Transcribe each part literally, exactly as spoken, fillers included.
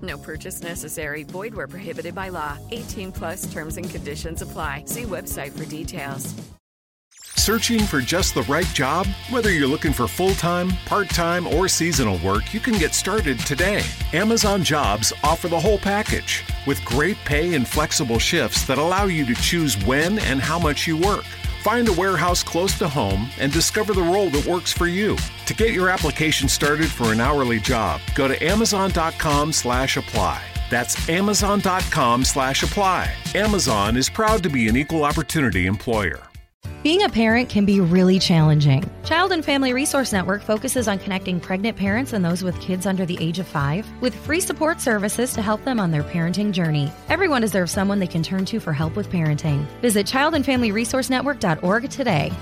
No purchase necessary. Void where prohibited by law. eighteen plus terms and conditions apply. See website for details. Searching for just the right job? Whether you're looking for full-time, part-time, or seasonal work, you can get started today. Amazon Jobs offer the whole package with great pay and flexible shifts that allow you to choose when and how much you work. Find a warehouse close to home and discover the role that works for you. To get your application started for an hourly job, go to amazon dot com slash apply. That's amazon dot com slash apply. Amazon is proud to be an equal opportunity employer. Being a parent can be really challenging. Child and Family Resource Network focuses on connecting pregnant parents and those with kids under the age of five with free support services to help them on their parenting journey. Everyone deserves someone they can turn to for help with parenting. Visit child and family resource network dot org today.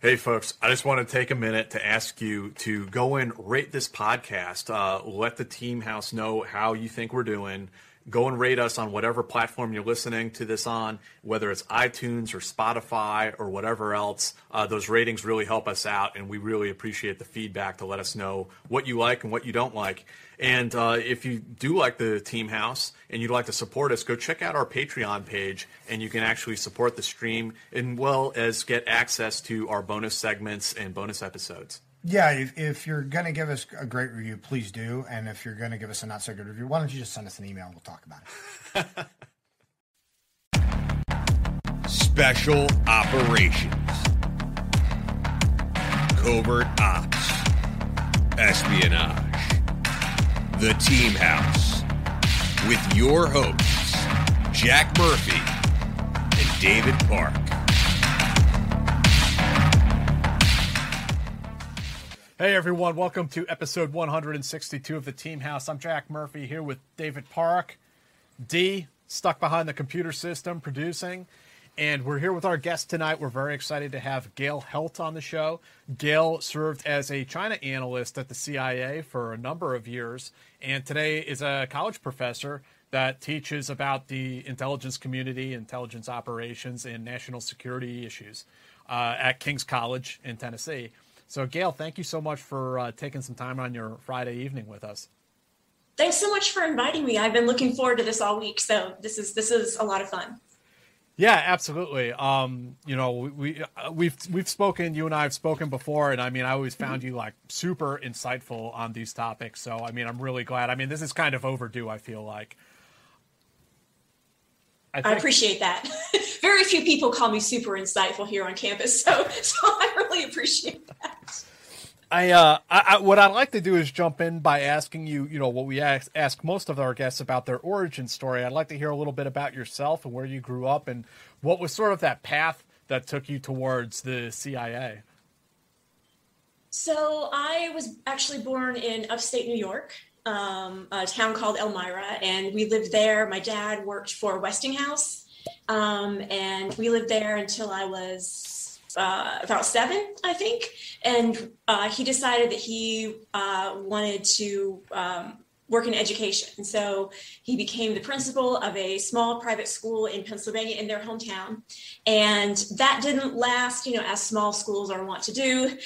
Hey, folks, I just want to take a minute to ask you to go and rate this podcast. Uh, let the Team House know how you think we're doing. Go and rate us on whatever platform you're listening to this on, whether it's iTunes or Spotify or whatever else. Uh, those ratings really help us out, and we really appreciate the feedback to let us know what you like and what you don't like. And uh, if you do like the Team House and you'd like to support us, go check out our Patreon page, and you can actually support the stream as well as get access to our bonus segments and bonus episodes. Yeah, if, if you're going to give us a great review, please do. And if you're going to give us a not-so-good review, why don't you just send us an email and we'll talk about it. Special operations. Covert ops. Espionage. The Team House. With your hosts, Jack Murphy and David Park. Hey, everyone. Welcome to episode one sixty-two of the Team House. I'm Jack Murphy here with David Park. D, stuck behind the computer system producing. And we're here with our guest tonight. We're very excited to have Gail Helt on the show. Gail served as a China analyst at the C I A for a number of years, and today is a college professor that teaches about the intelligence community, intelligence operations, and national security issues uh, at King's College in Tennessee. So, Gail, thank you so much for uh, taking some time on your Friday evening with us. Thanks so much for inviting me. I've been looking forward to this all week, so this is this is a lot of fun. Yeah, absolutely. Um, you know, we, we we've we've spoken. You and I have spoken before, and I mean, I always found you like super insightful on these topics. So, I mean, I'm really glad. I mean, this is kind of overdue, I feel like. I, think- I appreciate that. Very few people call me super insightful here on campus, so so I really appreciate that. I, uh, I, I what I'd like to do is jump in by asking you, you know, what we ask, ask most of our guests about their origin story. I'd like to hear a little bit about yourself and where you grew up and what was sort of that path that took you towards the C I A. So I was actually born in upstate New York. Um, a town called Elmira, and we lived there. My dad worked for Westinghouse, um, and we lived there until I was uh, about seven, I think. And uh, he decided that he uh, wanted to um, work in education. And so he became the principal of a small private school in Pennsylvania in their hometown. And that didn't last, you know, as small schools are wont to do,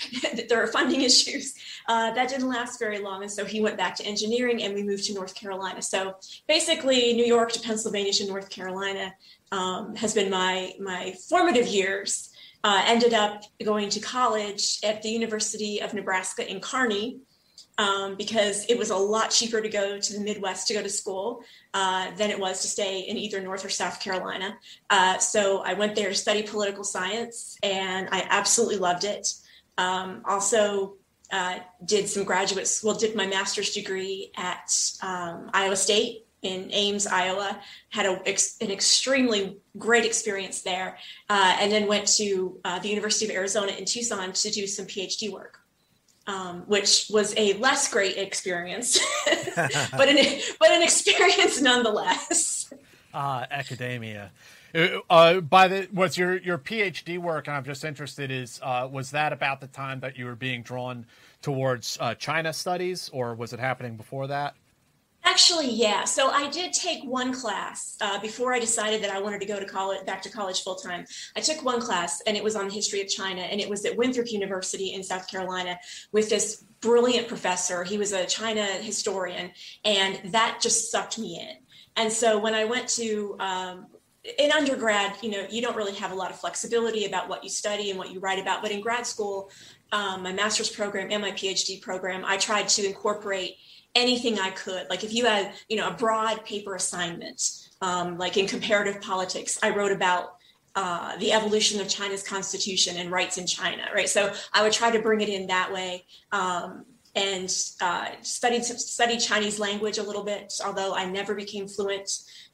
there are funding issues. Uh, that didn't last very long. And so he went back to engineering and we moved to North Carolina. So basically New York to Pennsylvania to North Carolina um, has been my, my formative years. Uh, ended up going to college at the University of Nebraska in Kearney, Um, because it was a lot cheaper to go to the Midwest to go to school uh, than it was to stay in either North or South Carolina. Uh, so I went there to study political science, and I absolutely loved it. Um, also uh, did some graduate, well, did my master's degree at um, Iowa State in Ames, Iowa. Had a, ex, an extremely great experience there, uh, and then went to uh, the University of Arizona in Tucson to do some PhD work. Um, which was a less great experience, but an but an experience nonetheless. Ah, uh, academia. Uh, by the was your your PhD work, and I'm just interested, is uh, was that about the time that you were being drawn towards uh, China studies, or was it happening before that? Actually, yeah. So I did take one class uh, before I decided that I wanted to go to college, back to college full time. I took one class, and it was on the history of China, and it was at Winthrop University in South Carolina with this brilliant professor. He was a China historian, and that just sucked me in. And so when I went to um, in undergrad, you know, you don't really have a lot of flexibility about what you study and what you write about. But in grad school, um, my master's program and my PhD program, I tried to incorporate anything I could. Like if you had, you know, a broad paper assignment, um, like in comparative politics, I wrote about uh, the evolution of China's constitution and rights in China, right? So I would try to bring it in that way, um, and uh, studied, studied Chinese language a little bit, although I never became fluent.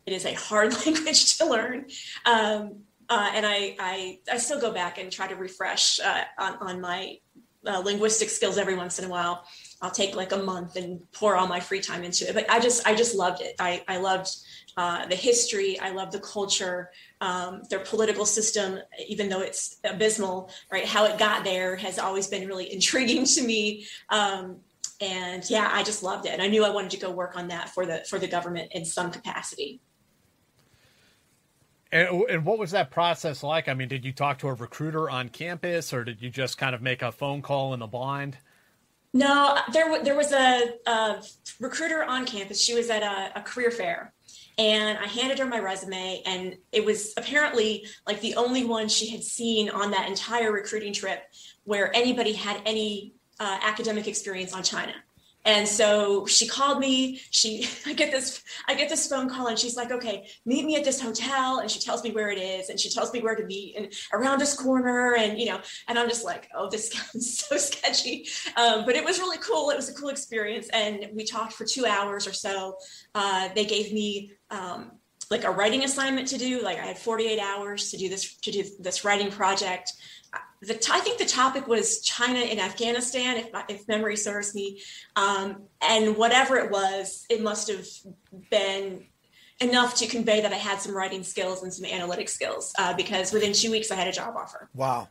It is a hard language to learn. Um, uh, and I, I, I still go back and try to refresh uh, on, on my uh, linguistic skills every once in a while. I'll take like a month and pour all my free time into it. But I just, I just loved it. I, I loved uh, the history. I loved the culture, um, their political system, even though it's abysmal, right? How it got there has always been really intriguing to me. Um, and yeah, I just loved it. And I knew I wanted to go work on that for the, for the government in some capacity. And, and what was that process like? I mean, did you talk to a recruiter on campus, or did you just kind of make a phone call in the blind? No, there, there was a, a recruiter on campus. She was at a, a career fair, and I handed her my resume, and it was apparently like the only one she had seen on that entire recruiting trip where anybody had any uh, academic experience on China. And so she called me, she, I get this, I get this phone call, and she's like, okay, meet me at this hotel. And she tells me where it is, and she tells me where to meet, and around this corner. And, you know, and I'm just like, oh, this sounds so sketchy. Um, but it was really cool. It was a cool experience. And we talked for two hours or so. Uh, they gave me, um, like a writing assignment to do. Like I had forty-eight hours to do this, to do this writing project. The t- I think the topic was China in Afghanistan, if, if memory serves me. Um, and whatever it was, it must have been enough to convey that I had some writing skills and some analytic skills, uh, because within two weeks I had a job offer. Wow.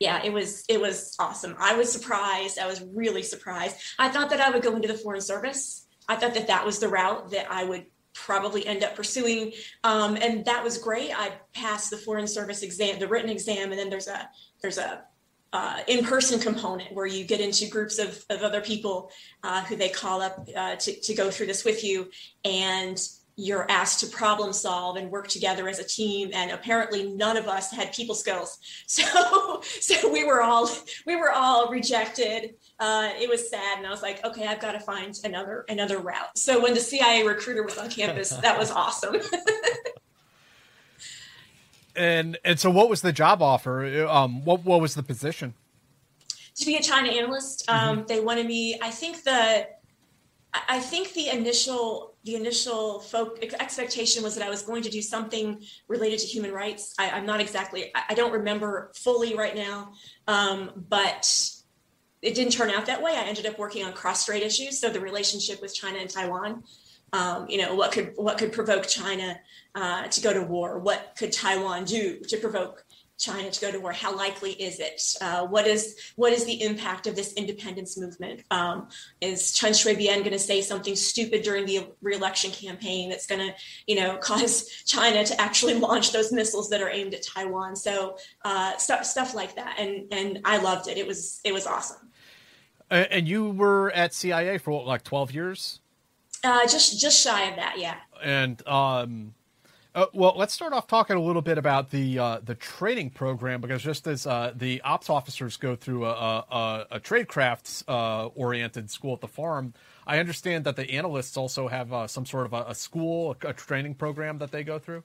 Yeah, it was it was awesome. I was surprised. I was really surprised. I thought that I would go into the Foreign Service. I thought that that was the route that I would probably end up pursuing. Um, and that was great. I passed the Foreign Service exam, the written exam. And then there's a, there's a, uh, in-person component where you get into groups of, of other people, uh, who they call up, uh, to, to go through this with you. And you're asked to problem solve and work together as a team. And apparently none of us had people skills. So, so we were all, we were all rejected. Uh, it was sad. And I was like, okay, I've got to find another, another route. So when the C I A recruiter was on campus, that was awesome. and, and so what was the job offer? Um, what, what was the position? To be a China analyst. Um, mm-hmm. They wanted me, I think the, I think the initial, the initial folk expectation was that I was going to do something related to human rights. I, I'm not exactly, I, I don't remember fully right now, um, but it didn't turn out that way. I ended up working on cross-strait issues. So the relationship with China and Taiwan, um, you know, what could, what could provoke China uh, to go to war? What could Taiwan do to provoke China to go to war? How likely is it? Uh, what is what is the impact of this independence movement? Um, is Chen Shui-bian going to say something stupid during the re-election campaign that's going to, you know, cause China to actually launch those missiles that are aimed at Taiwan? So uh, stuff stuff like that, and and I loved it. It was it was awesome. And you were at C I A for what, like twelve years? Uh, just just shy of that, yeah. And. Um... Uh, well, let's start off talking a little bit about the uh, the training program, because just as uh, the ops officers go through a, a, a tradecrafts uh, oriented school at the farm, I understand that the analysts also have uh, some sort of a, a school, a, a training program that they go through.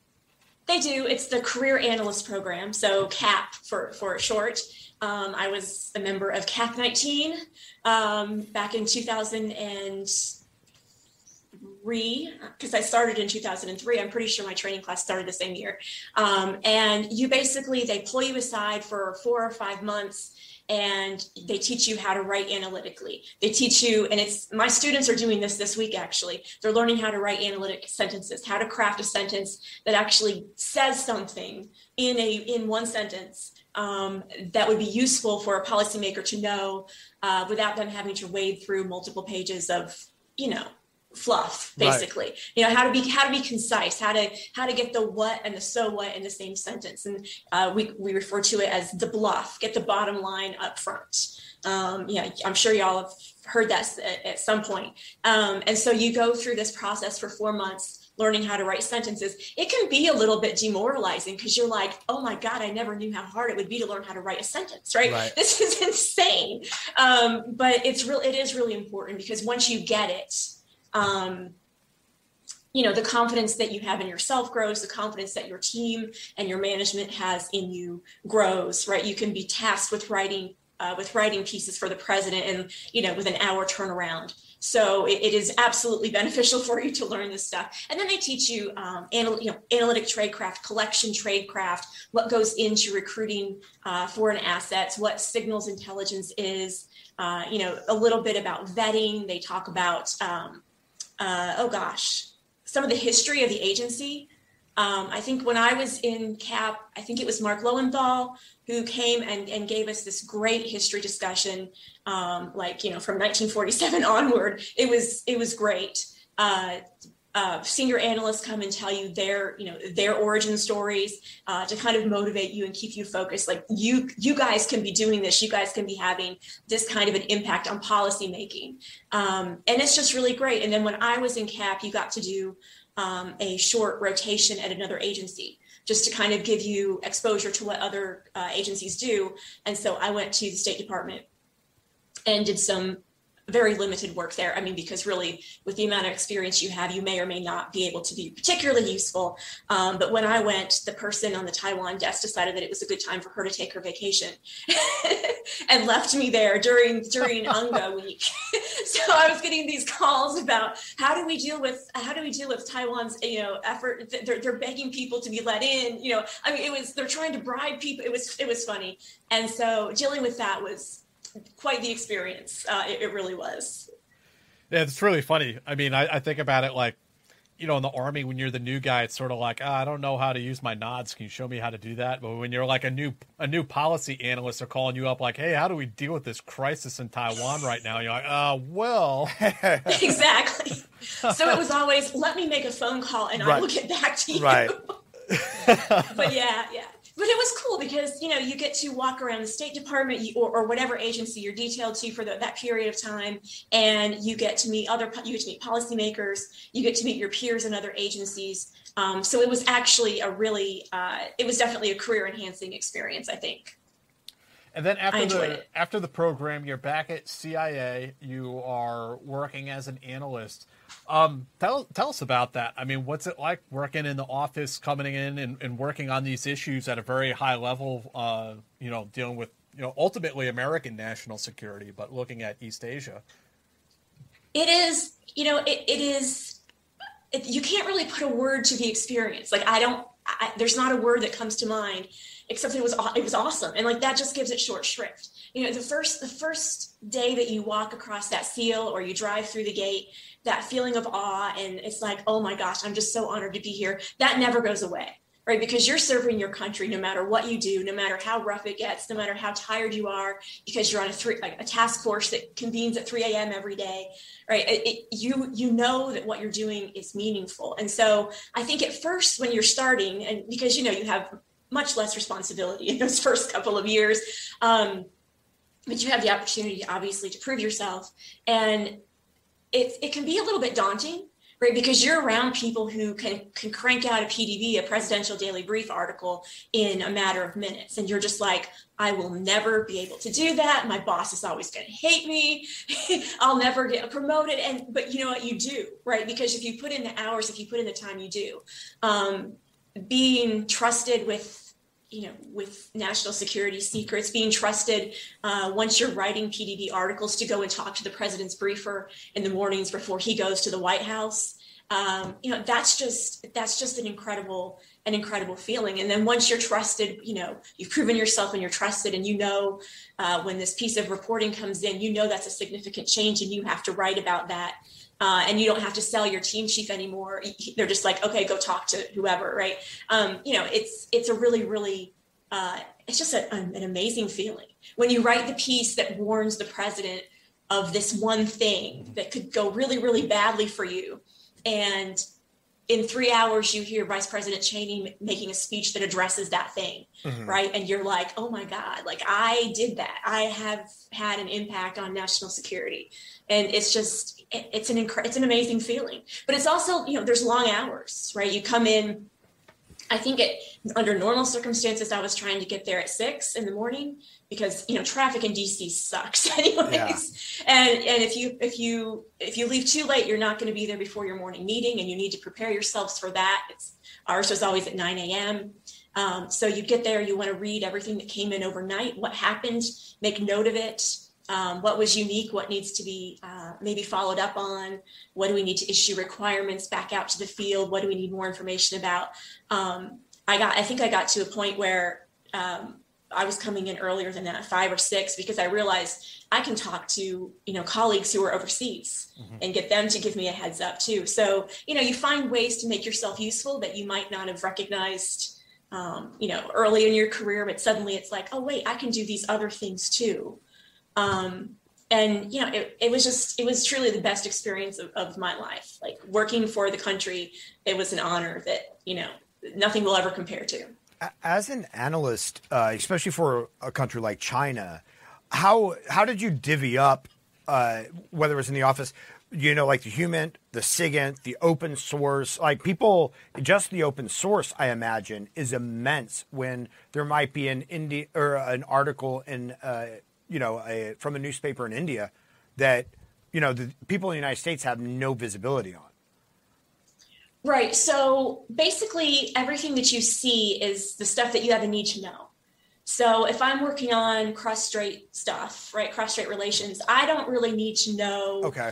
They do. It's the Career Analyst Program, so CAP for for short. Um, I was a member of CAP nineteen um, back in two thousand and three, because I started in two thousand three. I'm pretty sure my training class started the same year. Um, and you basically, they pull you aside for four or five months and they teach you how to write analytically. They teach you, and it's, my students are doing this this week, actually. They're learning how to write analytic sentences, how to craft a sentence that actually says something in a, in one sentence um, that would be useful for a policymaker to know uh, without them having to wade through multiple pages of, you know, fluff, basically. Right. You know, how to be how to be concise, how to how to get the what and the so what in the same sentence. And uh, we we refer to it as the bluff. Get the bottom line up front. Um, yeah, I'm sure y'all have heard that at, at some point. Um, and so you go through this process for four months, learning how to write sentences. It can be a little bit demoralizing because you're like, oh my God, I never knew how hard it would be to learn how to write a sentence, right? right. This is insane. Um, but it's real. It is really important because once you get it, Um, you know, the confidence that you have in yourself grows, the confidence that your team and your management has in you grows, right? You can be tasked with writing, uh, with writing pieces for the president and, you know, with an hour turnaround. So it, it is absolutely beneficial for you to learn this stuff. And then they teach you, um, anal- you know, analytic tradecraft, collection tradecraft, what goes into recruiting uh, foreign assets, what signals intelligence is, uh, you know, a little bit about vetting. They talk about, um, Uh, oh gosh, some of the history of the agency. Um, I think when I was in C A P, I think it was Mark Lowenthal who came and, and gave us this great history discussion, um, like, you know, from nineteen forty-seven onward. It was it was great. Uh, uh, senior analysts come and tell you their, you know, their origin stories uh, to kind of motivate you and keep you focused. Like you, you guys can be doing this. You guys can be having this kind of an impact on policy making. Um, and it's just really great. And then when I was in C A P, you got to do um, a short rotation at another agency just to kind of give you exposure to what other uh, agencies do. And so I went to the State Department and did some very limited work there. I mean, because really with the amount of experience you have, you may or may not be able to be particularly useful. Um, but when I went, the person on the Taiwan desk decided that it was a good time for her to take her vacation and left me there during, during UNGA week. So I was getting these calls about how do we deal with, how do we deal with Taiwan's, you know, effort. They're, they're begging people to be let in, you know, I mean, it was, they're trying to bribe people. It was, it was funny. And so dealing with that was quite the experience. Uh, it, it really was. Yeah, it's really funny. I mean, I, I think about it like, you know, in the Army, when you're the new guy, it's sort of like, oh, I don't know how to use my nods. Can you show me how to do that? But when you're like a new a new policy analyst, they're calling you up like, hey, how do we deal with this crisis in Taiwan right now? And you're like, uh, well. Exactly. So it was always, let me make a phone call and right. I will get back to you. Right. But yeah, yeah. But it was cool because, you know, you get to walk around the State Department you, or, or whatever agency you're detailed to for the, that period of time. And you get to meet other, you get to meet policymakers, you get to meet your peers in other agencies. Um, so it was actually a really, uh, it was definitely a career enhancing experience, I think. And then after the, after the program, you're back at C I A, you are working as an analyst. Um, tell, tell us about that. I mean, what's it like working in the office, coming in and, and working on these issues at a very high level, uh, you know, dealing with, you know, ultimately American national security, but looking at East Asia? It is, you know, it, it is, it, you can't really put a word to the experience. Like, I don't, I, there's not a word that comes to mind, except it was it was awesome. And like that just gives it short shrift. You know, the first the first day that you walk across that seal or you drive through the gate, that feeling of awe, and it's like, oh my gosh, I'm just so honored to be here. That never goes away, right? Because you're serving your country no matter what you do, no matter how rough it gets, no matter how tired you are, because you're on a three like a task force that convenes at three a.m. every day, right? It, it, you you know that what you're doing is meaningful. And so I think at first when you're starting, and because, you know, you have much less responsibility in those first couple of years. Um, but you have the opportunity, obviously, to prove yourself. And it, it can be a little bit daunting, right? Because you're around people who can, can crank out a P D B, a Presidential Daily Brief article, in a matter of minutes. And you're just like, I will never be able to do that. My boss is always going to hate me. I'll never get promoted. And But you know what? You do, right? Because if you put in the hours, if you put in the time, you do. Um, being trusted with you know, with national security secrets, being trusted uh, once you're writing P D B articles to go and talk to the president's briefer in the mornings before he goes to the White House. Um, you know, that's just, that's just an incredible, an incredible feeling. And then once you're trusted, you know, you've proven yourself and you're trusted, and you know, uh, when this piece of reporting comes in, you know, that's a significant change, and you have to write about that. Uh, and you don't have to sell your team chief anymore. They're just like, okay, go talk to whoever. Right. Um, you know, it's, it's a really, really, uh, it's just a, an amazing feeling when you write the piece that warns the president of this one thing that could go really, really badly for you. And in three hours, you hear Vice President Cheney making a speech that addresses that thing, mm-hmm. right? And you're like, oh my God, like I did that. I have had an impact on national security. And it's just, it, it's an inc- it's an amazing feeling. But it's also, you know, there's long hours, right? You come in, I think it, under normal circumstances, I was trying to get there at six in the morning because, you know, traffic in D C sucks anyways. Yeah. And and if you if you if you leave too late, you're not going to be there before your morning meeting, and you need to prepare yourselves for that. It's, ours was always at nine a.m. Um, so you get there, you want to read everything that came in overnight, what happened, make note of it. Um, what was unique, what needs to be uh, maybe followed up on, what do we need to issue requirements back out to the field, what do we need more information about. Um, I got, I think I got to a point where um, I was coming in earlier than that, five or six, because I realized I can talk to, you know, colleagues who are overseas mm-hmm. and get them to give me a heads up too. So, you know, you find ways to make yourself useful that you might not have recognized, um, you know, early in your career, but suddenly it's like, oh, wait, I can do these other things too. Um, and, you know, it, it was just, it was truly the best experience of, of my life. Like working for the country, it was an honor that, you know, nothing will ever compare to. As an analyst, uh, especially for a country like China, how, how did you divvy up, uh, whether it was in the office, you know, like the human, the SIGINT, the open source, like people, just the open source, I imagine, is immense when there might be an indie or an article in, uh, you know, a, from a newspaper in India that, you know, the people in the United States have no visibility on. Right. So basically everything that you see is the stuff that you have a need to know. So if I'm working on cross-strait stuff, right, cross-strait relations, I don't really need to know okay.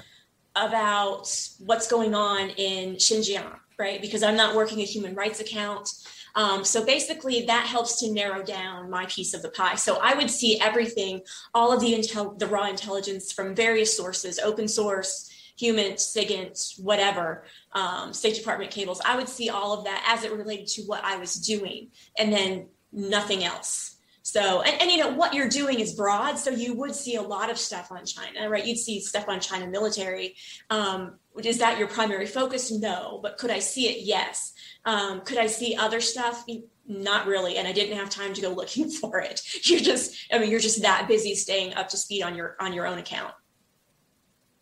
about what's going on in Xinjiang, right, because I'm not working a human rights account. Um, so basically that helps to narrow down my piece of the pie. So I would see everything, all of the intel, the raw intelligence from various sources, open source, human, SIGINT, whatever, um, State Department cables. I would see all of that as it related to what I was doing, and then nothing else. So, and, and, you know, what you're doing is broad. So you would see a lot of stuff on China, right? You'd see stuff on China military. Um, is that your primary focus? No. But could I see it? Yes. Um, could I see other stuff? Not really. And I didn't have time to go looking for it. You're just, I mean, you're just that busy staying up to speed on your, on your own account.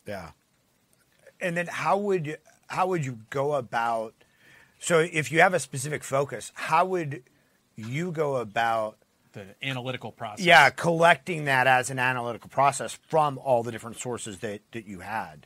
Yeah. And then how would, how would you go about, so if you have a specific focus, how would you go about the analytical process? Yeah, collecting that as an analytical process from all the different sources that, that you had.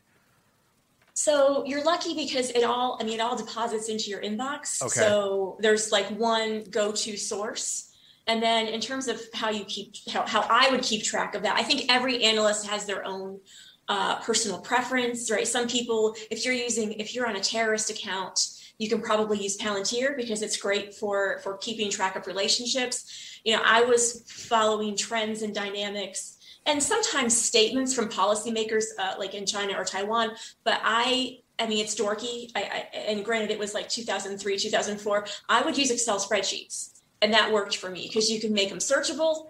So you're lucky because it all, I mean, it all deposits into your inbox. Okay. So there's like one go-to source. And then in terms of how you keep, how, how I would keep track of that, I think every analyst has their own uh, personal preference, right? Some people, if you're using, if you're on a terrorist account, you can probably use Palantir because it's great for, for keeping track of relationships. You know, I was following trends and dynamics and sometimes statements from policymakers uh, like in China or Taiwan. But I, I mean, it's dorky. I, I, and granted, it was like two thousand three, two thousand four. I would use Excel spreadsheets. And that worked for me because you can make them searchable.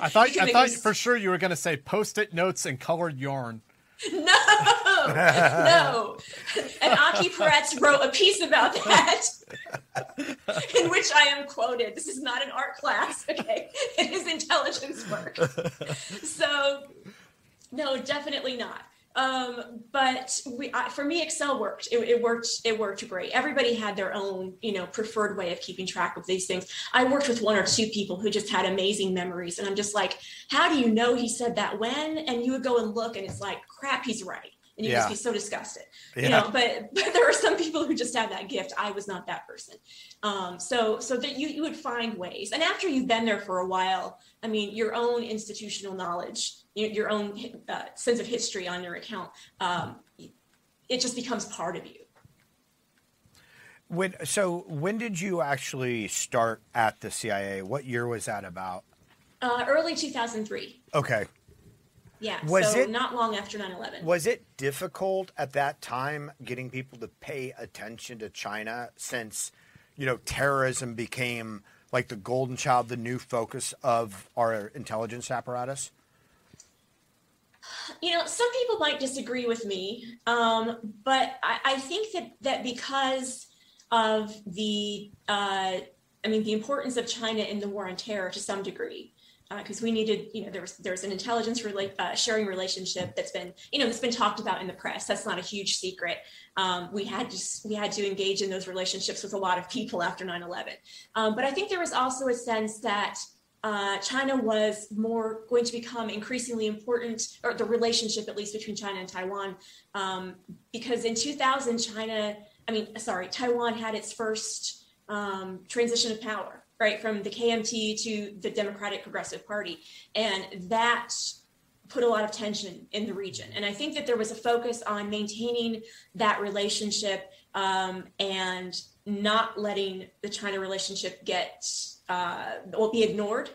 I thought, I thought them... for sure you were going to say Post-it notes and colored yarn. No, no. And Aki Peretz wrote a piece about that in which I am quoted. This is not an art class, okay? It is intelligence work. So, no, definitely not. Um, but we, I, for me, Excel worked. It, it worked. It worked great. Everybody had their own, you know, preferred way of keeping track of these things. I worked with one or two people who just had amazing memories, and I'm just like, how do you know he said that when? And you would go and look, and it's like, crap, he's right, and you yeah. just be so disgusted, yeah. you know. But, but there are some people who just have that gift. I was not that person. Um, so so that you you would find ways, and after you've been there for a while, I mean, your own institutional knowledge, your own uh, sense of history on your account, um, it just becomes part of you. When, so when did you actually start at the C I A? What year was that about? Uh, early two thousand three. Okay. Yeah, was so it, not long after nine eleven. Was it difficult at that time getting people to pay attention to China since, you know, terrorism became like the golden child, the new focus of our intelligence apparatus? You know, some people might disagree with me, um, but I, I think that, that because of the, uh, I mean, the importance of China in the war on terror to some degree, because uh, we needed, you know, there was, there was an intelligence rela- uh, sharing relationship that's been, you know, that's been talked about in the press. That's not a huge secret. Um, we had to, we had to engage in those relationships with a lot of people after nine eleven. Um, but I think there was also a sense that uh, China was more going to become increasingly important, or the relationship at least between China and Taiwan, um, because in two thousand, China, I mean, sorry, Taiwan had its first um, transition of power. Right, from the K M T to the Democratic Progressive Party. And that put a lot of tension in the region. And I think that there was a focus on maintaining that relationship um, and not letting the China relationship get, uh, or be ignored,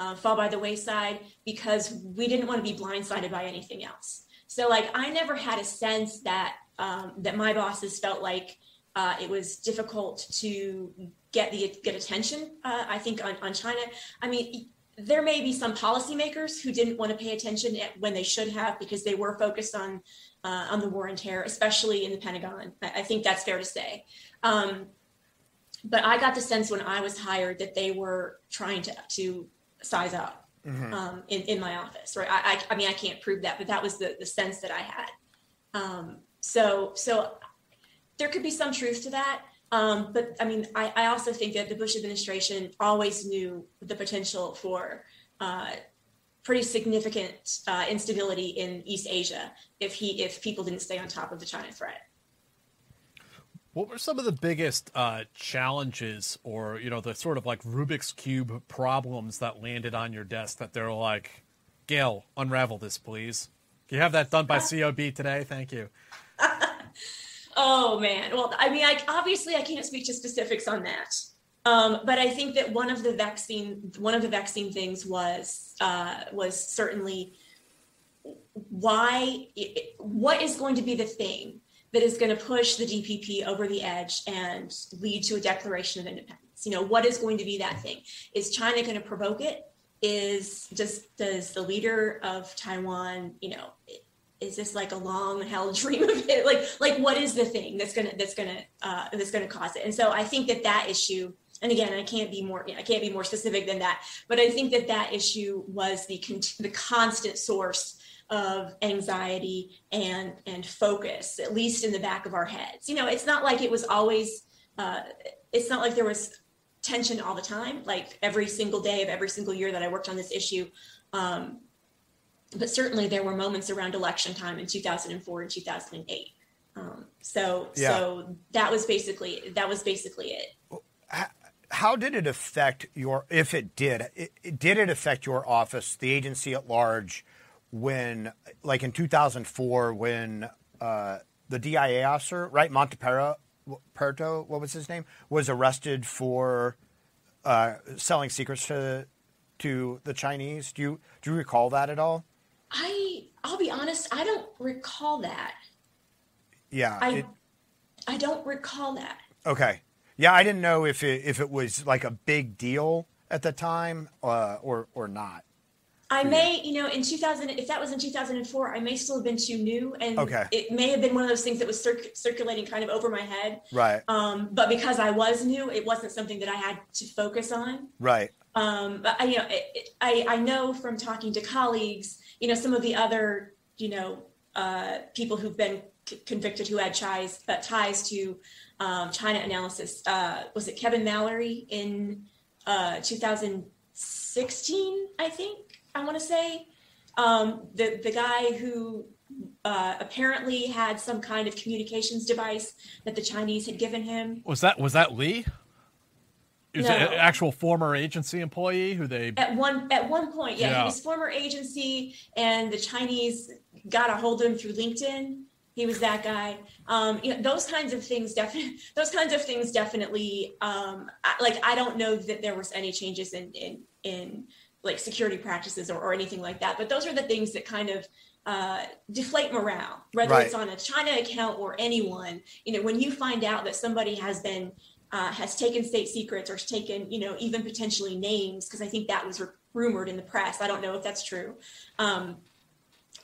uh, fall by the wayside, because we didn't want to be blindsided by anything else. So like, I never had a sense that, um, that my bosses felt like uh, it was difficult to get the get attention, uh, I think, on, on China. I mean, there may be some policymakers who didn't want to pay attention when they should have, because they were focused on uh, on the war on terror, especially in the Pentagon. I, I think that's fair to say. Um, but I got the sense when I was hired that they were trying to, to size up mm-hmm. um, in, in my office, right? I, I, I mean, I can't prove that, but that was the, the sense that I had. Um, so, so there could be some truth to that. Um, but I mean, I, I also think that the Bush administration always knew the potential for uh, pretty significant uh, instability in East Asia if he if people didn't stay on top of the China threat. What were some of the biggest uh, challenges, or, you know, the sort of like Rubik's Cube problems that landed on your desk that they're like, Gail, unravel this, please. Can you have that done by C O B today? Thank you. Oh, man. Well, I mean, I, obviously, I can't speak to specifics on that. Um, but I think that one of the vaccine one of the vaccine things was uh, was certainly why it, what is going to be the thing that is going to push the D P P over the edge and lead to a declaration of independence? You know, what is going to be that thing? Is China going to provoke it? Is just does the leader of Taiwan, you know, is this like a long held dream of it? Like, like what is the thing that's gonna that's gonna uh, that's gonna cause it? And so I think that that issue, and again, I can't be more you know, I can't be more specific than that, but I think that that issue was the con- the constant source of anxiety and and focus, at least in the back of our heads. You know, it's not like it was always, uh, it's not like there was tension all the time. Like every single day of every single year that I worked on this issue. Um, But certainly there were moments around election time in two thousand four and two thousand eight. Um, so yeah. so that was basically that was basically it. How, how did it affect your, if it did, it, it, did it affect your office, the agency at large, when, like in two thousand four, when uh, the D I A officer, right, Monteperto, what was his name, was arrested for uh, selling secrets to to the Chinese? Do you do you recall that at all? I, I'll be honest, I don't recall that. Yeah. I, it, I don't recall that. Okay. Yeah, I didn't know if it, if it was like a big deal at the time uh, or, or not. I may, you know, in two thousand, if that was in two thousand four, I may still have been too new. And okay. It may have been one of those things that was cir- circulating kind of over my head. Right. Um, but because I was new, it wasn't something that I had to focus on. Right. Um, but I, you know, it, it, I, I know from talking to colleagues, you know, some of the other, you know, uh, people who've been c- convicted who had ties, uh, ties to um, China analysis. Uh, was it Kevin Mallory in uh, two thousand sixteen, I think, I want to say? Um, the, the guy who uh, apparently had some kind of communications device that the Chinese had given him. Was that, was that Lee? Is no. It an actual former agency employee who they at one at one point, yeah, yeah. He was former agency, and the Chinese got a hold of him through LinkedIn, He was that guy. Um, you know, those kinds of things definitely, those kinds of things definitely, um, I, like, I don't know that there was any changes in, in, in like security practices or, or anything like that, but those are the things that kind of uh, deflate morale, whether right. it's on a China account or anyone. You know, when you find out that somebody has been, uh, has taken state secrets or taken, you know, even potentially names, because I think that was re- rumored in the press. I don't know if that's true. Um,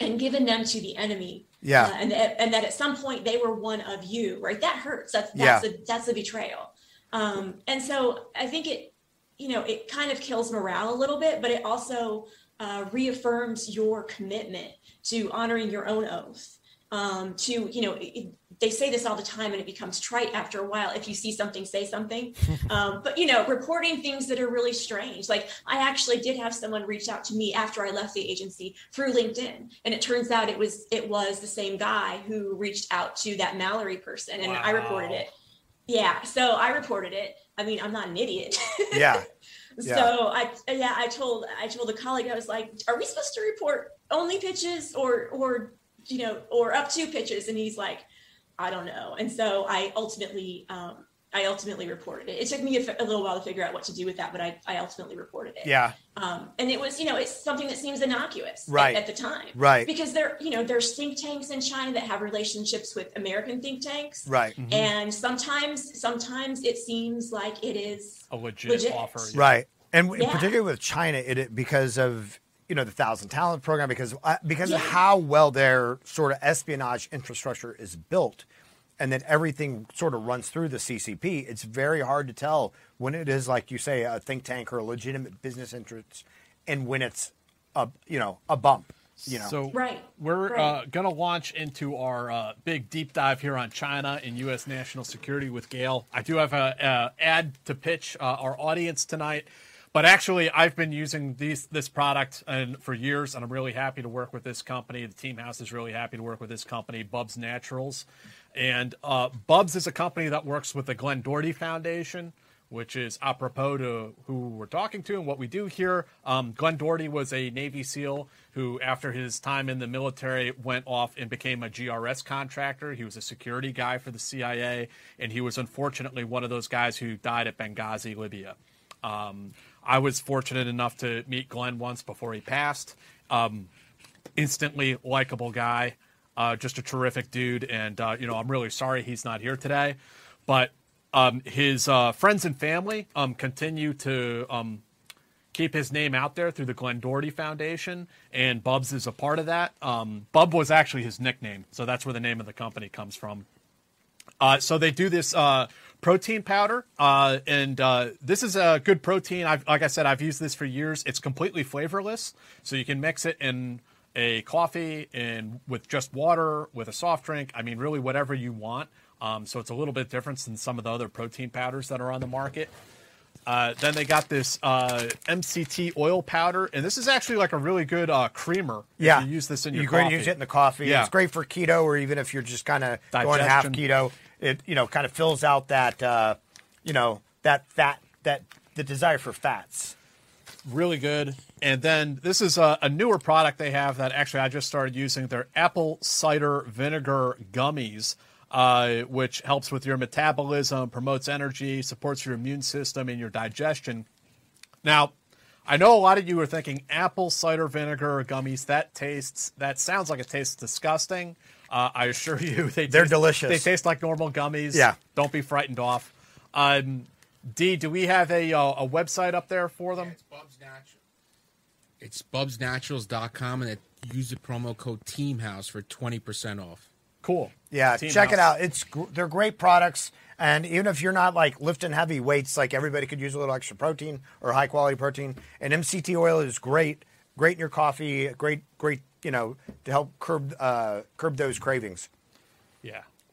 and given them to the enemy. Yeah. Uh, and, and that at some point they were one of you, right? That hurts. That's, that's, yeah. a, that's a betrayal. Um, and so I think it, you know, it kind of kills morale a little bit, but it also uh, reaffirms your commitment to honoring your own oath. Um, to, you know, it, they say this all the time and it becomes trite after a while. If you see something, say something. Um, but, you know, reporting things that are really strange. Like, I actually did have someone reach out to me after I left the agency through LinkedIn. And it turns out it was, it was the same guy who reached out to that Mallory person. And wow. I reported it. Yeah. So I reported it. I mean, I'm not an idiot. Yeah. Yeah. So I, yeah, I told, I told a colleague, I was like, are we supposed to report only pitches or, or, you know, or up two pitches? And he's like, I don't know. And so I ultimately, um, I ultimately reported it. It took me a, f- a little while to figure out what to do with that, but I, I ultimately reported it. Yeah. Um, and it was, you know, it's something that seems innocuous right. at, at the time. Right. Because there, you know, there's think tanks in China that have relationships with American think tanks. Right. Mm-hmm. And sometimes, sometimes it seems like it is a legit, legit. offer. Yeah. Right. And w- yeah. particularly with China, it, it because of, you know, the Thousand Talent Program, because uh, because yeah. of how well their sort of espionage infrastructure is built, and then everything sort of runs through the C C P. It's very hard to tell when it is, like you say, a think tank or a legitimate business interest, and when it's a you know a bump. You know, so right. we're right. Uh, gonna launch into our uh, big deep dive here on China and U S national security with Gail. I do have a, a ad to pitch uh, our audience tonight. But actually, I've been using these, this product and for years, and I'm really happy to work with this company. The Team House is really happy to work with this company, Bubs Naturals. And uh, Bubs is a company that works with the Glenn Doherty Foundation, which is apropos to who we're talking to and what we do here. Um, Glenn Doherty was a Navy SEAL who, after his time in the military, went off and became a G R S contractor. He was a security guy for the C I A, and he was unfortunately one of those guys who died at Benghazi, Libya. Um, I was fortunate enough to meet Glenn once before he passed. Um, instantly likable guy, uh, just a terrific dude. And, uh, you know, I'm really sorry he's not here today. But um, his uh, friends and family um, continue to um, keep his name out there through the Glenn Doherty Foundation. And Bubs is a part of that. Um, Bub was actually his nickname. So that's where the name of the company comes from. Uh, so they do this uh, protein powder, uh, and uh, this is a good protein. I've, like I said, I've used this for years. It's completely flavorless, so you can mix it in a coffee and with just water, with a soft drink. I mean, really whatever you want. Um, so it's a little bit different than some of the other protein powders that are on the market. Uh, then they got this uh, M C T oil powder, and this is actually like a really good uh, creamer. Yeah, if you use this in your you're coffee. You're going to use it in the coffee. Yeah. It's great for keto, or even if you're just kind of going half keto. It you know kind of fills out that uh, you know that fat that the desire for fats. Really good. And then this is a, a newer product they have that actually I just started using. They're apple cider vinegar gummies. Uh, which helps with your metabolism, promotes energy, supports your immune system and your digestion. Now, I know a lot of you are thinking apple cider vinegar gummies, that tastes, that sounds like it tastes disgusting. Uh, I assure you, they they're taste, delicious. They taste like normal gummies. Yeah. Don't be frightened off. Um, Dee, do we have a uh, a website up there for them? Yeah, it's Bubs Naturals. It's bubs naturals dot com, and it, use the promo code TEAMHOUSE for twenty percent off. Cool. Yeah, Team check House. It out. It's they're great products, and even if you're not like lifting heavy weights, like everybody could use a little extra protein or high quality protein. And M C T oil is great, great in your coffee, great, great, you know, to help curb uh, curb those cravings. Yeah.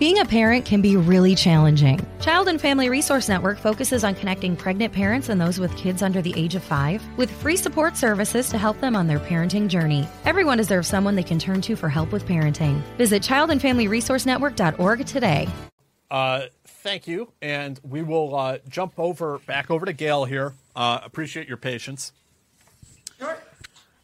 Being a parent can be really challenging. Child and Family Resource Network focuses on connecting pregnant parents and those with kids under the age of five with free support services to help them on their parenting journey. Everyone deserves someone they can turn to for help with parenting. Visit child and family resource network dot org today. Uh, thank you, and we will uh, jump over back over to Gail here. Uh, appreciate your patience. Sure.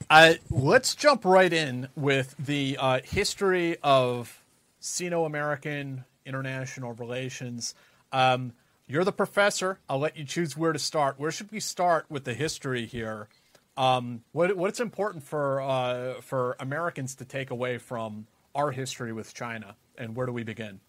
Uh, let's jump right in with the uh, history of Sino-American international relations. Um, you're the professor. I'll let you choose where to start. Where should we start with the history here? Um, what, what's important for uh, for Americans to take away from our history with China, and where do we begin?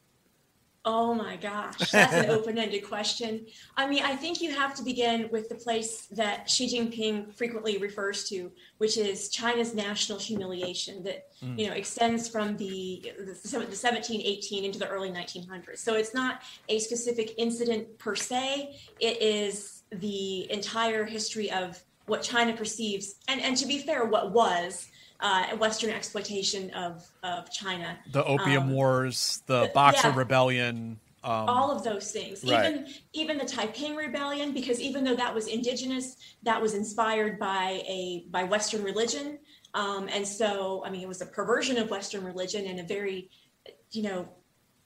Oh my gosh, that's an open-ended question. I mean, I think you have to begin with the place that Xi Jinping frequently refers to, which is China's national humiliation that, mm. you know, extends from the, the, the seventeen eighteen into the early nineteen hundreds. So it's not a specific incident per se. It is the entire history of what China perceives, and, and to be fair, what was Uh, Western exploitation of, of China. The Opium um, Wars, the, the Boxer yeah, Rebellion. Um, all of those things. Right. Even even the Taiping Rebellion, because even though that was indigenous, that was inspired by a by Western religion. Um, and so, I mean, it was a perversion of Western religion and a very, you know,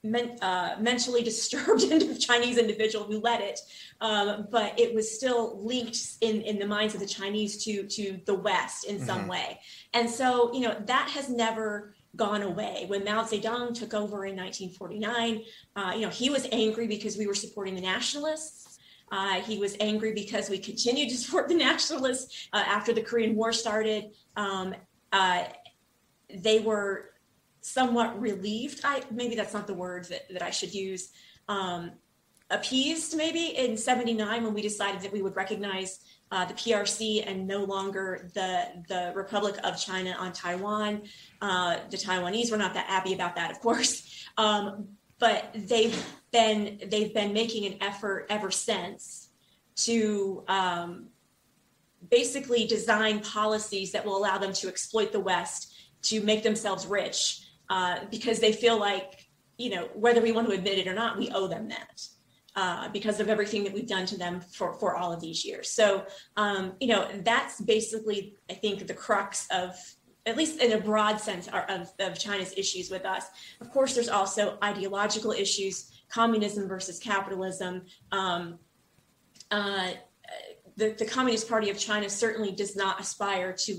men, uh, mentally disturbed Chinese individual who led it. Um, but it was still linked in, in the minds of the Chinese to, to the West in some mm-hmm. way. And so, you know, that has never gone away. When Mao Zedong took over in nineteen forty-nine, uh, you know, he was angry because we were supporting the nationalists. Uh, he was angry because we continued to support the nationalists uh, after the Korean War started. Um, uh, they were somewhat relieved. I, maybe that's not the word that, that I should use. Um, appeased maybe in seventy-nine when we decided that we would recognize Uh, the P R C and no longer the the Republic of China on Taiwan. Uh, the Taiwanese were not that happy about that, of course, um, but they've been they've been making an effort ever since to um, basically design policies that will allow them to exploit the West to make themselves rich, uh, because they feel like, you know, whether we want to admit it or not, we owe them that. Uh, because of everything that we've done to them for, for all of these years. So, um, you know, that's basically, I think, the crux of, at least in a broad sense, are, of, of China's issues with us. Of course, there's also ideological issues, communism versus capitalism. Um, uh, the, the Communist Party of China certainly does not aspire to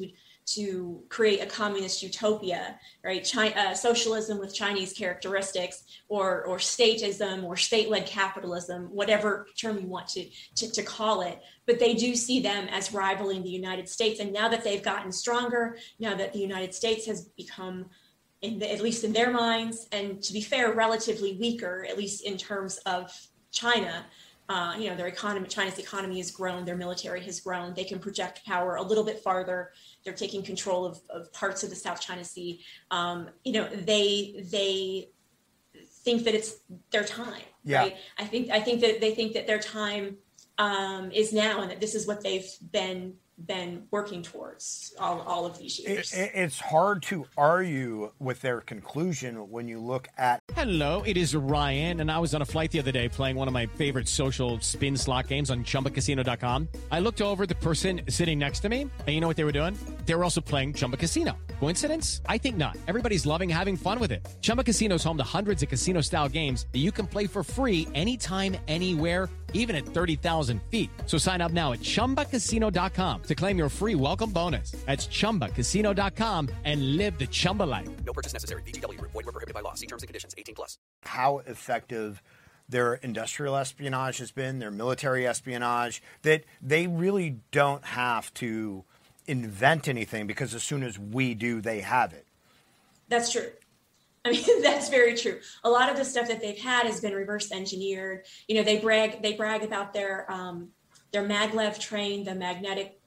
to create a communist utopia, right? China, uh, socialism with Chinese characteristics, or or statism, or state-led capitalism, whatever term you want to, to, to call it. But they do see them as rivaling the United States. And now that they've gotten stronger, now that the United States has become, in the, at least in their minds, and to be fair, relatively weaker, at least in terms of China, Uh, you know, their economy, China's economy has grown, their military has grown, they can project power a little bit farther, they're taking control of, of parts of the South China Sea. Um, you know, they they think that it's their time. Yeah. Right? I think I think that they think that their time um, is now, and that this is what they've been been working towards all, all of these years. It, it's hard to argue with their conclusion when you look at... Hello, it is Ryan, and I was on a flight the other day playing one of my favorite social spin slot games on chumba casino dot com. I looked over at the person sitting next to me, and you know what they were doing? They were also playing Chumba Casino. Coincidence? I think not. Everybody's loving having fun with it. Chumba Casino is home to hundreds of casino-style games that you can play for free anytime, anywhere, even at thirty thousand feet. So sign up now at chumba casino dot com to claim your free welcome bonus. That's chumba casino dot com and live the Chumba life. No purchase necessary. V G W. Void where prohibited by law. See terms and conditions. eighteen plus. How effective their industrial espionage has been, their military espionage, that they really don't have to invent anything because as soon as we do, they have it. That's true. I mean, that's very true. A lot of the stuff that they've had has been reverse engineered. You know, they brag they brag about their um, their maglev train, the magnetic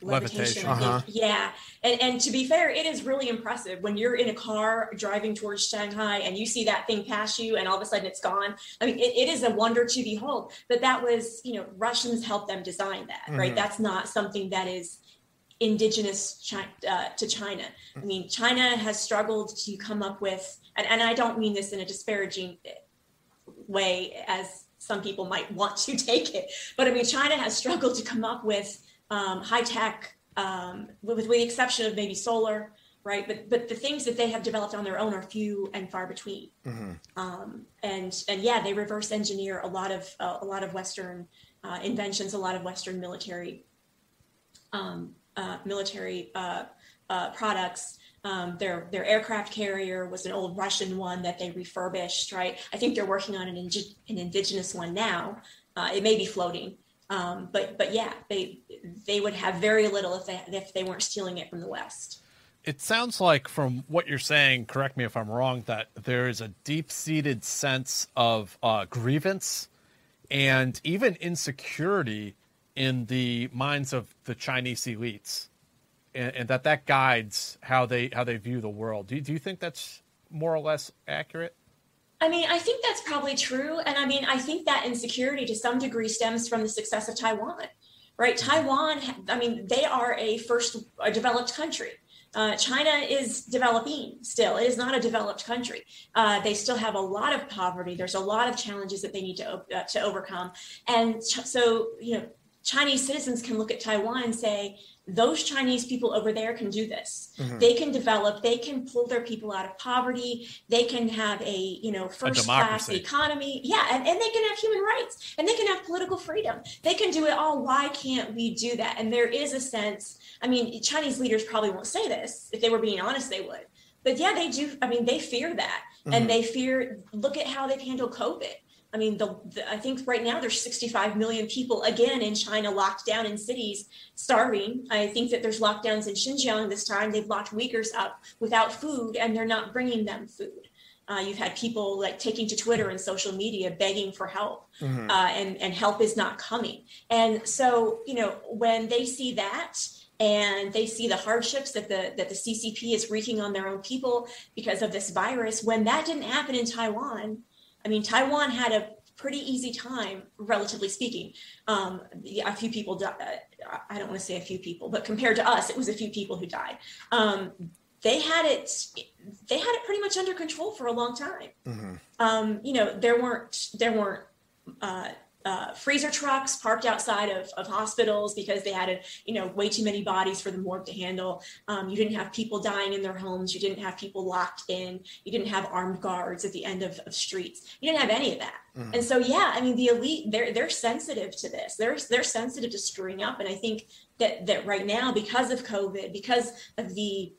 levitation. levitation. Uh-huh. Yeah. And, and to be fair, it is really impressive when you're in a car driving towards Shanghai and you see that thing pass you and all of a sudden it's gone. I mean, it, it is a wonder to behold, but that was, you know, Russians helped them design that, mm-hmm. right? That's not something that is indigenous China, uh, to China. I mean, China has struggled to come up with, and, and I don't mean this in a disparaging way as some people might want to take it, but I mean, China has struggled to come up with um, high tech, um, with, with the exception of maybe solar, right? But but the things that they have developed on their own are few and far between. Mm-hmm. Um, and and yeah, they reverse engineer a lot of uh, a lot of Western uh, inventions, a lot of Western military. Um, Uh, military uh, uh, products. Um, their their aircraft carrier was an old Russian one that they refurbished, right? I think they're working on an, ing- an indigenous one now. Uh, it may be floating, um, but but yeah, they they would have very little if they if they weren't stealing it from the West. It sounds like from what you're saying, correct me if I'm wrong, that there is a deep-seated sense of uh, grievance and even insecurity in the minds of the Chinese elites, and, and that that guides how they how they view the world. Do you, do you think that's more or less accurate? I mean, I think that's probably true. And I mean, I think that insecurity to some degree stems from the success of Taiwan, right? Taiwan, I mean, they are a first a developed country. Uh, China is developing still. It is not a developed country. Uh, they still have a lot of poverty. There's a lot of challenges that they need to, uh, to overcome. And ch- so, you know, Chinese citizens can look at Taiwan and say, those Chinese people over there can do this. Mm-hmm. They can develop, they can pull their people out of poverty. They can have a, you know, first class economy. Yeah. And, and they can have human rights and they can have political freedom. They can do it all. Why can't we do that? And there is a sense, I mean, Chinese leaders probably won't say this. If they were being honest, they would. But yeah, they do. I mean, they fear that. Mm-hmm. And they fear, look at how they've handled COVID. I mean, the, the, I think right now there's sixty-five million people again in China locked down in cities, starving. I think that there's lockdowns in Xinjiang this time. They've locked Uyghurs up without food, and they're not bringing them food. Uh, you've had people like taking to Twitter and social media begging for help, mm-hmm. uh, and, and help is not coming. And so, you know, when they see that, and they see the hardships that the that the C C P is wreaking on their own people because of this virus, when that didn't happen in Taiwan, I mean, Taiwan had a pretty easy time, relatively speaking. Um, a few people died. I don't want to say a few people, but compared to us, it was a few people who died. Um, they had it. They had it pretty much under control for a long time. Mm-hmm. Um, you know, there weren't there weren't uh, uh, freezer trucks parked outside of, of hospitals because they had a, you know way too many bodies for the morgue to handle. Um, you didn't have people dying in their homes. You didn't have people locked in. You didn't have armed guards at the end of, of streets. You didn't have any of that. Mm-hmm. And so, yeah, I mean, the elite, they're they're sensitive to this. They're they're sensitive to screwing up. And I think that that right now, because of COVID, because of the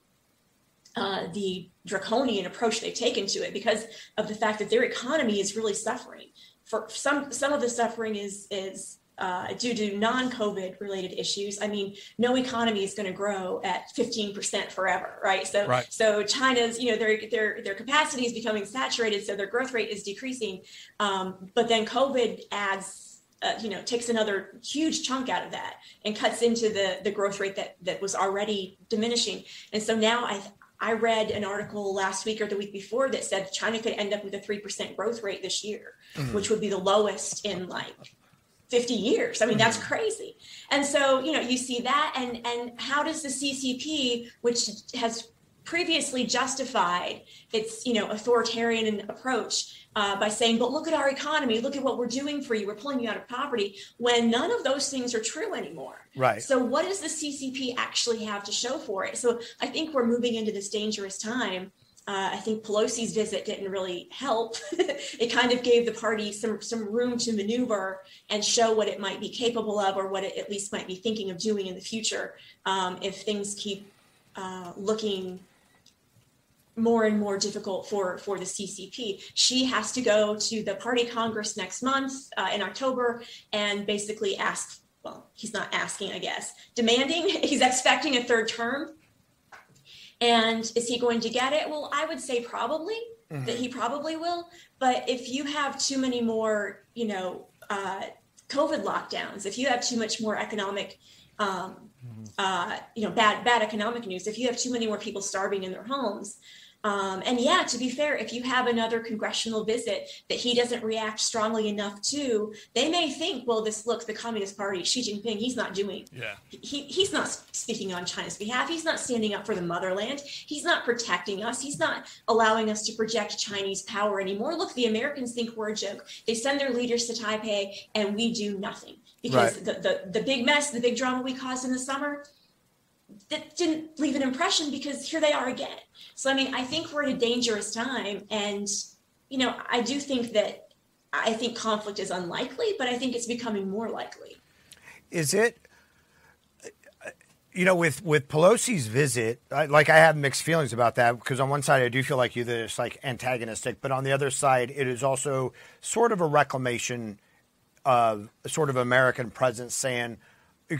uh, the draconian approach they've taken to it, because of the fact that their economy is really suffering. For some, some of the suffering is is uh, due to non-COVID related issues. I mean, no economy is going to grow at fifteen percent forever, right? So, right. so China's, you know, their their their capacity is becoming saturated, so their growth rate is decreasing. Um, but then COVID adds, uh, you know, takes another huge chunk out of that and cuts into the the growth rate that that was already diminishing. And so now I. I read an article last week or the week before that said China could end up with a three percent growth rate this year, mm-hmm. which would be the lowest in like fifty years. I mean, mm-hmm. that's crazy. And so, you know, you see that and, and how does the C C P, which has previously justified its, you know, authoritarian approach uh, by saying, but look at our economy, look at what we're doing for you, we're pulling you out of poverty, when none of those things are true anymore. Right. So what does the C C P actually have to show for it? So I think we're moving into this dangerous time. Uh, I think Pelosi's visit didn't really help. It kind of gave the party some, some room to maneuver and show what it might be capable of or what it at least might be thinking of doing in the future um, if things keep uh, looking more and more difficult for, for the C C P. She has to go to the party Congress next month uh, in October and basically ask, well, he's not asking, I guess, demanding, he's expecting a third term. And is he going to get it? Well, I would say probably mm-hmm. that he probably will. But if you have too many more, you know, uh, COVID lockdowns, if you have too much more economic, um, mm-hmm. uh, you know, bad, bad economic news, if you have too many more people starving in their homes, Um, and yeah, to be fair, if you have another congressional visit that he doesn't react strongly enough to, they may think, well, this looks the Communist Party, Xi Jinping, he's not doing, yeah. he, he's not speaking on China's behalf. He's not standing up for the motherland. He's not protecting us. He's not allowing us to project Chinese power anymore. Look, the Americans think we're a joke. They send their leaders to Taipei and we do nothing because right. the, the, the big mess, the big drama we caused in the summer, that didn't leave an impression because here they are again. So, I mean, I think we're at a dangerous time. And, you know, I do think that I think conflict is unlikely, but I think it's becoming more likely. Is it, you know, with, with Pelosi's visit, I, like I have mixed feelings about that because on one side, I do feel like you that it's like antagonistic, but on the other side, it is also sort of a reclamation of sort of American presence saying,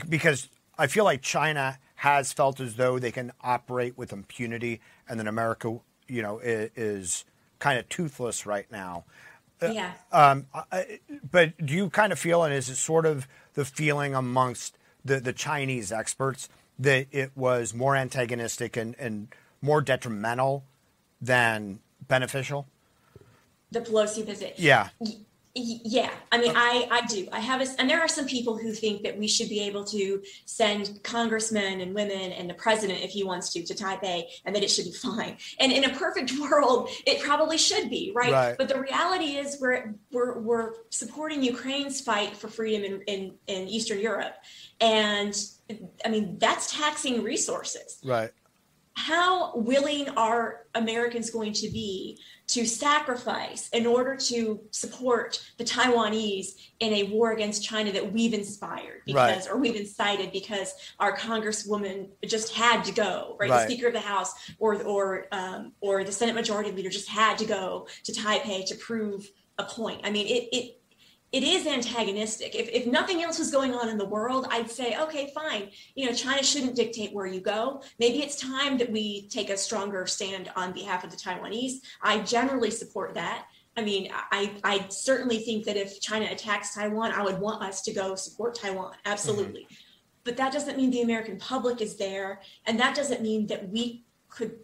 because I feel like China has felt as though they can operate with impunity, and then America, you know, is, is kind of toothless right now. Yeah. Um, I, but do you kind of feel, and is it sort of the feeling amongst the, the Chinese experts that it was more antagonistic and, and more detrimental than beneficial? The Pelosi visit. Yeah. Yeah, I mean, I, I do. I have, a, and there are some people who think that we should be able to send congressmen and women and the president, if he wants to, to Taipei, and that it should be fine. And in a perfect world, it probably should be, right? right. But the reality is, we're we're we're supporting Ukraine's fight for freedom in, in, in Eastern Europe, and I mean that's taxing resources, right? How willing are Americans going to be to sacrifice in order to support the Taiwanese in a war against China that we've inspired because, right. or we've incited because our Congresswoman just had to go, right? right. The Speaker of the House or or um, or the Senate Majority Leader just had to go to Taipei to prove a point. I mean, it it it is antagonistic. If if nothing else was going on in the world, I'd say, okay, fine. You know, China shouldn't dictate where you go. Maybe it's time that we take a stronger stand on behalf of the Taiwanese. I generally support that. I mean, I, I certainly think that if China attacks Taiwan, I would want us to go support Taiwan. Absolutely. Mm-hmm. But that doesn't mean the American public is there. And that doesn't mean that we could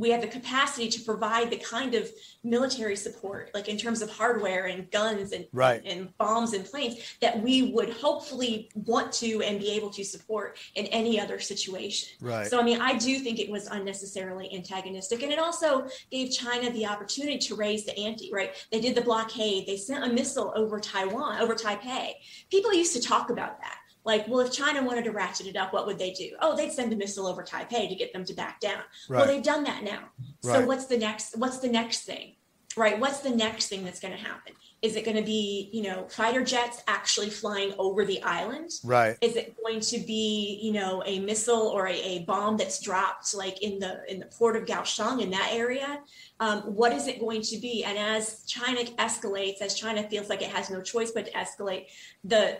we have the capacity to provide the kind of military support, like in terms of hardware and guns and, right. and bombs and planes that we would hopefully want to and be able to support in any other situation. Right. So, I mean, I do think it was unnecessarily antagonistic. And it also gave China the opportunity to raise the ante, right? They did the blockade. They sent a missile over Taiwan, over Taipei. People used to talk about that. Like, well, if China wanted to ratchet it up, what would they do? Oh, they'd send a missile over Taipei to get them to back down. Right. Well, they've done that now. Right. So what's the next? What's the next thing? Right. What's the next thing that's going to happen? Is it going to be, you know, fighter jets actually flying over the island? Right. Is it going to be, you know, a missile or a, a bomb that's dropped like in the in the port of Kaohsiung in that area? Um, what is it going to be? And as China escalates, as China feels like it has no choice but to escalate, the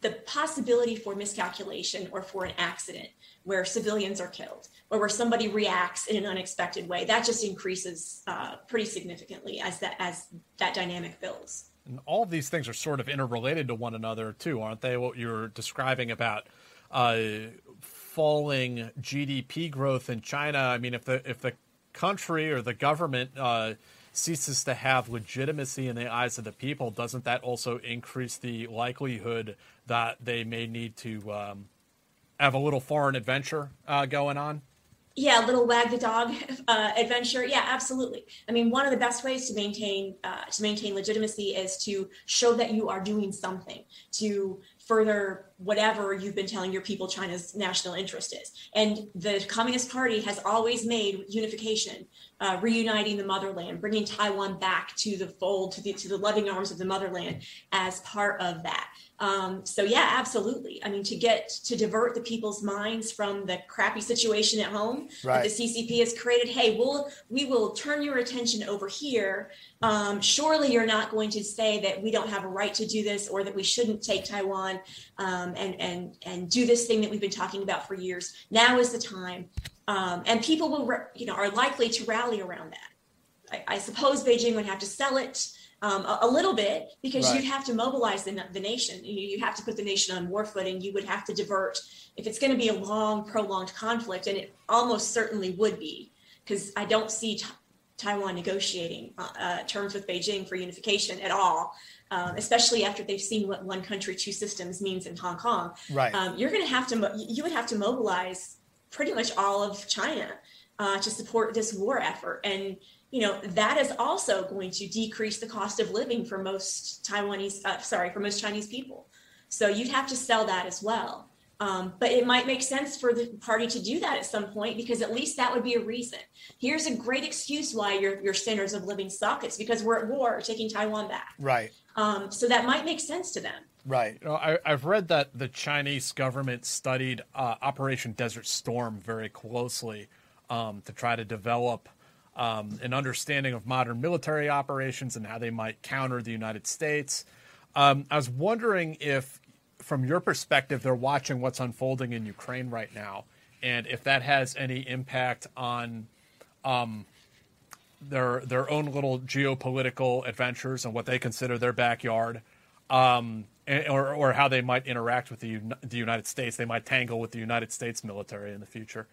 the possibility for miscalculation or for an accident where civilians are killed or where somebody reacts in an unexpected way, that just increases uh, pretty significantly as that as that dynamic builds. And all of these things are sort of interrelated to one another too, aren't they? What you're describing about uh, falling G D P growth in China. I mean, if the if the country or the government uh, ceases to have legitimacy in the eyes of the people, doesn't that also increase the likelihood that they may need to um, have a little foreign adventure uh, going on? Yeah, a little wag the dog uh, adventure. Yeah, absolutely. I mean, one of the best ways to maintain uh, to maintain legitimacy is to show that you are doing something to further whatever you've been telling your people China's national interest is. And the Communist Party has always made unification, uh, reuniting the motherland, bringing Taiwan back to the fold, to the, to the loving arms of the motherland as part of that. Um, so yeah, absolutely. I mean, to get to divert the people's minds from the crappy situation at home right. that the C C P has created. Hey, we'll we will turn your attention over here. Um, surely you're not going to say that we don't have a right to do this or that we shouldn't take Taiwan. Um, um, and, and, and do this thing that we've been talking about for years. Now is the time. Um, and people will, you know, are likely to rally around that. I, I suppose Beijing would have to sell it um, a, a little bit, because right. you'd have to mobilize the, the nation. You, you'd have to put the nation on war footing. You would have to divert. If it's going to be a long, prolonged conflict, and it almost certainly would be, because I don't see t- Taiwan negotiating uh, uh, terms with Beijing for unification at all, um, especially after they've seen what one country, two systems means in Hong Kong. Right. Um, you're going to have to, mo- you would have to mobilize pretty much all of China uh, to support this war effort. And, you know, that is also going to decrease the cost of living for most Taiwanese, uh, sorry, for most Chinese people. So you'd have to sell that as well. Um, but it might make sense for the party to do that at some point, because at least that would be a reason. Here's a great excuse why your, your standards of living suck. It's because we're at war, taking Taiwan back. Right. Um, so that might make sense to them. Right. I, I've read that the Chinese government studied uh, Operation Desert Storm very closely um, to try to develop um, an understanding of modern military operations and how they might counter the United States. Um, I was wondering if, from your perspective, they're watching what's unfolding in Ukraine right now, and if that has any impact on um, their their own little geopolitical adventures and what they consider their backyard, um, and, or, or how they might interact with the, the United States. They might tangle with the United States military in the future.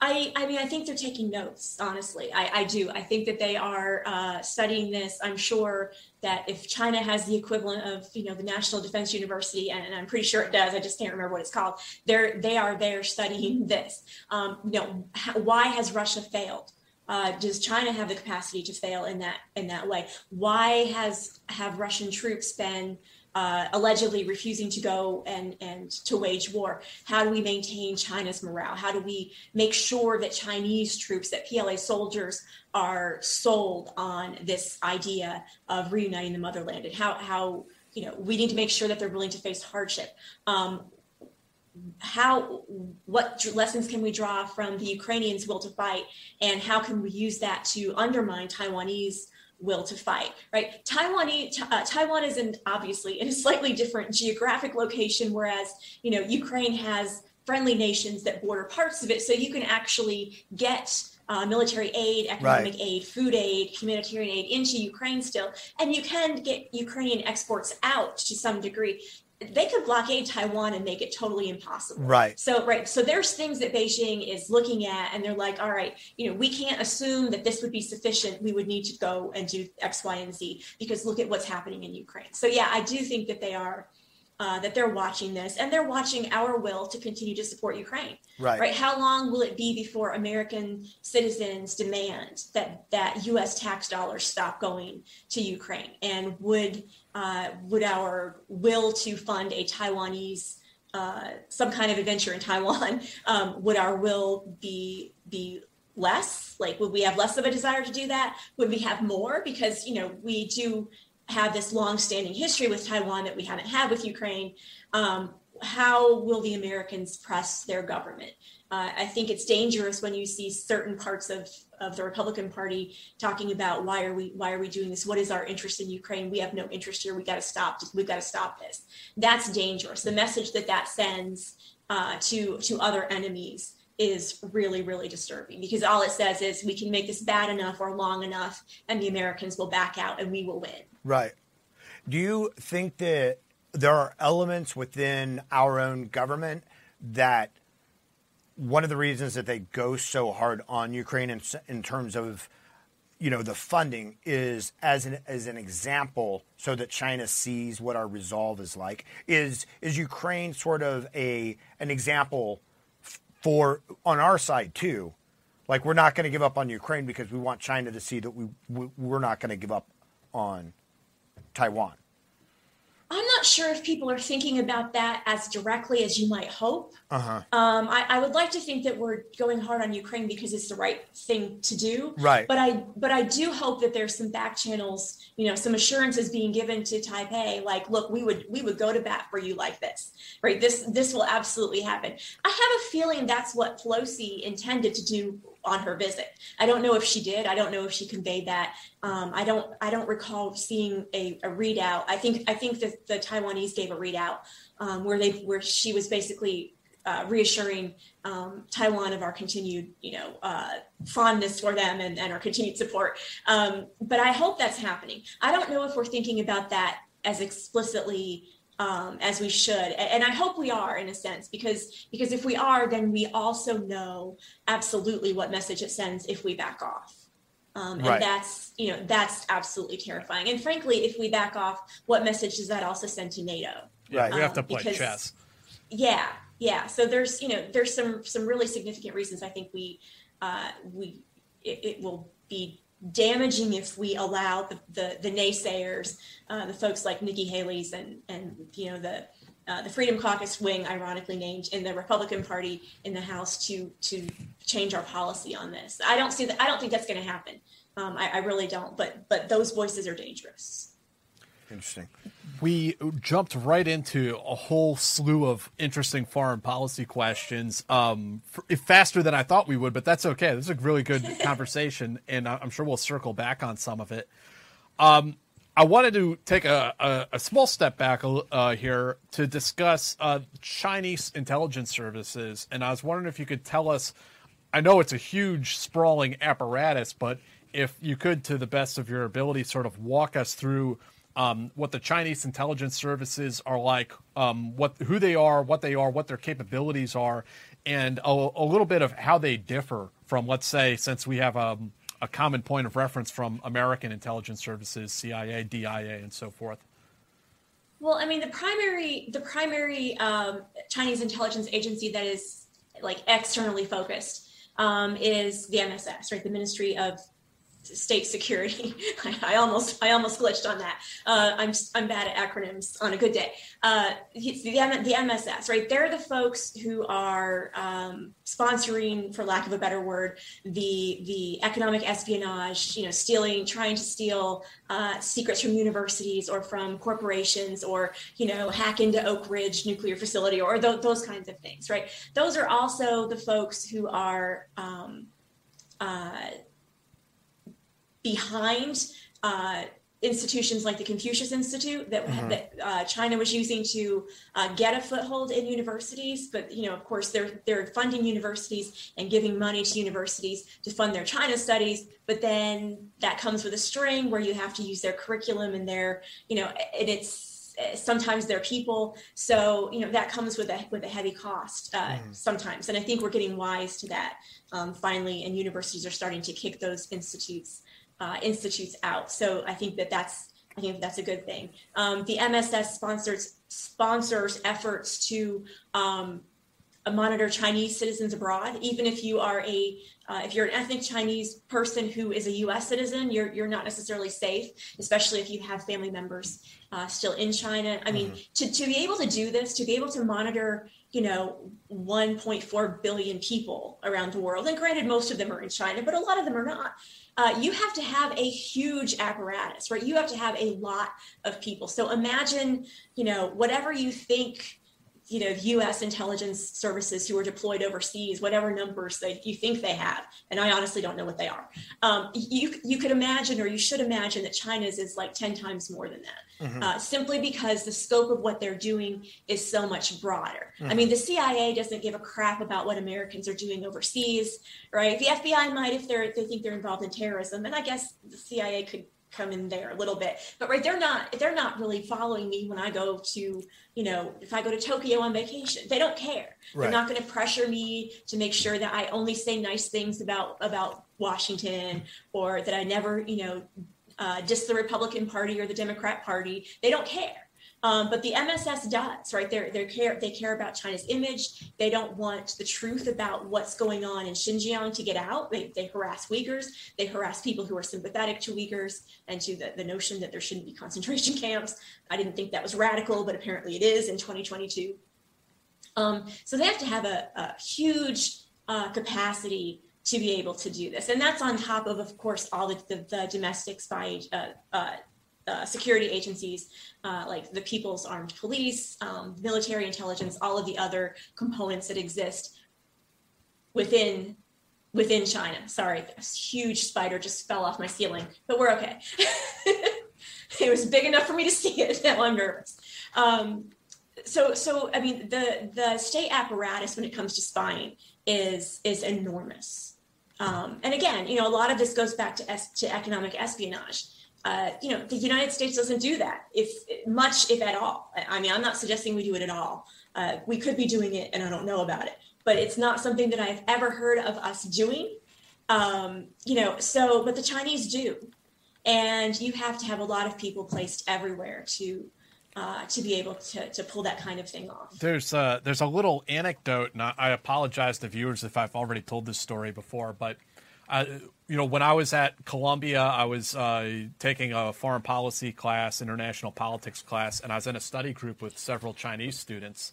I, I mean, I think they're taking notes, honestly. I, I do. I think that they are uh, studying this. I'm sure that if China has the equivalent of, you know, the National Defense University, and, and I'm pretty sure it does, I just can't remember what it's called, they're, they are there studying this. Um, you know, why has Russia failed? Uh, does China have the capacity to fail in that in that way? Why has have Russian troops been uh, allegedly refusing to go and, and to wage war? How do we maintain China's morale? How do we make sure that Chinese troops, that P L A soldiers, are sold on this idea of reuniting the motherland? And how, how you know, we need to make sure that they're willing to face hardship. Um, how, what lessons can we draw from the Ukrainians' will to fight, and how can we use that to undermine Taiwanese will to fight, right? Taiwan, uh, Taiwan is in, obviously in a slightly different geographic location, whereas, you know, Ukraine has friendly nations that border parts of it. So you can actually get uh, military aid, economic right. aid, food aid, humanitarian aid into Ukraine still. And you can get Ukrainian exports out to some degree. They could blockade Taiwan and make it totally impossible. Right. So, right. So there's things that Beijing is looking at, and they're like, all right, you know, we can't assume that this would be sufficient. We would need to go and do X, Y, and Z, because look at what's happening in Ukraine. So, yeah, I do think that they are, uh, that they're watching this, and they're watching our will to continue to support Ukraine. Right. Right. How long will it be before American citizens demand that, that U S tax dollars stop going to Ukraine? And would, Uh, would our will to fund a Taiwanese, uh, some kind of adventure in Taiwan, um, would our will be be less? Like, would we have less of a desire to do that? Would we have more? Because, you know, we do have this long-standing history with Taiwan that we haven't had with Ukraine. Um, how will the Americans press their government? Uh, I think it's dangerous when you see certain parts of of the Republican Party talking about, why are we why are we doing this? What is our interest in Ukraine? We have no interest here. We got to stop. We've got to stop this. That's dangerous. The message that that sends uh, to to other enemies is really, really disturbing, because all it says is we can make this bad enough or long enough, and the Americans will back out and we will win. Right. Do you think that there are elements within our own government that one of the reasons that they go so hard on Ukraine in, in terms of, you know, the funding is as an as an example, so that China sees what our resolve is like? Is is Ukraine sort of a an example for on our side too? Like, we're not going to give up on Ukraine because we want China to see that we, we we're not going to give up on Taiwan. I'm not sure if people are thinking about that as directly as you might hope. Uh-huh. Um, I, I would like to think that we're going hard on Ukraine because it's the right thing to do. Right. But I, but I do hope that there's some back channels, you know, some assurances being given to Taipei, like, look, we would, we would go to bat for you like this, right? This, this will absolutely happen. I have a feeling that's what Pelosi intended to do on her visit. I don't know if she did. I don't know if she conveyed that. Um, I don't I don't recall seeing a, a readout. I think I think that the Taiwanese gave a readout um, where they where she was basically uh, reassuring um, Taiwan of our continued, you know, uh, fondness for them and, and our continued support. Um, but I hope that's happening. I don't know if we're thinking about that as explicitly Um, as we should. And I hope we are, in a sense, because because if we are, then we also know absolutely what message it sends if we back off. Um, and right. that's, you know, that's absolutely terrifying. And frankly, if we back off, what message does that also send to NATO? Right. Um, we have to play because, chess. Yeah. Yeah. So there's, you know, there's some some really significant reasons I think we uh, we it, it will be damaging if we allow the the, the naysayers, uh, the folks like Nikki Haley's and and you know the uh, the Freedom Caucus wing, ironically named, in the Republican Party in the House to to change our policy on this. I don't see that. I don't think that's going to happen. Um, I, I really don't. But but those voices are dangerous. Interesting. We jumped right into a whole slew of interesting foreign policy questions, um, f- faster than I thought we would, but that's okay. This is a really good conversation, and I'm sure we'll circle back on some of it. Um, I wanted to take a, a, a small step back uh, here to discuss uh, Chinese intelligence services, and I was wondering if you could tell us, I know it's a huge, sprawling apparatus, but if you could, to the best of your ability, sort of walk us through Um, what the Chinese intelligence services are like, um, what who they are, what they are, what their capabilities are, and a, a little bit of how they differ from, let's say, since we have a, a common point of reference from American intelligence services, C I A, D I A, and so forth. Well, I mean, the primary the primary um, Chinese intelligence agency that is like externally focused um, is the M S S, right? The Ministry of State Security. I, I almost I almost glitched on that. Uh, I'm I'm bad at acronyms on a good day. Uh, the, the M S S, right? They're the folks who are um, sponsoring, for lack of a better word, the the economic espionage. You know, stealing, trying to steal uh, secrets from universities or from corporations, or you know, hack into Oak Ridge nuclear facility, or th- those kinds of things, right? Those are also the folks who are Um, uh, behind uh, institutions like the Confucius Institute that, mm-hmm. that uh, China was using to uh, get a foothold in universities. But, you know, of course, they're they're funding universities and giving money to universities to fund their China studies. But then that comes with a string where you have to use their curriculum and their, you know, and it's sometimes they're people. So, you know, that comes with a with a heavy cost uh, mm. sometimes. And I think we're getting wise to that um, finally. And universities are starting to kick those institutes Uh, institutes out. So I think that that's, I think that's a good thing. Um, the M S S sponsors sponsors efforts to um, monitor Chinese citizens abroad. Even if you are a, uh, if you're an ethnic Chinese person who is a U S citizen, you're you're not necessarily safe, especially if you have family members uh, still in China. I mean, mm-hmm. to, to be able to do this, to be able to monitor, you know, one point four billion people around the world, and granted, most of them are in China, but a lot of them are not. Uh, you have to have a huge apparatus, right? You have to have a lot of people. So imagine, you know, whatever you think, you know, U S intelligence services who are deployed overseas, whatever numbers that you think they have, and I honestly don't know what they are. Um, you you could imagine, or you should imagine, that China's is like ten times more than that, mm-hmm. uh, simply because the scope of what they're doing is so much broader. Mm-hmm. I mean, the C I A doesn't give a crap about what Americans are doing overseas, right? The F B I might if they're they think they're involved in terrorism, and I guess the C I A could come in there a little bit, but right, they're not they're not really following me when I go to, you know, if I go to Tokyo on vacation. They don't care. Right. They're not going to pressure me to make sure that I only say nice things about about Washington, or that I never, you know, uh, diss the Republican Party or the Democrat Party. They don't care. Um, but the M S S does, right? They they care they care about China's image. They don't want the truth about what's going on in Xinjiang to get out. They they harass Uyghurs. They harass people who are sympathetic to Uyghurs and to the, the notion that there shouldn't be concentration camps. I didn't think that was radical, but apparently it is in twenty twenty-two. Um, so they have to have a, a huge uh, capacity to be able to do this, and that's on top of, of course, all the the, the domestic spy Uh, uh, Uh, security agencies uh, like the People's Armed Police, um, military intelligence, all of the other components that exist within within China. Sorry, a huge spider just fell off my ceiling, but we're okay. It was big enough for me to see it. Now I'm nervous. Um, so, so I mean, the the state apparatus when it comes to spying is is enormous. Um, and again, you know, a lot of this goes back to es- to economic espionage. Uh, you know, the United States doesn't do that, if much, if at all. I mean, I'm not suggesting we do it at all. Uh, we could be doing it, and I don't know about it. But it's not something that I've ever heard of us doing. Um, you know, so but the Chinese do, and you have to have a lot of people placed everywhere to uh, to be able to to pull that kind of thing off. There's a, there's a little anecdote, and I apologize to viewers if I've already told this story before, but. Uh, you know, when I was at Columbia, I was uh, taking a foreign policy class, international politics class, and I was in a study group with several Chinese students.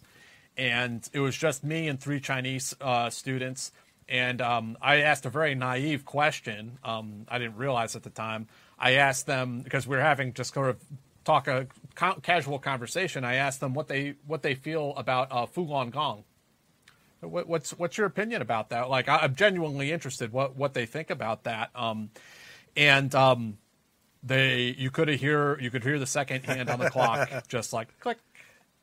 And it was just me and three Chinese uh, students. And um, I asked a very naive question. Um, I didn't realize at the time. I asked them, because we were having just sort of talk a ca- casual conversation, I asked them what they what they feel about uh, Falun Gong. What, what's what's your opinion about that? Like, I, I'm genuinely interested what, what they think about that. Um, and um, they you could hear you could hear the second hand on the clock just like click,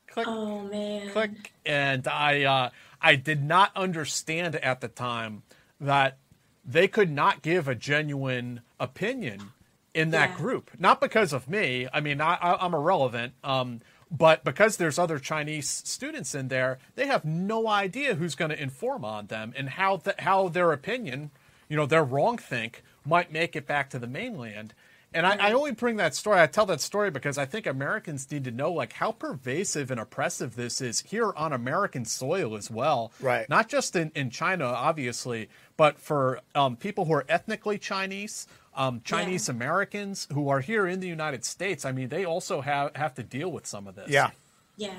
click, oh, man. click. And I uh, I did not understand at the time that they could not give a genuine opinion in that yeah. group. Not because of me. I mean, I, I, I'm irrelevant. Um, But because there's other Chinese students in there, they have no idea who's going to inform on them and how the, how their opinion, you know, their wrong think might make it back to the mainland. And I, I only bring that story, I tell that story because I think Americans need to know, like, how pervasive and oppressive this is here on American soil as well. Right. Not just in, in China, obviously, but for um, people who are ethnically Chinese, Um, Chinese yeah. Americans who are here in the United States, I mean, they also have, have to deal with some of this. Yeah. Yeah.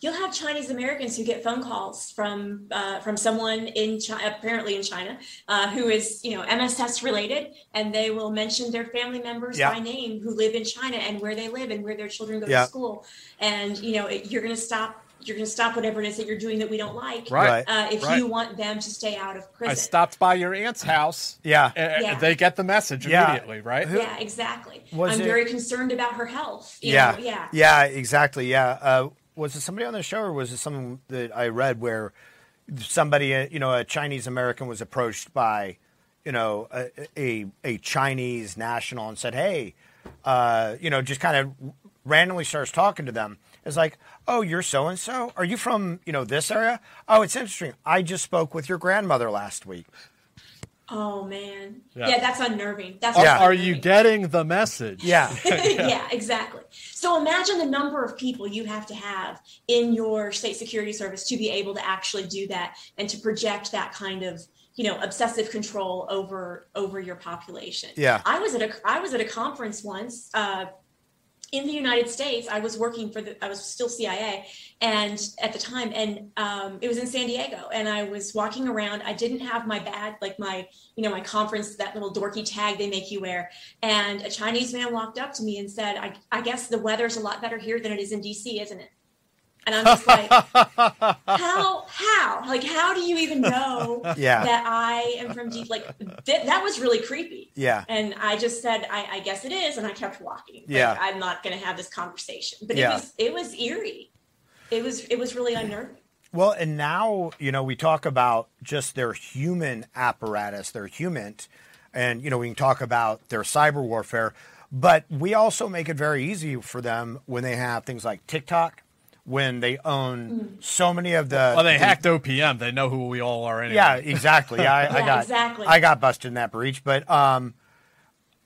You'll have Chinese Americans who get phone calls from uh, from someone in China, apparently in China, uh, who is, you know, M S S related, and they will mention their family members yeah. by name who live in China and where they live and where their children go yeah. to school. And, you know, it, you're going to stop. You're going to stop whatever it is that you're doing that we don't like. Right. Uh, if right. you want them to stay out of prison. I stopped by your aunt's house. Yeah. And yeah. they get the message yeah. immediately, right? Yeah, exactly. Was I'm it... very concerned about her health. You yeah. know? Yeah. Yeah, exactly. Yeah. Uh, was it somebody on the show or was it something that I read where somebody, you know, a Chinese American was approached by, you know, a, a, a Chinese national and said, hey, uh, you know, just kind of randomly starts talking to them. It's like, oh, you're so-and-so? Are you from, you know, this area? Oh, it's interesting. I just spoke with your grandmother last week. Oh, man. Yeah, yeah that's unnerving. That's yeah. unnerving. Are you getting the message? Yeah. yeah. yeah, exactly. So imagine the number of people you have to have in your state security service to be able to actually do that and to project that kind of, you know, obsessive control over over your population. Yeah. I was at a, I was at a conference once, uh, in the United States. I was working for the, I was still C I A and at the time, and um, it was in San Diego, and I was walking around. I didn't have my badge, like my, you know, my conference, that little dorky tag they make you wear. And a Chinese man walked up to me and said, I, I guess the weather's a lot better here than it is in D C, isn't it? And I'm just like, how, how, like, how do you even know yeah. that I am from deep? Like th- that was really creepy. Yeah. And I just said, I, I guess it is. And I kept walking. Yeah. Like, I'm not going to have this conversation, but yeah. it was, it was eerie. It was, it was really unnerving. Well, and now, you know, we talk about just their human apparatus, their human, and, you know, we can talk about their cyber warfare, but we also make it very easy for them when they have things like TikTok. When they own so many of the, well, they the, hacked O P M. They know who we all are anyway. Yeah, exactly. I, yeah, I got exactly. I got busted in that breach. But um,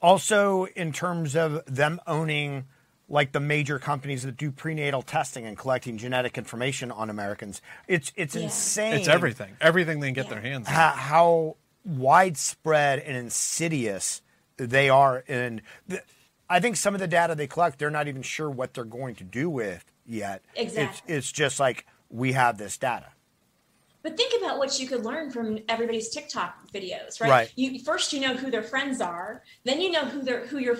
also in terms of them owning like the major companies that do prenatal testing and collecting genetic information on Americans, it's it's yeah. insane. It's everything. Everything they can get yeah. their hands on. How, how widespread and insidious they are, and the, I think some of the data they collect, they're not even sure what they're going to do with. Yet exactly it's, it's just like we have this data, but think about what you could learn from everybody's TikTok videos, right? Right. You first you know who their friends are, then you know who their who your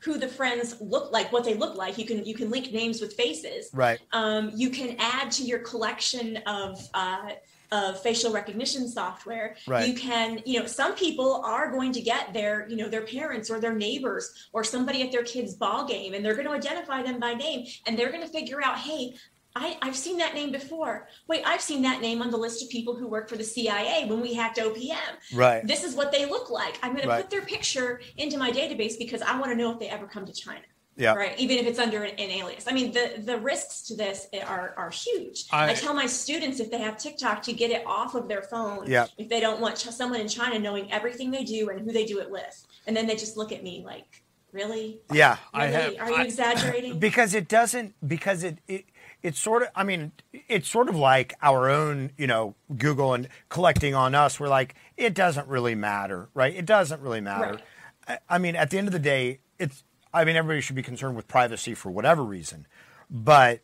who the friends look like, what they look like. You can you can link names with faces, right? Um, you can add to your collection of uh, of facial recognition software, right. you can, you know, some people are going to get their, you know, their parents or their neighbors or somebody at their kid's ball game, and they're going to identify them by name, and they're going to figure out, hey, I, I've seen that name before. Wait, I've seen that name on the list of people who work for the C I A when we hacked O P M. Right. This is what they look like. I'm going right. to put their picture into my database because I want to know if they ever come to China. Yeah. Right. Even if it's under an, an alias. I mean, the, the risks to this are, are huge. I, I tell my students, if they have TikTok, to get it off of their phone. Yeah. If they don't want ch- someone in China knowing everything they do and who they do it with. And then they just look at me like, really? Yeah. Really? I have, are you I, exaggerating? Because it doesn't, because it, it It's sort of, I mean, it's sort of like our own, you know, Google and collecting on us. We're like, it doesn't really matter, right? It doesn't really matter. Right. I, I mean, at the end of the day, it's, I mean, everybody should be concerned with privacy for whatever reason. But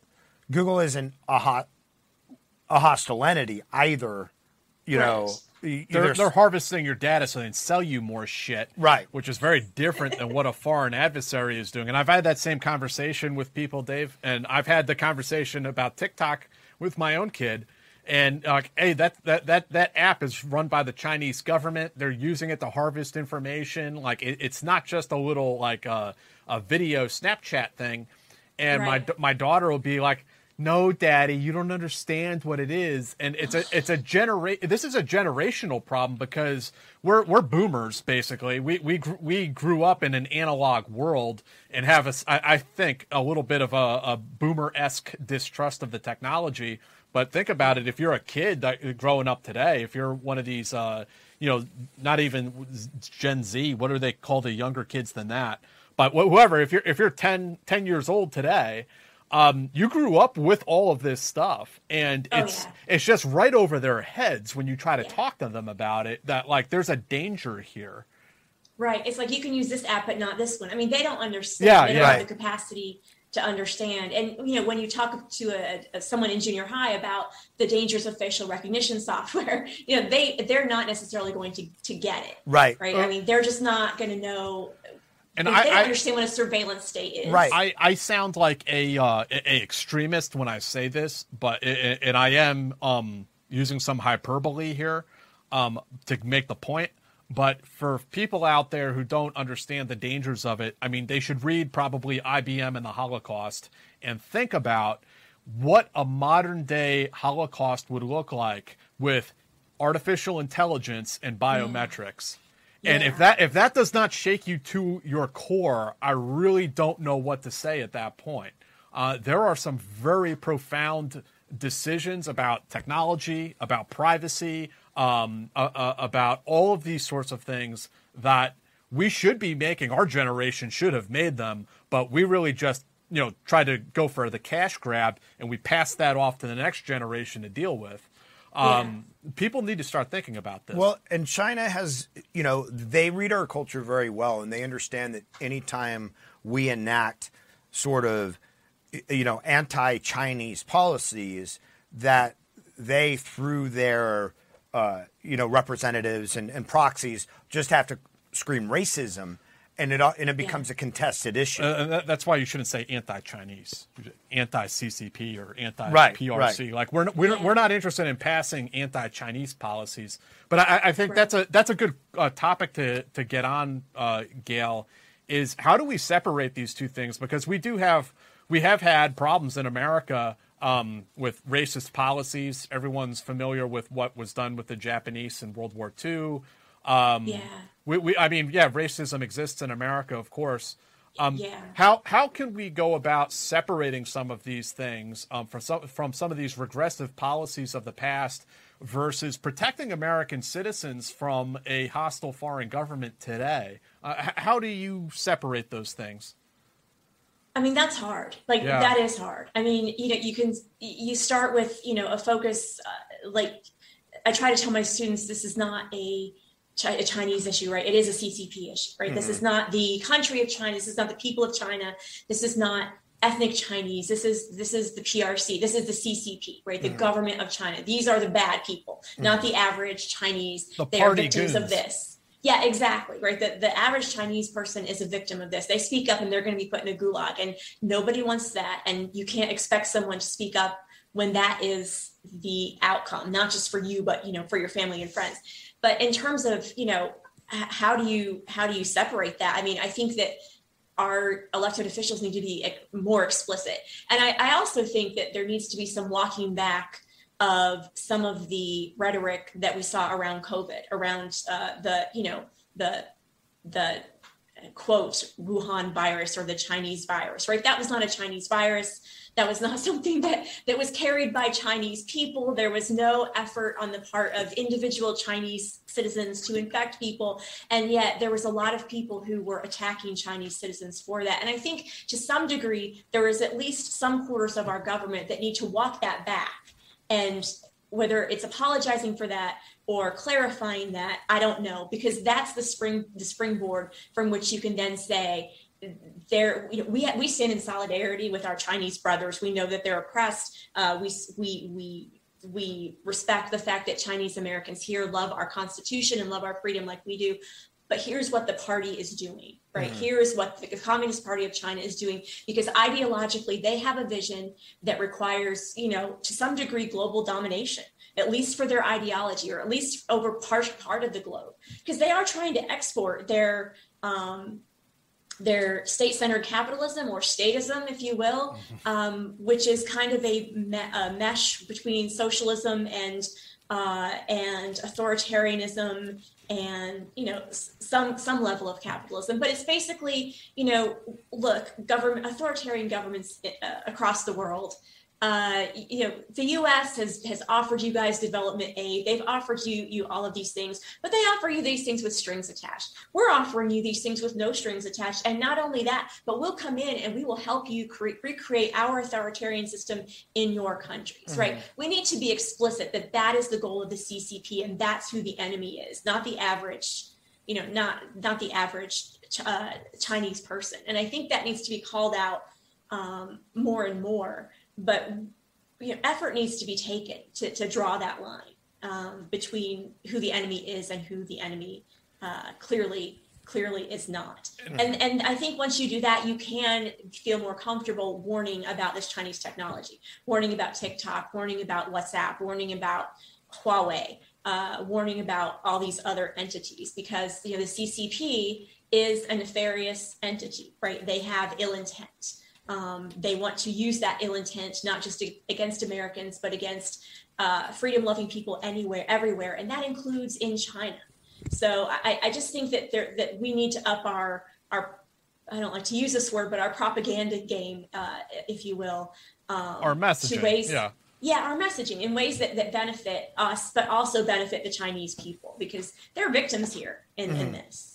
Google isn't a hot, a hostile entity either, you right. know. They're, they're harvesting your data so they can sell you more shit, right? Which is very different than what a foreign adversary is doing. And I've had that same conversation with people, Dave. And I've had the conversation about TikTok with my own kid. And uh, hey, that, that that that app is run by the Chinese government. They're using it to harvest information. Like it, it's not just a little like uh, a video Snapchat thing. And right. my my daughter will be like, no, Daddy, you don't understand what it is. And it's a it's a genera- this is a generational problem because we're we're boomers basically. We we gr- we grew up in an analog world and have a, I, I think a little bit of a, a boomer-esque distrust of the technology. But think about it: if you're a kid that, growing up today, if you're one of these, uh, you know, not even Gen Z, what do they call the younger kids than that? But whoever, if you're if you're ten, ten years old today. Um, you grew up with all of this stuff, and oh, it's yeah. it's just right over their heads when you try to yeah. talk to them about it, that like there's a danger here. Right. It's like you can use this app, but not this one. I mean, they don't understand. Yeah, they yeah, don't right. have the capacity to understand. And, you know, when you talk to a, a, someone in junior high about the dangers of facial recognition software, you know, they, they're not necessarily going to, to get it. Right. Right. Uh, I mean, they're just not going to know. And I, they don't I understand what a surveillance state is. Right. I, I sound like a, uh, a extremist when I say this, but it, and I am um, using some hyperbole here um, to make the point. But for people out there who don't understand the dangers of it, I mean, they should read probably I B M and the Holocaust and think about what a modern day Holocaust would look like with artificial intelligence and biometrics. Mm. And yeah. if that if that does not shake you to your core, I really don't know what to say at that point. Uh, there are some very profound decisions about technology, about privacy, um, uh, uh, about all of these sorts of things that we should be making. Our generation should have made them, but we really just you know try to go for the cash grab, and we pass that off to the next generation to deal with. Um, yeah. People need to start thinking about this. Well, and China has, you know, they read our culture very well, and they understand that anytime we enact sort of, you know, anti-Chinese policies, that they, through their, uh, you know, representatives and, and proxies, just have to scream racism. And it and it becomes yeah. a contested issue. Uh, that's why you shouldn't say anti-Chinese, anti-C C P or anti-P R C. Right, right. Like we're we're yeah. we're not interested in passing anti-Chinese policies. But I, I think right. that's a that's a good uh, topic to to get on, uh, Gail. Is how do we separate these two things? Because we do have we have had problems in America um, with racist policies. Everyone's familiar with what was done with the Japanese in World War Two. Um, yeah. We, we, I mean, yeah, racism exists in America, of course. Um, yeah. How how can we go about separating some of these things um, from some from some of these regressive policies of the past versus protecting American citizens from a hostile foreign government today? Uh, how do you separate those things? I mean, that's hard. Like yeah. that is hard. I mean, you know, you can you start with you know a focus. Uh, like I try to tell my students, this is not a a Chinese issue, right? It is a C C P issue, right? Mm-hmm. This is not the country of China. This is not the people of China. This is not ethnic Chinese. This is this is the P R C. This is the C C P, right? The mm-hmm. government of China. These are the bad people, mm-hmm. not the average Chinese. The they are victims goons. Of this. Yeah, exactly, right? The, the average Chinese person is a victim of this. They speak up and they're going to be put in a gulag, and nobody wants that. And you can't expect someone to speak up when that is the outcome, not just for you, but, you know, for your family and friends. But in terms of, you know, how do you, how do you separate that? I mean, I think that our elected officials need to be more explicit. And I, I also think that there needs to be some walking back of some of the rhetoric that we saw around COVID, around uh, the, you know, the, the quote, Wuhan virus or the Chinese virus, right? That was not a Chinese virus. That was not something that, that was carried by Chinese people. There was no effort on the part of individual Chinese citizens to infect people. And yet there was a lot of people who were attacking Chinese citizens for that. And I think to some degree, there is at least some quarters of our government that need to walk that back. And whether it's apologizing for that or clarifying that, I don't know, because that's the spring, the springboard from which you can then say, there, you know, we we stand in solidarity with our Chinese brothers. We know that they're oppressed. Uh, we we we we respect the fact that Chinese Americans here love our Constitution and love our freedom like we do. But here's what the party is doing, right? Mm-hmm. Here is what the Communist Party of China is doing, because ideologically they have a vision that requires, you know, to some degree, global domination, at least for their ideology, or at least over part, part of the globe, because they are trying to export their um, their state-centered capitalism, or statism, if you will, um, which is kind of a, me- a mesh between socialism and uh, and authoritarianism, and, you know, some some level of capitalism. But it's basically, you know, look, government, authoritarian governments uh, across the world, uh, you know, the U S has has offered you guys development aid. They've offered you you all of these things, but they offer you these things with strings attached. We're offering you these things with no strings attached. And not only that, but we'll come in and we will help you cre- recreate our authoritarian system in your countries, mm-hmm. right? We need to be explicit that that is the goal of the C C P, and that's who the enemy is, not the average, you know, not, not the average uh, Chinese person. And I think that needs to be called out um, more and more. But, you know, effort needs to be taken to, to draw that line um, between who the enemy is and who the enemy uh, clearly clearly is not. And and I think once you do that, you can feel more comfortable warning about this Chinese technology, warning about TikTok, warning about WhatsApp, warning about Huawei, uh, warning about all these other entities, because, you know, the C C P is a nefarious entity, right? They have ill intent. Um, they want to use that ill intent, not just against Americans, but against uh, freedom-loving people anywhere, everywhere. And that includes in China. So I, I just think that there, that we need to up our, our, I don't like to use this word, but our propaganda game, uh, if you will. Um, our messaging, ways, yeah. Yeah, our messaging in ways that, that benefit us, but also benefit the Chinese people, because they're victims here in, mm-hmm. in this.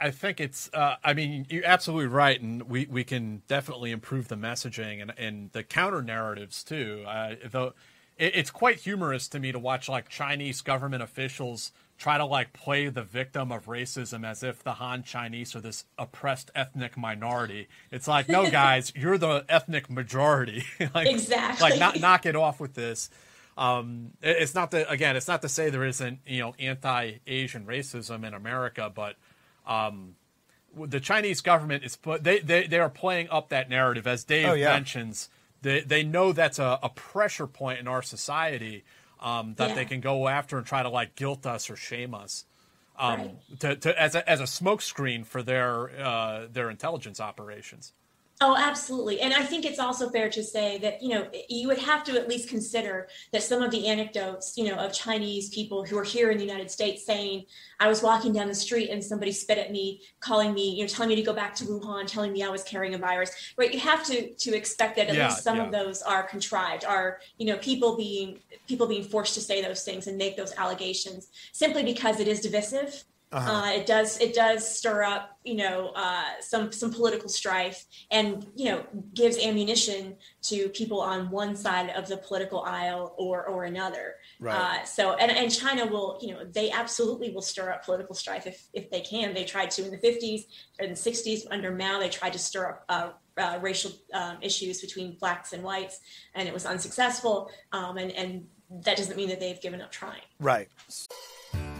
I think it's, uh, I mean, you're absolutely right. And we, we can definitely improve the messaging and, and the counter narratives too. Uh, though it, it's quite humorous to me to watch like Chinese government officials try to like play the victim of racism as if the Han Chinese are this oppressed ethnic minority. It's like, no guys, you're the ethnic majority. like, exactly. Like not, knock it off with this. Um, it, it's not that, again, it's not to say there isn't, you know, anti-Asian racism in America, but Um, the Chinese government is they, they they are playing up that narrative, as Dave oh, yeah. mentions. They they know that's a, a pressure point in our society um, that yeah. they can go after and try to like guilt us or shame us um, right. to, to as a as a smokescreen for their uh, their intelligence operations. Oh, absolutely. And I think it's also fair to say that, you know, you would have to at least consider that some of the anecdotes, you know, of Chinese people who are here in the United States saying, I was walking down the street and somebody spit at me, calling me, you know, telling me to go back to Wuhan, telling me I was carrying a virus, right? You have to to expect that at yeah, least some yeah. of those are contrived, are, you know, people being people being forced to say those things and make those allegations simply because it is divisive. Uh-huh. Uh, it does. It does stir up, you know, uh, some some political strife, and, you know, gives ammunition to people on one side of the political aisle or or another. Right. Uh, so, and, and China will, you know, they absolutely will stir up political strife if if they can. They tried to in the fifties and sixties under Mao. They tried to stir up uh, uh, racial um, issues between blacks and whites, and it was unsuccessful. Um, and and that doesn't mean that they've given up trying. Right.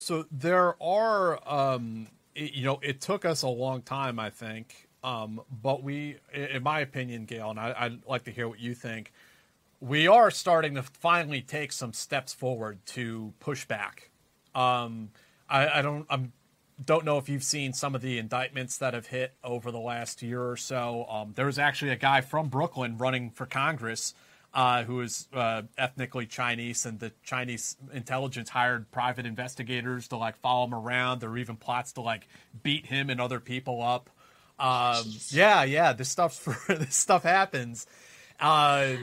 So there are, um, it, you know, it took us a long time, I think, um, but we, in my opinion, Gail, and I, I'd like to hear what you think, we are starting to finally take some steps forward to push back. Um, I, I don't I'm, don't know if you've seen some of the indictments that have hit over the last year or so. Um, there was actually a guy from Brooklyn running for Congress Uh, who is uh, ethnically Chinese, and the Chinese intelligence hired private investigators to, like, follow him around. There were even plots to, like, beat him and other people up. Um, yeah, yeah, this stuff's for, this stuff happens. Uh,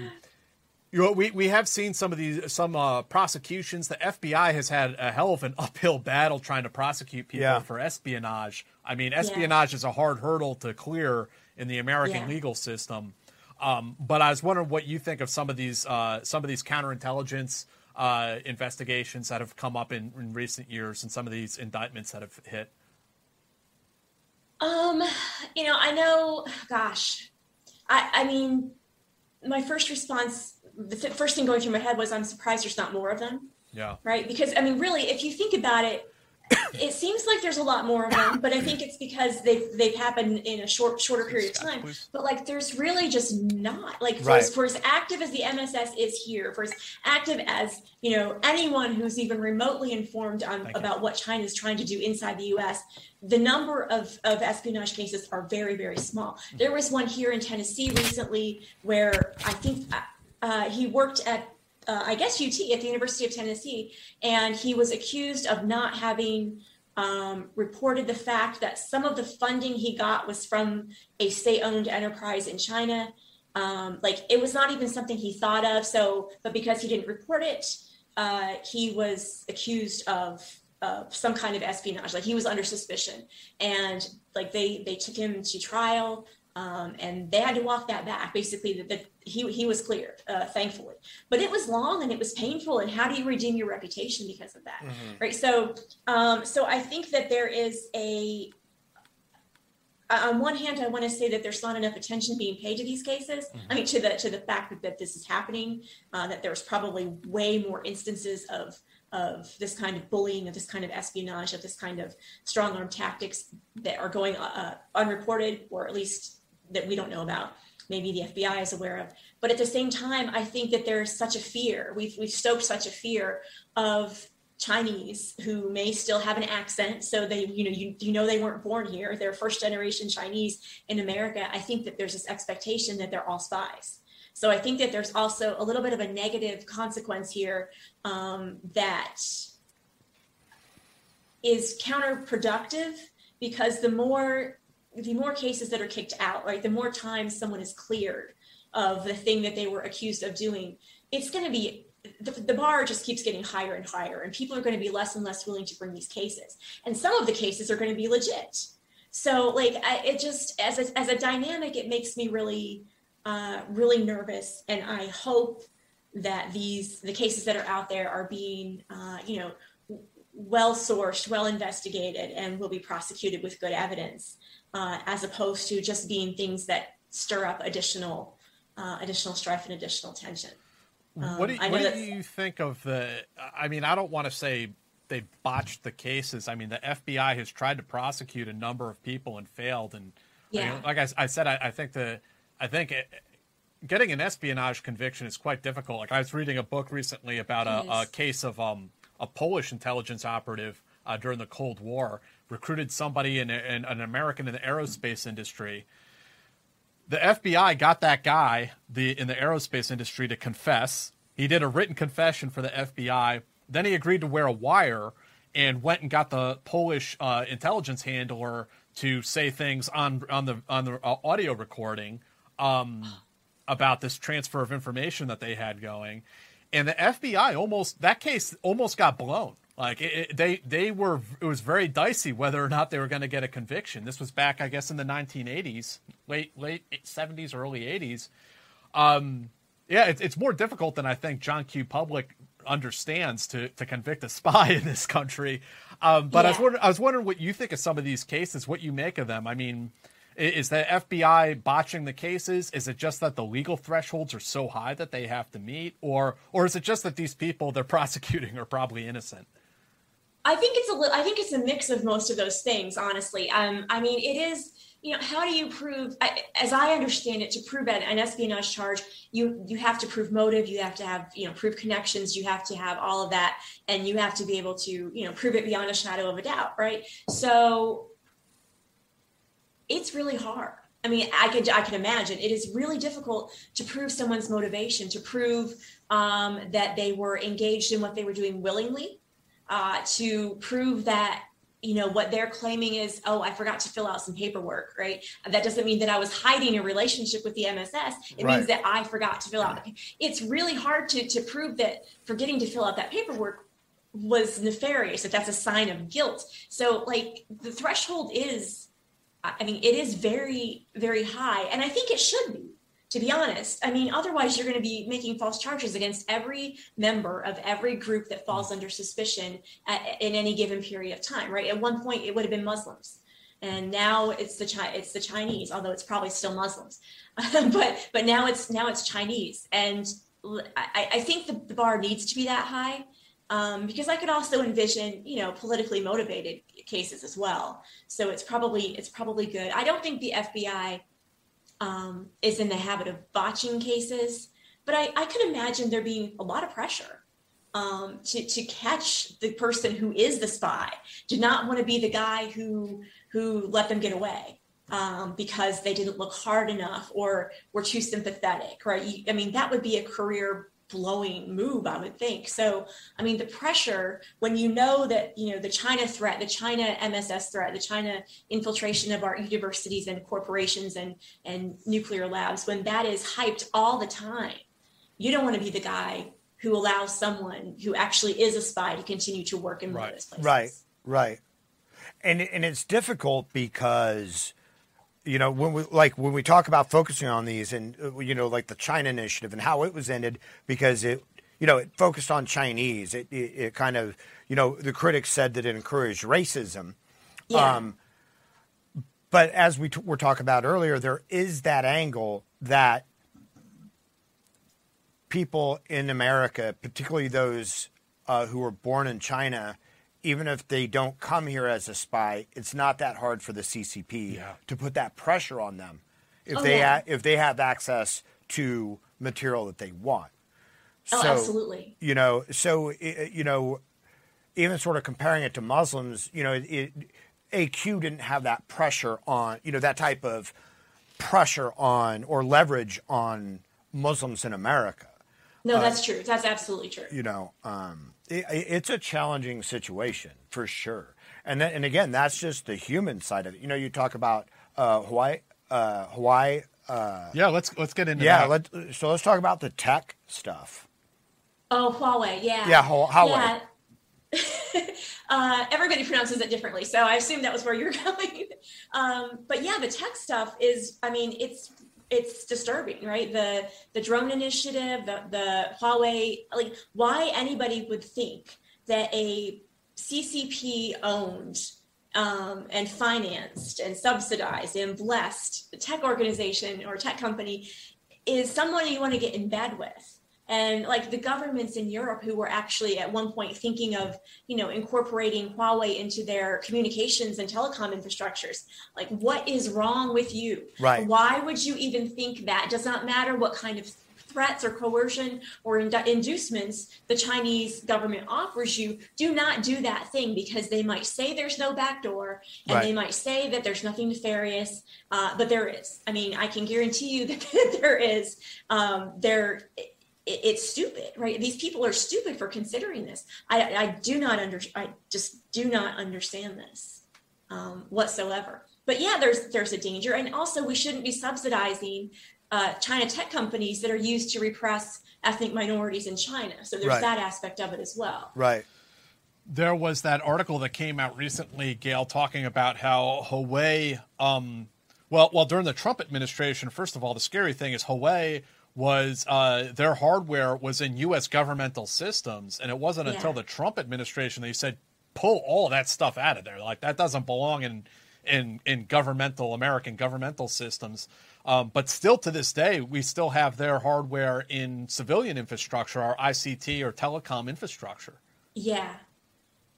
you know, we, we have seen some of these, some uh, prosecutions. The F B I has had a hell of an uphill battle trying to prosecute people yeah. for espionage. I mean, espionage yeah. is a hard hurdle to clear in the American yeah. legal system. Um, but I was wondering what you think of some of these uh, some of these counterintelligence uh, investigations that have come up in, in recent years, and some of these indictments that have hit. Um, you know, I know. Gosh, I, I mean, my first response, the first thing going through my head was, I'm surprised there's not more of them. Yeah. Right. Because I mean, really, if you think about it, it seems like there's a lot more of them, but I think it's because they've they've happened in a short shorter period of time. But like, there's really just not like for, right. as, for as active as the M S S is here, for as active as you know anyone who's even remotely informed on Thank about you. what China is trying to do inside the U S. The number of, of espionage cases are very very small. There was one here in Tennessee recently where I think uh, he worked at. Uh, I guess U T at the University of Tennessee, and he was accused of not having um, reported the fact that some of the funding he got was from a state-owned enterprise in China. Um, like it was not even something he thought of. So, but because he didn't report it, uh, he was accused of uh, some kind of espionage. Like he was under suspicion, and like they they took him to trial. Um, and they had to walk that back. Basically, that he he was cleared, uh, thankfully. But it was long and it was painful. And how do you redeem your reputation because of that, mm-hmm. right? So, um, so I think that there is a. On one hand, I want to say that there's not enough attention being paid to these cases. Mm-hmm. I mean, to the to the fact that, that this is happening, uh, that there's probably way more instances of. of this kind of bullying, of this kind of espionage, of this kind of strong-arm tactics that are going uh, unreported, or at least that we don't know about. Maybe the F B I is aware of. But at the same time, I think that there's such a fear. We've, we've stoked such a fear of Chinese who may still have an accent. So they, you know, you, you know, they weren't born here. They're first-generation Chinese in America. I think that there's this expectation that they're all spies. So I think that there's also a little bit of a negative consequence here um, that is counterproductive, because the more the more cases that are kicked out, right, the more times someone is cleared of the thing that they were accused of doing, it's going to be the, the bar just keeps getting higher and higher, and people are going to be less and less willing to bring these cases. And some of the cases are going to be legit. So like I, it just as a, as a dynamic, it makes me really. Uh, really nervous, and I hope that these the cases that are out there are being, uh, you know, w- well sourced, well investigated, and will be prosecuted with good evidence, uh, as opposed to just being things that stir up additional, uh, additional strife and additional tension. Um, what do you, I know what do you think of the? I mean, I don't want to say they botched the cases. I mean, the F B I has tried to prosecute a number of people and failed, and yeah. I mean, like I, I said, I, I think the. I think it, getting an espionage conviction is quite difficult. Like I was reading a book recently about a, a case of um, a Polish intelligence operative uh, during the Cold War, recruited somebody in, in an American in the aerospace industry. The F B I got that guy the in the aerospace industry to confess. He did a written confession for the F B I. Then he agreed to wear a wire and went and got the Polish uh, intelligence handler to say things on on the on the uh, audio recording um, about this transfer of information that they had going. And the F B I almost that case almost got blown. Like it, it, they they were it was very dicey whether or not they were going to get a conviction. This was back, I guess, in the nineteen eighties, late late seventies, early eighties. Um, yeah, it, it's more difficult than I think John Q. Public understands to to convict a spy in this country. Um, but yeah. I was wondering, I was wondering what you think of some of these cases, what you make of them. I mean, is the F B I botching the cases? Is it just that the legal thresholds are so high that they have to meet, or or is it just that these people they're prosecuting are probably innocent? I think it's a li- I think it's a mix of most of those things, honestly. Um, I mean, it is. You know, how do you prove, as I understand it, to prove an, an espionage charge, you you have to prove motive, you have to have, you know, prove connections, you have to have all of that, and you have to be able to, you know, prove it beyond a shadow of a doubt, right? So it's really hard. I mean, I could I can imagine it is really difficult to prove someone's motivation, to prove um, that they were engaged in what they were doing willingly, uh, to prove that, you know, what they're claiming is, oh, I forgot to fill out some paperwork, right? That doesn't mean that I was hiding a relationship with the M S S. It right. means that I forgot to fill out. The, it's really hard to, to prove that forgetting to fill out that paperwork was nefarious, that that's a sign of guilt. So like the threshold is, I mean, it is very, very high. And I think it should be, to be honest. I mean, otherwise you're going to be making false charges against every member of every group that falls under suspicion at, in any given period of time, right? At one point, it would have been Muslims, and now it's the Chi- it's the Chinese, although it's probably still Muslims, but but now it's now it's Chinese, and I, I think the, the bar needs to be that high, um, because I could also envision, you know, politically motivated cases as well. So it's probably it's probably good. I don't think the F B I um is in the habit of botching cases, but I, I could imagine there being a lot of pressure um to to catch the person who is the spy. Did not want to be the guy who who let them get away um because they didn't look hard enough or were too sympathetic, right? You, I mean, that would be a career blowing move, I would think. So, I mean, the pressure when you know that, you know, the China threat, the China M S S threat, the China infiltration of our universities and corporations and, and nuclear labs, when that is hyped all the time, you don't want to be the guy who allows someone who actually is a spy to continue to work in one of those places. Right, right. And, and it's difficult because, you know, when we like when we talk about focusing on these and, you know, like the China initiative and how it was ended because it, you know, it focused on Chinese. It, it, it kind of, you know, the critics said that it encouraged racism. Yeah. Um, but as we t- were talking about earlier, there is that angle that people in America, particularly those uh, who were born in China, even if they don't come here as a spy, it's not that hard for the C C P yeah. to put that pressure on them if oh, they yeah. ha- if they have access to material that they want. Oh, so, absolutely. You know, so it, you know, even sort of comparing it to Muslims, you know, it, A Q didn't have that pressure on, you know, that type of pressure on or leverage on Muslims in America. No, that's uh, true. That's absolutely true. You know, um, it, it's a challenging situation for sure. And then, and again, that's just the human side of it. You know, you talk about uh, Hawaii, uh, Hawaii. Uh, yeah, let's let's get into yeah, that. Yeah, so let's talk about the tech stuff. Oh, Huawei, yeah. Yeah, Ho- Huawei. Yeah. uh, everybody pronounces it differently, so I assume that was where you're going. um, but yeah, the tech stuff is, I mean, it's. It's disturbing, right? The the drone initiative, the, the Huawei, like why anybody would think that a C C P-owned um, and financed and subsidized and blessed tech organization or tech company is someone you want to get in bed with. And like the governments in Europe who were actually at one point thinking of, you know, incorporating Huawei into their communications and telecom infrastructures. Like, what is wrong with you? Right. Why would you even think that? It does not matter what kind of threats or coercion or ind- inducements the Chinese government offers you, do not do that thing, because they might say there's no back door, and right. they might say that there's nothing nefarious, uh, but there is. I mean, I can guarantee you that there is. Um, there, it, it's stupid, right? These people are stupid for considering this. I, I do not under, I just do not understand this um, whatsoever. But yeah, there's there's a danger, and also we shouldn't be subsidizing uh, China tech companies that are used to repress ethnic minorities in China. So there's right. that aspect of it as well. Right. There was that article that came out recently, Gail, talking about how Huawei. Um, well, well, during the Trump administration, first of all, the scary thing is Huawei was uh, their hardware was in U S governmental systems, and it wasn't yeah. until the Trump administration they said pull all that stuff out of there. Like that doesn't belong in. in in governmental American governmental systems. Um, but still to this day, we still have their hardware in civilian infrastructure, our I C T or telecom infrastructure. Yeah.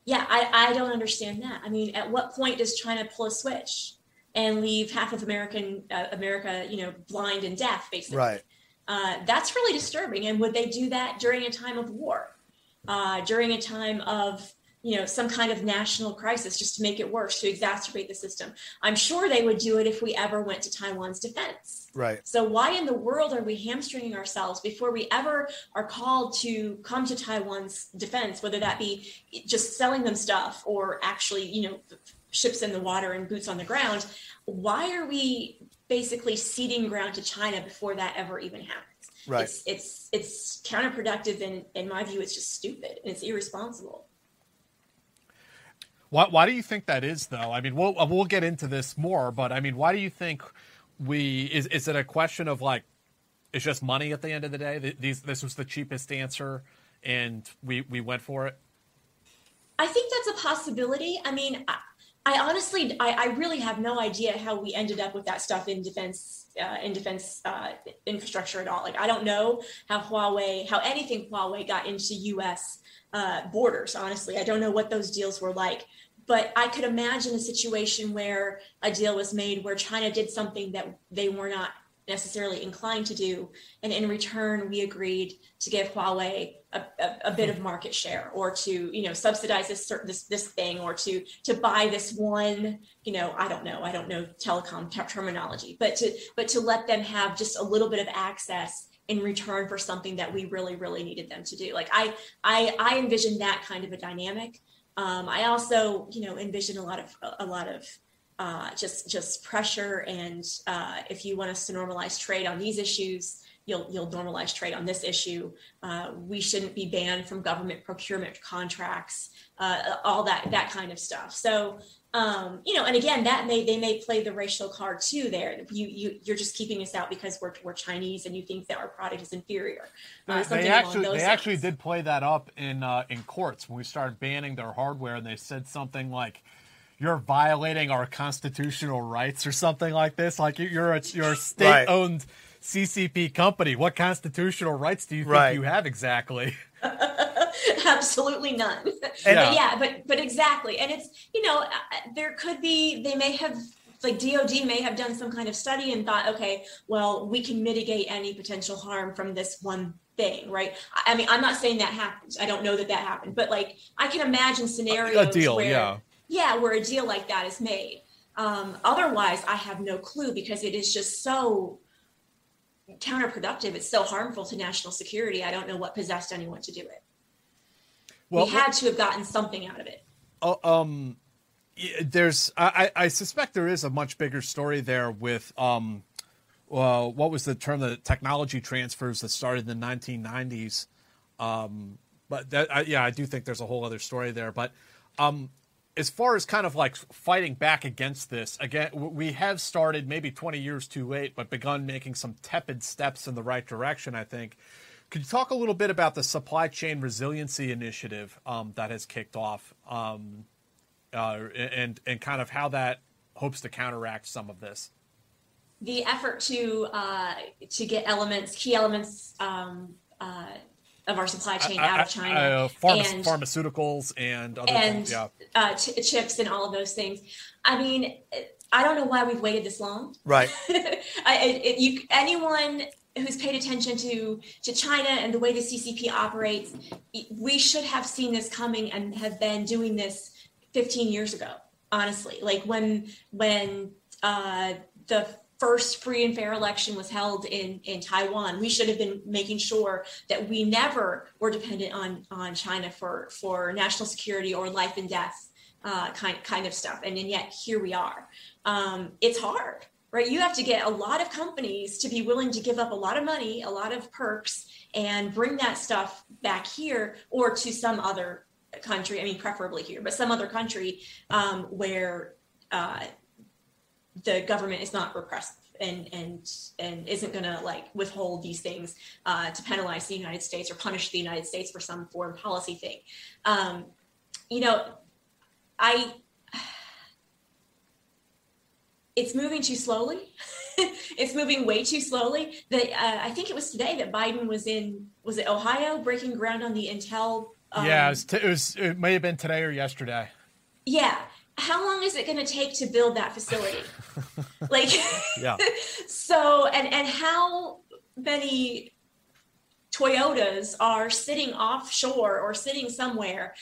Yeah, I, I don't understand that. I mean, at what point does China pull a switch and leave half of American uh, America, you know, blind and deaf, basically? Right. Uh, that's really disturbing. And would they do that during a time of war, uh, during a time of you know, some kind of national crisis just to make it worse, to exacerbate the system? I'm sure they would do it if we ever went to Taiwan's defense. Right. So why in the world are we hamstringing ourselves before we ever are called to come to Taiwan's defense, whether that be just selling them stuff or actually, you know, ships in the water and boots on the ground? Why are we basically ceding ground to China before that ever even happens? Right. It's it's, it's counterproductive, and in my view, it's just stupid and it's irresponsible. Why, why do you think that is, though? I mean, we'll we'll get into this more, but I mean, why do you think we is is it a question of like it's just money at the end of the day? These this was the cheapest answer, and we we went for it. I think that's a possibility. I mean, I, I honestly, I, I really have no idea how we ended up with that stuff in defense. Uh, in defense uh, infrastructure at all. Like, I don't know how Huawei, how anything Huawei got into U S uh, borders, honestly. I don't know what those deals were like, but I could imagine a situation where a deal was made where China did something that they were not necessarily inclined to do. And in return, we agreed to give Huawei a, a, a bit of market share, or to, you know, subsidize this, this, this thing, or to, to buy this one, you know, I don't know, I don't know telecom t- terminology, but to, but to let them have just a little bit of access in return for something that we really, really needed them to do. Like I, I, I envision that kind of a dynamic. Um, I also, you know, envision a lot of, a, a lot of, Uh, just just pressure, and uh, if you want us to normalize trade on these issues, you'll you'll normalize trade on this issue. Uh, we shouldn't be banned from government procurement contracts, uh, all that that kind of stuff. So um, you know, and again, that may they may play the racial card too. There, you you you're just keeping us out because we're we're Chinese, and you think that our product is inferior. Uh, they actually they lines. actually did play that up in uh, in courts when we started banning their hardware, and they said something like, "You're violating our constitutional rights," or something like this. Like, you're a, you're a state-owned right. C C P company. What constitutional rights do you think right. you have exactly? Absolutely none. Yeah. But yeah, but but exactly. And it's, you know, there could be, they may have, like D O D may have done some kind of study and thought, okay, well, we can mitigate any potential harm from this one thing, right? I mean, I'm not saying that happens. I don't know that that happened. But, like, I can imagine scenarios a deal, where... Yeah. Yeah, where a deal like that is made. Um, otherwise, I have no clue, because it is just so counterproductive. It's so harmful to national security. I don't know what possessed anyone to do it. Well, we had to have gotten something out of it. Uh, um, there's, I, I suspect there is a much bigger story there with um, uh, what was the term, the technology transfers that started in the nineteen nineties. Um, but that, I, yeah, I do think there's a whole other story there. But um, as far as kind of like fighting back against this, again, we have started maybe twenty years too late, but begun making some tepid steps in the right direction, I think. Could you talk a little bit about the Supply Chain Resiliency Initiative um, that has kicked off, um, uh, and, and kind of how that hopes to counteract some of this? The effort to uh, to get elements, key elements um, uh, of our supply chain I, I, out of China. I, uh, pharma- and, pharmaceuticals and other and, things. Yeah. Uh, t- chips and all of those things. I mean, I don't know why we've waited this long. Right. I, it, you, anyone who's paid attention to, to China and the way the C C P operates, we should have seen this coming and have been doing this fifteen years ago, honestly. Like when, when uh, the first free and fair election was held in, in Taiwan, we should have been making sure that we never were dependent on, on China for, for national security or life and death uh, kind, kind of stuff. And, and yet here we are. Um, it's hard. Right, you have to get a lot of companies to be willing to give up a lot of money, a lot of perks, and bring that stuff back here or to some other country. I mean, preferably here, but some other country um, where uh, the government is not repressive and and and isn't going to like withhold these things uh, to penalize the United States or punish the United States for some foreign policy thing. Um, you know, I. It's moving too slowly. It's moving way too slowly. That uh, I think it was today that Biden was in, was it Ohio, breaking ground on the Intel? Um, yeah, it was, t- it was. It may have been today or yesterday. Yeah. How long is it going to take to build that facility? Like, yeah. So, and and how many Toyotas are sitting offshore or sitting somewhere,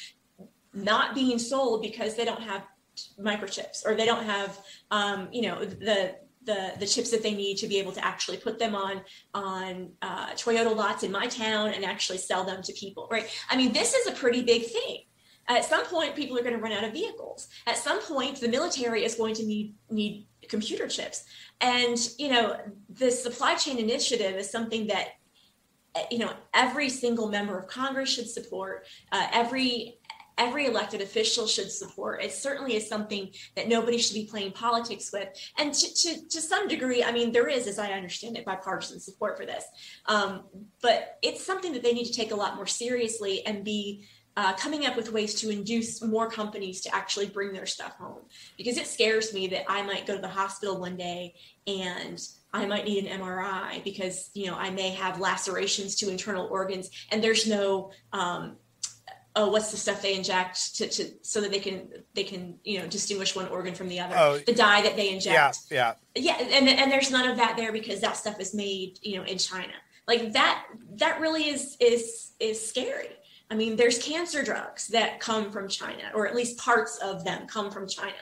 not being sold because they don't have microchips, or they don't have, um, you know, the the the chips that they need to be able to actually put them on on uh, Toyota lots in my town and actually sell them to people, right? I mean, this is a pretty big thing. At some point, people are going to run out of vehicles. At some point, the military is going to need need computer chips, and you know, the supply chain initiative is something that you know every single member of Congress should support. Uh, every Every elected official should support. It certainly is something that nobody should be playing politics with. And to, to, to some degree, I mean, there is, as I understand it, bipartisan support for this. Um, but it's something that they need to take a lot more seriously and be uh, coming up with ways to induce more companies to actually bring their stuff home. Because it scares me that I might go to the hospital one day and I might need an M R I because, you know, I may have lacerations to internal organs and there's no... Um, oh, what's the stuff they inject to, to so that they can they can you know distinguish one organ from the other? Oh, the dye that they inject. Yeah, yeah, yeah. And and there's none of that there because that stuff is made you know in China. Like that that really is is is scary. I mean, there's cancer drugs that come from China, or at least parts of them come from China.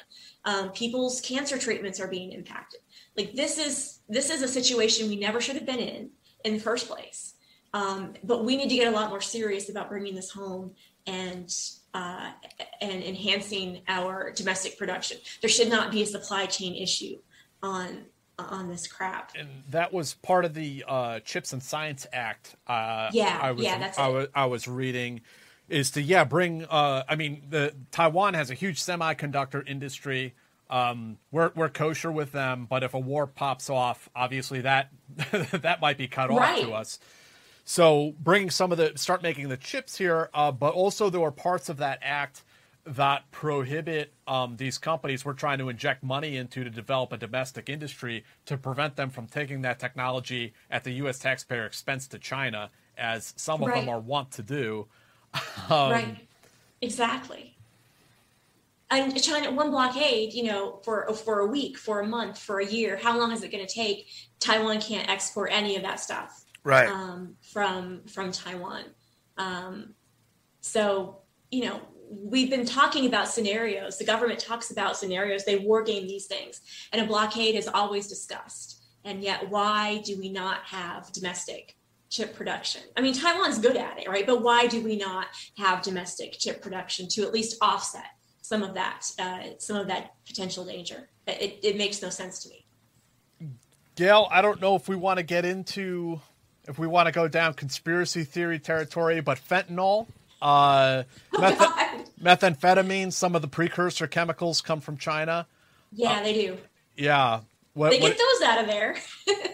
Um, people's cancer treatments are being impacted. Like this is this is a situation we never should have been in in the first place. Um, but we need to get a lot more serious about bringing this home and uh, and enhancing our domestic production. There should not be a supply chain issue on on this crap. And that was part of the uh, Chips and Science Act. Uh, yeah, I was, yeah, that's I was, I was reading is to yeah bring. Uh, I mean, the Taiwan has a huge semiconductor industry. Um, we're we're kosher with them, but if a war pops off, obviously that that might be cut right off to us. So bring some of the – start making the chips here, uh, but also there are parts of that act that prohibit um, these companies we're trying to inject money into to develop a domestic industry to prevent them from taking that technology at the U S taxpayer expense to China, as some of right them are wont to do. Um, right. Exactly. And China, one blockade, you know, for for a week, for a month, for a year, how long is it going to take? Taiwan can't export any of that stuff. Right. Um, from from Taiwan. Um, so, you know, we've been talking about scenarios. The government talks about scenarios. They war game these things. And a blockade is always discussed. And yet, why do we not have domestic chip production? I mean, Taiwan's good at it, right? But why do we not have domestic chip production to at least offset some of that, uh, some of that potential danger? It, it makes no sense to me. Gail, I don't know if we want to get into... if we want to go down conspiracy theory territory, but fentanyl, uh, oh, meth- methamphetamine, some of the precursor chemicals come from China. Yeah, uh, they do. Yeah. What, they get what, those out of there.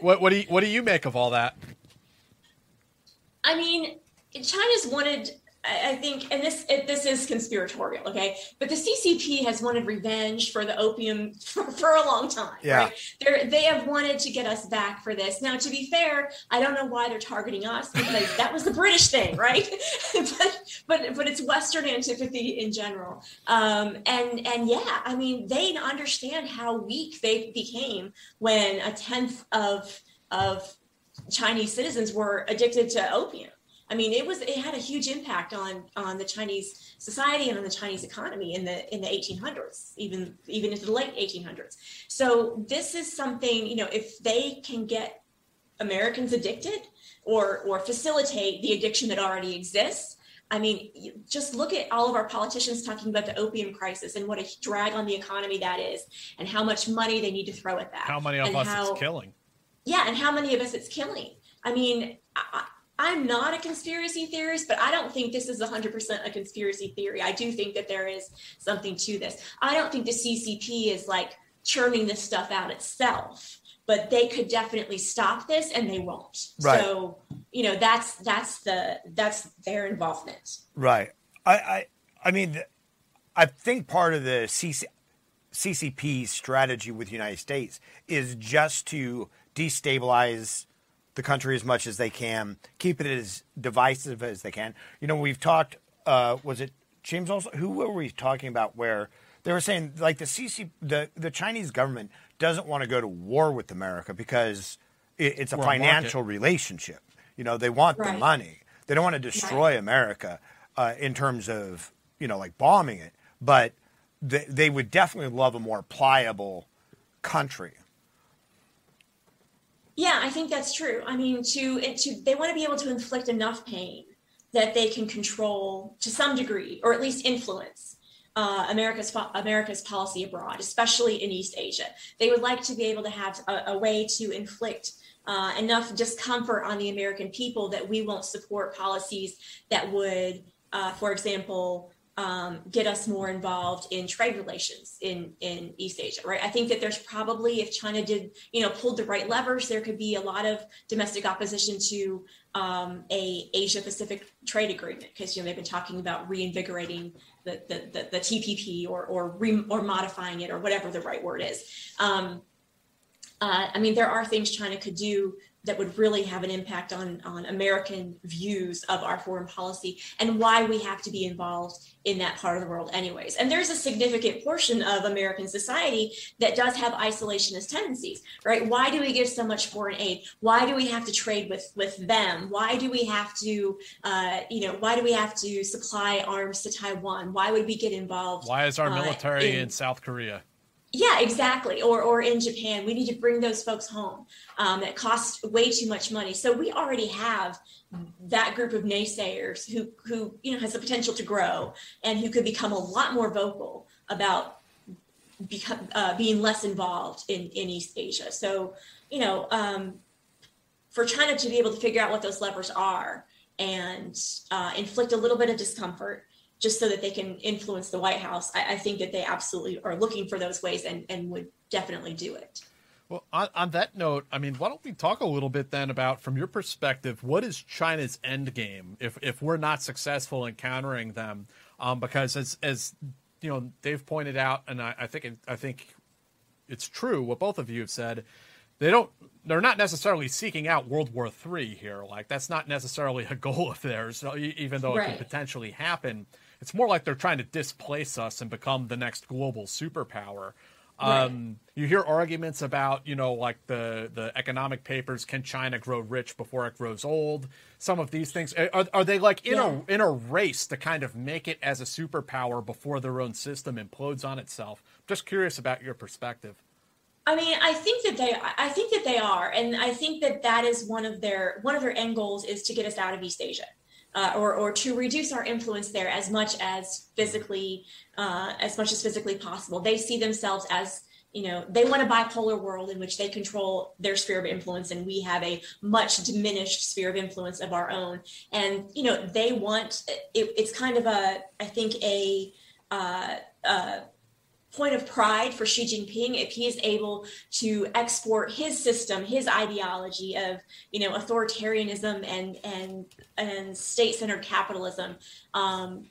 what, what, do you, what do you make of all that? I mean, China's wanted, I think, and this it, this is conspiratorial, okay? But the C C P has wanted revenge for the opium for, for a long time. Yeah. Right? They're, they have wanted to get us back for this. Now, to be fair, I don't know why they're targeting us because that was the British thing, right? but, but but it's Western antipathy in general. Um, and, and yeah, I mean, they understand how weak they became when a tenth of of Chinese citizens were addicted to opium. I mean, it was it had a huge impact on on the Chinese society and on the Chinese economy in the in the eighteen hundreds, even even into the late eighteen hundreds. So this is something, you know, if they can get Americans addicted or or facilitate the addiction that already exists. I mean, just look at all of our politicians talking about the opium crisis and what a drag on the economy that is, and how much money they need to throw at that. How many of us how, it's killing? Yeah, and how many of us it's killing. I mean, I, I'm not a conspiracy theorist, but I don't think this is one hundred percent a conspiracy theory. I do think that there is something to this. I don't think the C C P is like churning this stuff out itself, but they could definitely stop this, and they won't. Right. So, you know, that's that's the that's their involvement. Right. I I, I mean, I think part of the C C P's strategy with the United States is just to destabilize the country as much as they can, keep it as divisive as they can. You know, we've talked, uh, was it James also? Who were we talking about where they were saying, like, the C C P, the, the Chinese government doesn't want to go to war with America because it, it's a war financial market. Relationship. You know, they want right. the money. They don't want to destroy right. America uh, in terms of, you know, like bombing it. But they, they would definitely love a more pliable country. Yeah, I think that's true. I mean, to, to they want to be able to inflict enough pain that they can control to some degree, or at least influence uh, America's America's policy abroad, especially in East Asia. They would like to be able to have a, a way to inflict Uh, enough discomfort on the American people that we won't support policies that would, uh, for example, um, get us more involved in trade relations in, in East Asia, right? I think that there's probably, if China did, you know, pulled the right levers, there could be a lot of domestic opposition to um, a Asia-Pacific trade agreement, because, you know, they've been talking about reinvigorating the the, the, the T P P or or, re- or modifying it or whatever the right word is. Um, Uh, I mean, there are things China could do that would really have an impact on, on American views of our foreign policy and why we have to be involved in that part of the world anyways. And there's a significant portion of American society that does have isolationist tendencies, right? Why do we give so much foreign aid? Why do we have to trade with, with them? Why do we have to, uh, you know, why do we have to supply arms to Taiwan? Why would we get involved? Why is our military uh, in-, in South Korea? Yeah, exactly. Or or in Japan, we need to bring those folks home. Um, it costs way too much money. So we already have that group of naysayers who, who you know, has the potential to grow and who could become a lot more vocal about become, uh, being less involved in, in East Asia. So, you know, um, for China to be able to figure out what those levers are and uh, inflict a little bit of discomfort just so that they can influence the White House, I, I think that they absolutely are looking for those ways and, and would definitely do it. Well, on, on that note, I mean, why don't we talk a little bit then about, from your perspective, what is China's end game if, if we're not successful in countering them? Um, because as, as you know, Dave pointed out, and I, I think it, I think it's true what both of you have said, they don't, they're not necessarily seeking out World War Three here. Like, that's not necessarily a goal of theirs, even though it right. could potentially happen. It's more like they're trying to displace us and become the next global superpower. Right. Um, you hear arguments about, you know, like the, the economic papers, can China grow rich before it grows old? Some of these things, are, are they like in, yeah. a, in a race to kind of make it as a superpower before their own system implodes on itself? Just curious about your perspective. I mean, I think that they, I think that they are. And I think that that is one of their, one of their end goals is to get us out of East Asia. Uh, or, or to reduce our influence there as much as physically, uh, as much as physically possible. They see themselves as, you know, they want a bipolar world in which they control their sphere of influence, and we have a much diminished sphere of influence of our own. And you know, they want it, it's kind of a, I think a. Uh, uh, point of pride for Xi Jinping if he is able to export his system, his ideology of, you know, authoritarianism and and and state-centered capitalism, um,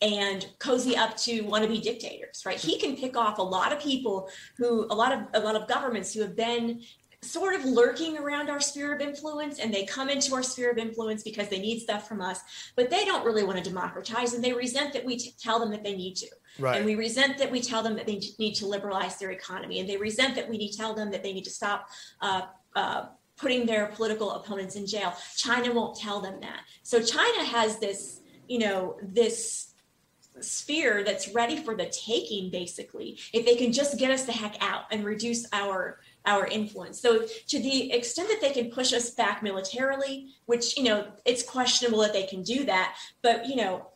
and cozy up to wannabe dictators, right? He can pick off a lot of people who, a lot of a lot of governments who have been sort of lurking around our sphere of influence, and they come into our sphere of influence because they need stuff from us, but they don't really want to democratize, and they resent that we t- tell them that they need to. Right. And we resent that we tell them that they need to liberalize their economy, and they resent that we need to tell them that they need to stop uh, uh, putting their political opponents in jail. China won't tell them that. So China has this, you know, this sphere that's ready for the taking, basically, if they can just get us the heck out and reduce our our influence. So to the extent that they can push us back militarily, which, you know, it's questionable that they can do that, but, you know,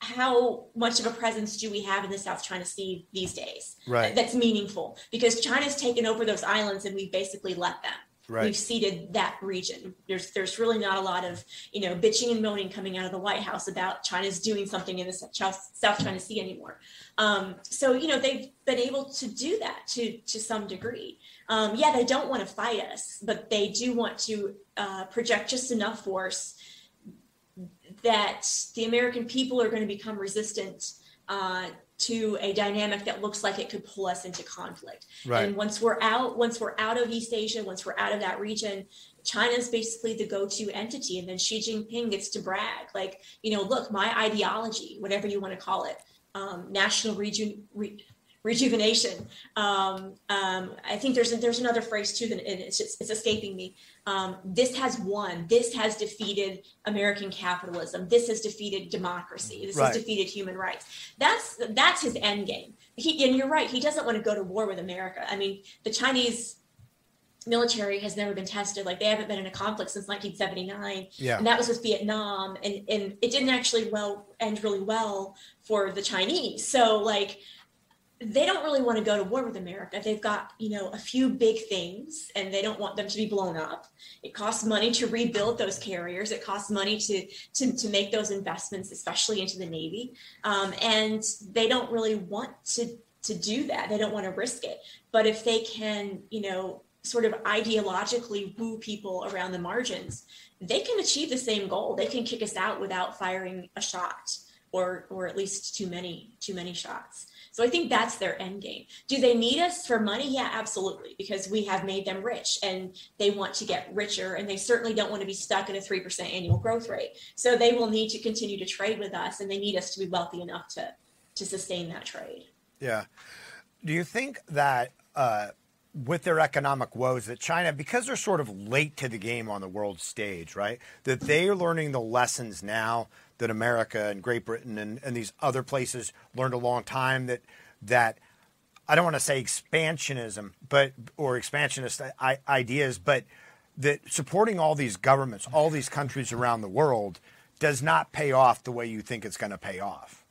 how much of a presence do we have in the South China Sea these days? Right. That's meaningful, because China's taken over those islands and we've basically let them. Right. We've ceded that region. There's there's really not a lot of, you know, bitching and moaning coming out of the White House about China's doing something in the South China Sea anymore. Um, so, you know, they've been able to do that to to some degree. Um, yeah, they don't want to fight us, but they do want to uh, project just enough force that the American people are going to become resistant uh, to a dynamic that looks like it could pull us into conflict. Right. And once we're out, once we're out of East Asia, once we're out of that region, China is basically the go-to entity. And then Xi Jinping gets to brag, like, you know, look, my ideology, whatever you want to call it, um, national region, re- rejuvenation. Um, um, I think there's there's another phrase too, that it's just, it's escaping me. Um, this has won. This has defeated American capitalism. This has defeated democracy. This right. has defeated human rights. That's that's his end game. He, and you're right. He doesn't want to go to war with America. I mean, the Chinese military has never been tested. Like, they haven't been in a conflict since nineteen seventy-nine. Yeah. And that was with Vietnam. And, and it didn't actually well end really well for the Chinese. So, like, they don't really want to go to war with America. They've got, you know, a few big things, and they don't want them to be blown up. It costs money to rebuild those carriers. It costs money to to, to make those investments, especially into the Navy. Um, and they don't really want to, to do that. They don't want to risk it. But if they can, you know, sort of ideologically woo people around the margins, they can achieve the same goal. They can kick us out without firing a shot, or or at least too many, too many shots. So I think that's their end game. Do they need us for money? Yeah, absolutely, because we have made them rich and they want to get richer, and they certainly don't want to be stuck in a three percent annual growth rate. So they will need to continue to trade with us, and they need us to be wealthy enough to, to sustain that trade. Yeah. Do you think that uh, with their economic woes that China, because they're sort of late to the game on the world stage, right, that they are learning the lessons now that America and Great Britain and, and these other places learned a long time, that that I don't want to say expansionism, but or expansionist I- ideas, but that supporting all these governments, all these countries around the world, does not pay off the way you think it's going to pay off.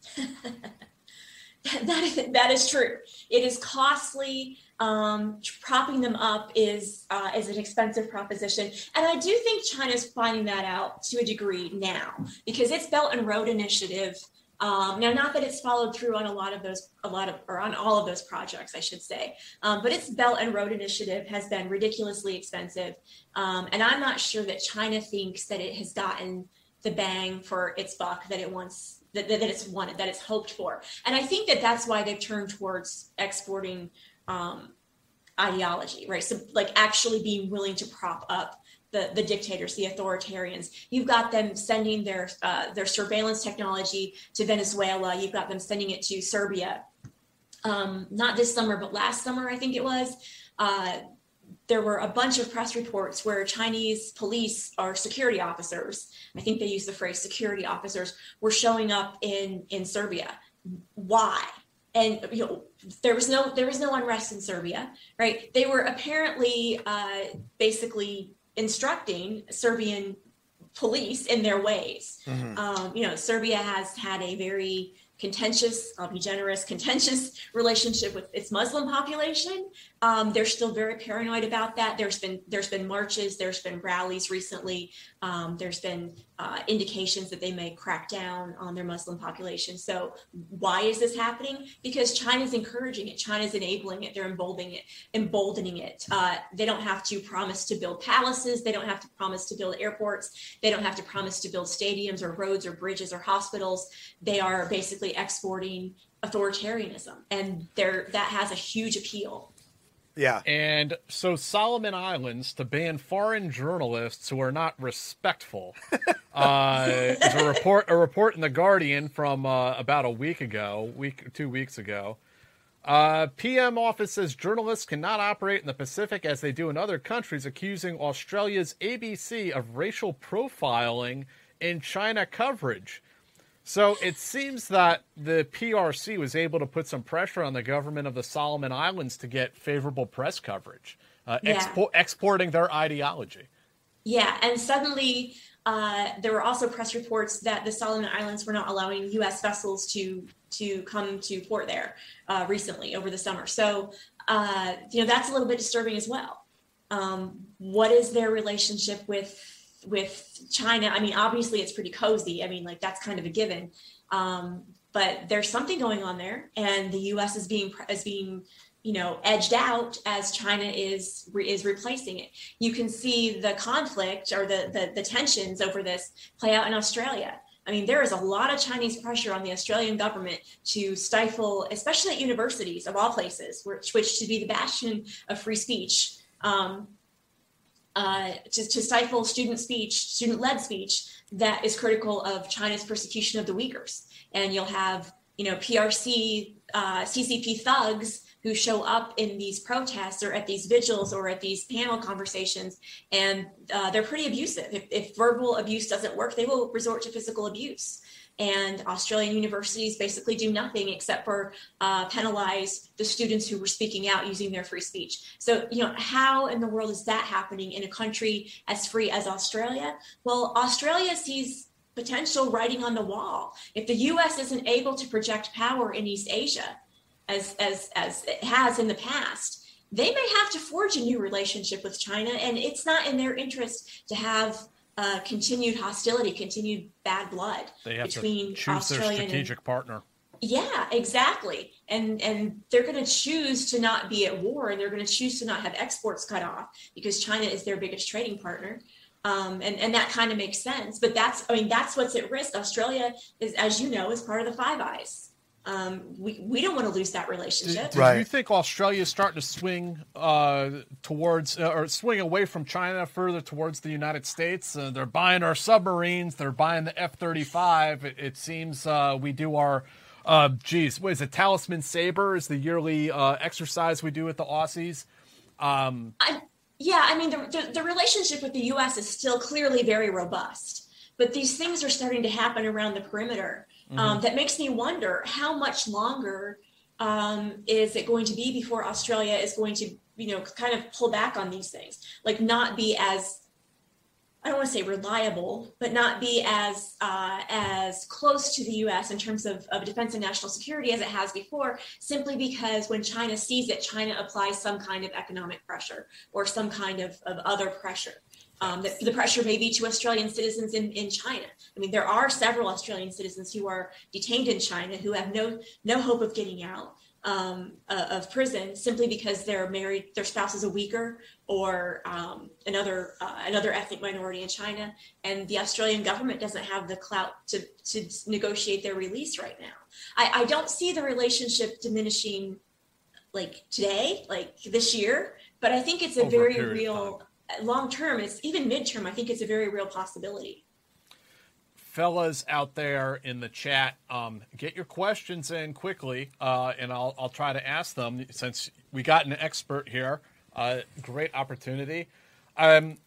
That is, that is true. It is costly. Um, propping them up is uh, is an expensive proposition. And I do think China's finding that out to a degree now, because its Belt and Road Initiative, um, now not that it's followed through on a lot of those, a lot of, or on all of those projects, I should say, um, but its Belt and Road Initiative has been ridiculously expensive. Um, and I'm not sure that China thinks that it has gotten the bang for its buck that it wants, that, that it's wanted, that it's hoped for. And I think that that's why they've turned towards exporting um, ideology, right? So, like, actually being willing to prop up the, the dictators, the authoritarians. You've got them sending their, uh, their surveillance technology to Venezuela. You've got them sending it to Serbia. Um, not this summer, but last summer, I think it was, uh, there were a bunch of press reports where Chinese police or security officers, I think they use the phrase security officers, were showing up in, in Serbia. Why? And, you know, there was no there was no unrest in Serbia, right? They were apparently uh, basically instructing Serbian police in their ways. Mm-hmm. Um, you know, Serbia has had a very contentious, I'll be generous, contentious relationship with its Muslim population. Um, they're still very paranoid about that. There's been there's been marches, there's been rallies recently. Um, there's been uh, indications that they may crack down on their Muslim population. So why is this happening? Because China's encouraging it. China's enabling it. They're emboldening it. Emboldening it. Uh, they don't have to promise to build palaces. They don't have to promise to build airports. They don't have to promise to build stadiums or roads or bridges or hospitals. They are basically exporting authoritarianism, and there that has a huge appeal. Yeah. And so Solomon Islands to ban foreign journalists who are not respectful. uh, there's a report, a report in The Guardian from uh, about a week ago, week two weeks ago, Uh, P M office says journalists cannot operate in the Pacific as they do in other countries, accusing Australia's A B C of racial profiling in China coverage. So it seems that the P R C was able to put some pressure on the government of the Solomon Islands to get favorable press coverage, uh, yeah. expo- exporting their ideology. Yeah, and suddenly uh, there were also press reports that the Solomon Islands were not allowing U S vessels to to come to port there uh, recently over the summer. So, uh, you know, that's a little bit disturbing as well. Um, what is their relationship with with China? I mean, obviously it's pretty cozy. I mean, like that's kind of a given. Um, but there's something going on there, and the U S is being is being you know, edged out as China is is replacing it. You can see the conflict or the, the the tensions over this play out in Australia. I mean, there is a lot of Chinese pressure on the Australian government to stifle, especially at universities of all places, which which should be the bastion of free speech, um, uh, to, to stifle student speech, student-led speech that is critical of China's persecution of the Uyghurs. And you'll have, you know, P R C, uh, C C P thugs who show up in these protests or at these vigils or at these panel conversations, and uh, they're pretty abusive. If, if verbal abuse doesn't work, they will resort to physical abuse. And Australian universities basically do nothing except for uh, penalize the students who were speaking out using their free speech. So, you know, how in the world is that happening in a country as free as Australia? Well, Australia sees potential writing on the wall. If the U S isn't able to project power in East Asia, as as as it has in the past, they may have to forge a new relationship with China, and it's not in their interest to have uh, continued hostility, continued bad blood they have between to choose Australia their strategic and, partner. Yeah, exactly, and and they're going to choose to not be at war, and they're going to choose to not have exports cut off because China is their biggest trading partner. Um, and, and that kind of makes sense, but that's I mean that's what's at risk. Australia is, as you know, is part of the Five Eyes. Um, we, we don't want to lose that relationship. Do, do right. you think Australia is starting to swing uh, towards uh, or swing away from China further towards the United States? Uh, they're buying our submarines. They're buying the F thirty-five. It, it seems uh, we do our, uh, geez, what is it? Talisman Sabre is the yearly uh, exercise we do with the Aussies. Um, I, yeah, I mean, the, the, the relationship with the U S is still clearly very robust, but these things are starting to happen around the perimeter. Mm-hmm. Um, that makes me wonder how much longer um, is it going to be before Australia is going to, you know, kind of pull back on these things, like not be as, I don't want to say reliable, but not be as uh, as close to the U S in terms of, of defense and national security as it has before, simply because when China sees it, China applies some kind of economic pressure or some kind of, of other pressure. Um, the, the pressure may be to Australian citizens in, in China. I mean, there are several Australian citizens who are detained in China who have no no hope of getting out um, uh, of prison simply because they're married, their spouse is a Uyghur or um, another uh, another ethnic minority in China, and the Australian government doesn't have the clout to to negotiate their release right now. I, I don't see the relationship diminishing like today, like this year, but I think it's a Over very a real. Long term, it's even midterm. I think it's a very real possibility. Fellas out there in the chat, um, get your questions in quickly, uh, and I'll I'll try to ask them since we got an expert here. Uh, great opportunity. Um,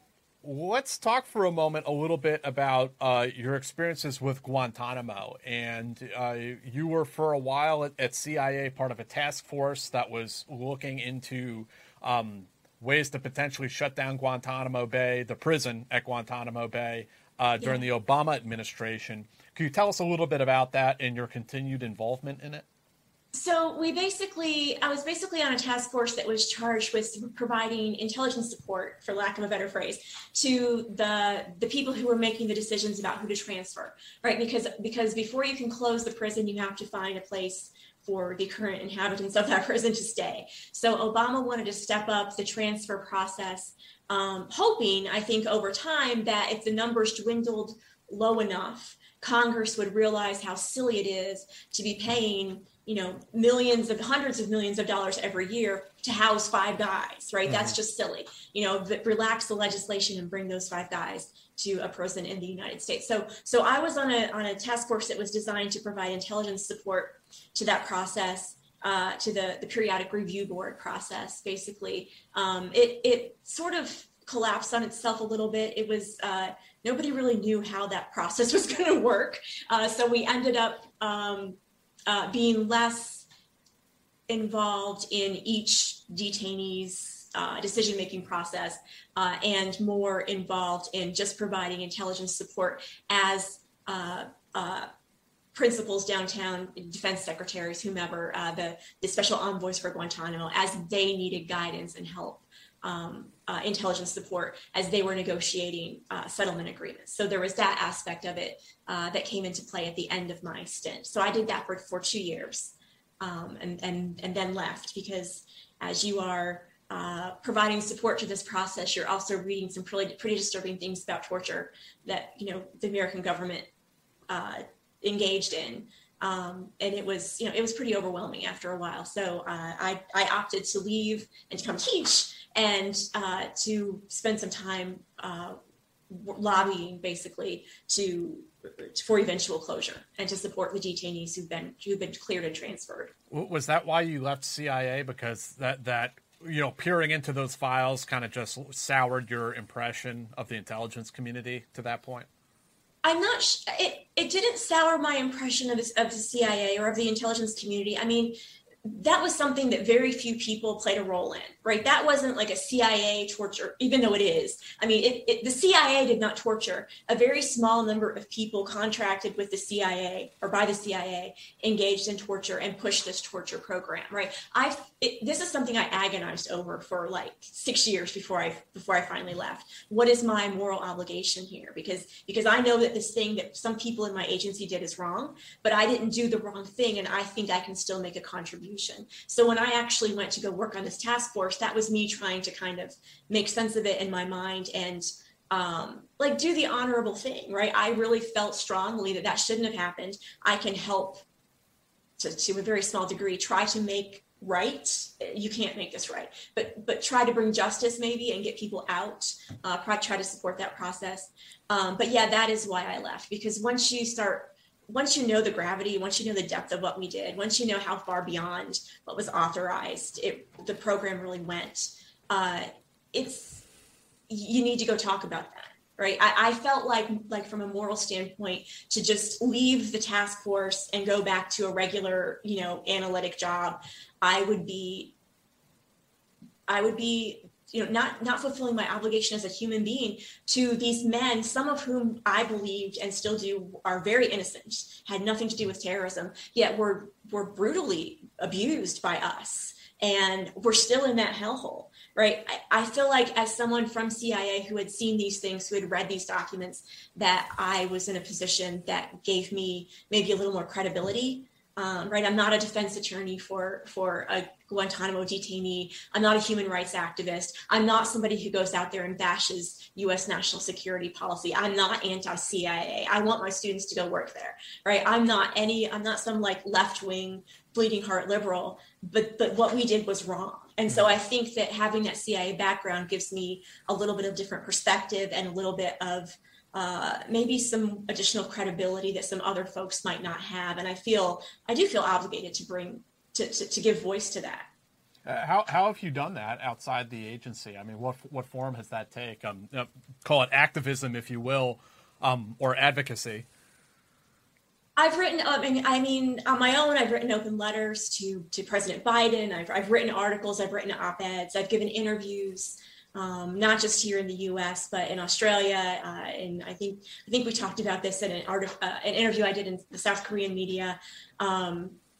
let's talk for a moment a little bit about uh, your experiences with Guantanamo, and uh, you were for a while at, at C I A part of a task force that was looking into. Um, ways to potentially shut down Guantanamo Bay, the prison at Guantanamo Bay, uh, during yeah. the Obama administration. Can you tell us a little bit about that and your continued involvement in it? So we basically, I was basically on a task force that was charged with providing intelligence support, for lack of a better phrase, to the the people who were making the decisions about who to transfer, right? Because because before you can close the prison, you have to find a place for the current inhabitants of that prison to stay. So Obama wanted to step up the transfer process, um, hoping, I think, over time that if the numbers dwindled low enough, Congress would realize how silly it is to be paying, you know, millions of hundreds of millions of dollars every year to house five guys, right? Mm-hmm. That's just silly. You know, relax the legislation and bring those five guys to a prison in the United States. So, so I was on a on a task force that was designed to provide intelligence support to that process, uh, to the, the periodic review board process, basically. Um, it, it sort of collapsed on itself a little bit. It was, uh, nobody really knew how that process was going to work. Uh, so we ended up um, uh, being less involved in each detainee's Uh, decision-making process uh, and more involved in just providing intelligence support as uh, uh, principals downtown, defense secretaries, whomever, uh, the, the special envoys for Guantanamo, as they needed guidance and help, um, uh, intelligence support as they were negotiating uh, settlement agreements. So there was that aspect of it uh, that came into play at the end of my stint. So I did that for, for two years um, and, and, and then left, because as you are Uh, providing support to this process, you're also reading some pretty, pretty disturbing things about torture that, you know, the American government uh, engaged in. Um, and it was, you know, it was pretty overwhelming after a while. So uh, I, I opted to leave and to come teach and uh, to spend some time uh, lobbying, basically, to for eventual closure and to support the detainees who've been, who've been cleared and transferred. Was that why you left C I A? Because that, that, you know, peering into those files kind of just soured your impression of the intelligence community to that point? I'm not sh- it, it didn't sour my impression of, of the C I A or of the intelligence community. I mean, that was something that very few people played a role in, right? That wasn't like a C I A torture, even though it is. I mean, it, it, the C I A did not torture. A very small number of people contracted with the C I A or by the C I A engaged in torture and pushed this torture program, right? I this is something I agonized over for like six years before I before I finally left. What is my moral obligation here? Because because I know that this thing that some people in my agency did is wrong, but I didn't do the wrong thing, and I think I can still make a contribution. So when I actually went to go work on this task force, that was me trying to kind of make sense of it in my mind and um, like do the honorable thing, right? I really felt strongly that that shouldn't have happened. I can help to, to a very small degree, try to make right. You can't make this right, but but try to bring justice maybe and get people out, uh, try to support that process. Um, but yeah, that is why I left, because once you start once you know the gravity, once you know the depth of what we did, once you know how far beyond what was authorized, it, the program really went, uh, it's, you need to go talk about that, right? I, I felt like, like from a moral standpoint, to just leave the task force and go back to a regular, you know, analytic job, I would be, I would be, you know, not, not fulfilling my obligation as a human being to these men, some of whom I believed and still do are very innocent, had nothing to do with terrorism, yet were, were brutally abused by us. And we're still in that hellhole, right? I, I feel like as someone from C I A who had seen these things, who had read these documents, that I was in a position that gave me maybe a little more credibility. Um, right, I'm not a defense attorney for for a Guantanamo detainee. I'm not a human rights activist. I'm not somebody who goes out there and bashes U S national security policy. I'm not anti-C I A. I want my students to go work there, right? I'm not any. I'm not some like left-wing bleeding heart liberal. But but what we did was wrong, and so I think that having that C I A background gives me a little bit of different perspective and a little bit of Uh, maybe some additional credibility that some other folks might not have, and I feel I do feel obligated to bring to to, to give voice to that. Uh, how how have you done that outside the agency? I mean, what what form has that take? Um, uh, call it activism, if you will, um, or advocacy. I've written, I mean, I mean, on my own, I've written open letters to to President Biden. I've I've written articles. I've written op-eds. I've given interviews. Um, not just here in the U S, but in Australia, uh, and I think I think we talked about this in an, art, uh, an interview I did in the South Korean media. Um,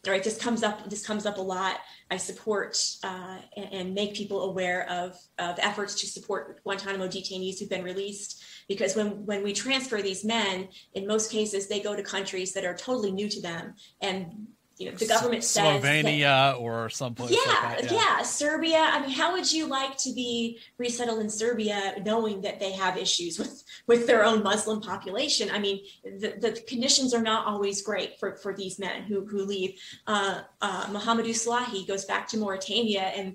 right, this comes up. This comes up a lot. I support uh, and, and make people aware of, of efforts to support Guantanamo detainees who've been released, because when when we transfer these men, in most cases they go to countries that are totally new to them, and you know, the government says Slovenia that, or someplace. Yeah, like that. Yeah, yeah, Serbia. I mean, how would you like to be resettled in Serbia, knowing that they have issues with, with their own Muslim population? I mean, the, the conditions are not always great for, for these men who who leave. Uh, uh, Mohamedou Slahi goes back to Mauritania and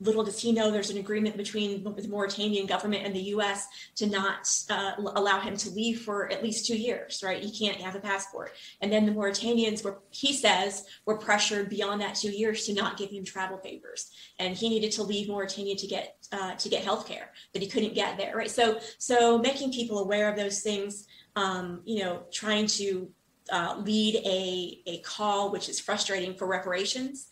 Little does he know there's an agreement between the Mauritanian government and the U S to not uh, allow him to leave for at least two years, right? He can't have a passport. And then the Mauritanians were, he says, were pressured beyond that two years to not give him travel papers. And he needed to leave Mauritania to get uh, to get health care, but he couldn't get there, right? So, so making people aware of those things, um, you know, trying to uh, lead a, a call, which is frustrating, for reparations,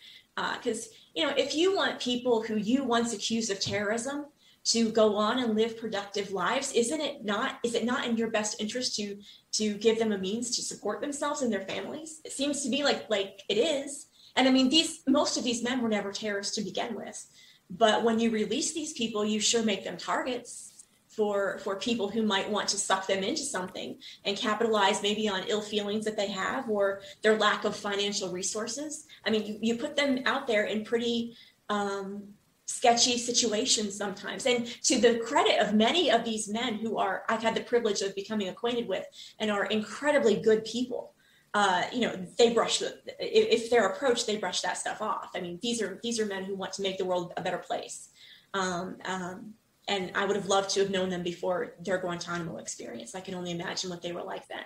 because, uh, you know, if you want people who you once accused of terrorism to go on and live productive lives, isn't it not, is it not in your best interest to to give them a means to support themselves and their families? It seems to be like like it is. And I mean, these most of these men were never terrorists to begin with. But when you release these people, you sure make them targets for for people who might want to suck them into something and capitalize maybe on ill feelings that they have or their lack of financial resources. I mean, you, you put them out there in pretty um, sketchy situations sometimes. And to the credit of many of these men who are, I've had the privilege of becoming acquainted with and are incredibly good people, uh, you know, they brush, the, if they're approached, they brush that stuff off. I mean, these are, these are men who want to make the world a better place. Um, um, And I would have loved to have known them before their Guantanamo experience. I can only imagine what they were like then.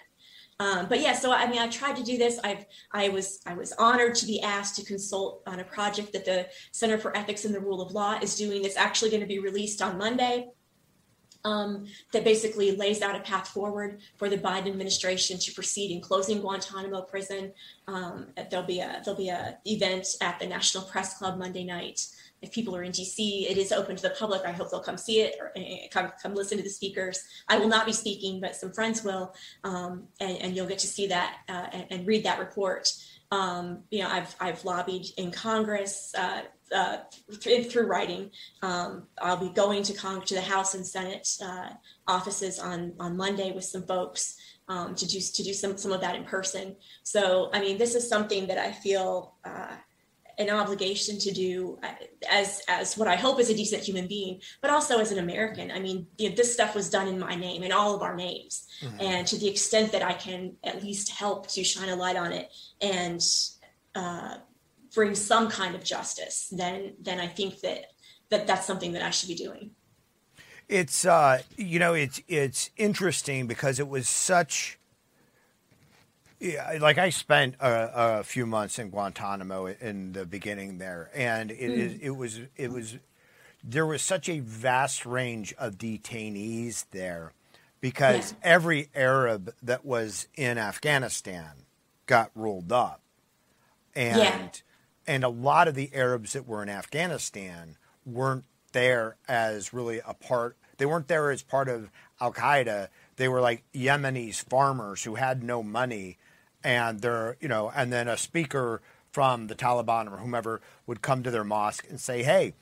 Um, but yeah, so I mean, I tried to do this. I've, I was, I was honored to be asked to consult on a project that the Center for Ethics and the Rule of Law is doing. That's actually going to be released on Monday. Um, that basically lays out a path forward for the Biden administration to proceed in closing Guantanamo prison. Um, there'll be a, there'll be a event at the National Press Club Monday night. If people are in D C, it is open to the public. I hope they'll come see it or come, come listen to the speakers. I will not be speaking, but some friends will, um, and, and you'll get to see that uh, and, and read that report. Um, you know, I've I've lobbied in Congress uh, uh, th- through writing. Um, I'll be going to Cong- to the House and Senate uh, offices on on Monday with some folks um, to do to do some some of that in person. So, I mean, this is something that I feel. Uh, an obligation to do as as what I hope is a decent human being, but also as an American. I mean, you know, this stuff was done in my name, in all of our names. Mm-hmm. And to the extent that I can at least help to shine a light on it and uh, bring some kind of justice, then then I think that, that that's something that I should be doing. It's, uh, you know, it's, it's interesting because it was such... Yeah, like I spent a, a few months in Guantanamo in the beginning there, and it mm. is, it was it was there was such a vast range of detainees there because yeah. every Arab that was in Afghanistan got rolled up, and yeah. and a lot of the Arabs that were in Afghanistan weren't there as really a part. They weren't there as part of Al Qaeda. They were like Yemenis farmers who had no money. And they're, you know, and then a speaker from the Taliban or whomever would come to their mosque and say, hey,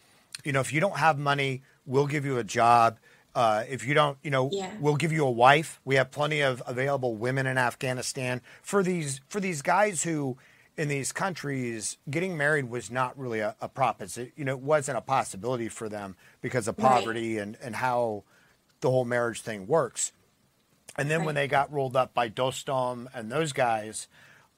you know, if you don't have money, we'll give you a job. Uh, if you don't, you know, yeah. we'll give you a wife. We have plenty of available women in Afghanistan for these for these guys who in these countries getting married was not really a, a proposition. You know, it wasn't a possibility for them because of poverty right. and, and how the whole marriage thing works. And then right. when they got rolled up by Dostum and those guys,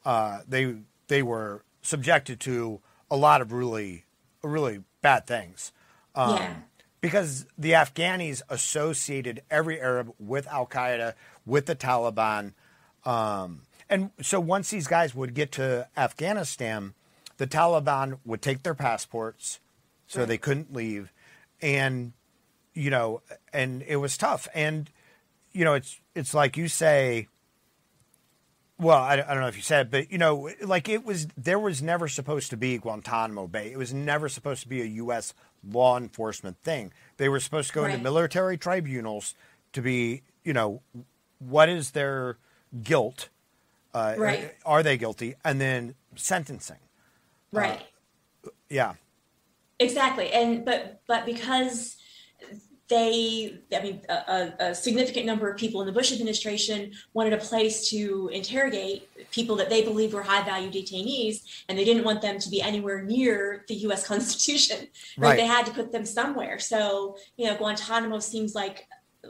uh, they they were subjected to a lot of really, really bad things. Um, yeah. Because the Afghanis associated every Arab with Al-Qaeda, with the Taliban. Um, and so once these guys would get to Afghanistan, the Taliban would take their passports so right. they couldn't leave. And, you know, and it was tough. And, you know, it's it's like you say, well, I, I don't know if you said it, but, you know, like it was there was never supposed to be Guantanamo Bay. It was never supposed to be a U S law enforcement thing. They were supposed to go right. into military tribunals to be, you know, what is their guilt? Uh, right. Are they guilty? And then sentencing. Right. Uh, yeah. Exactly. And but but because... They, I mean, a, a significant number of people in the Bush administration wanted a place to interrogate people that they believed were high-value detainees, and they didn't want them to be anywhere near the U S Constitution. Right? Right. They had to put them somewhere. So, you know, Guantanamo seems like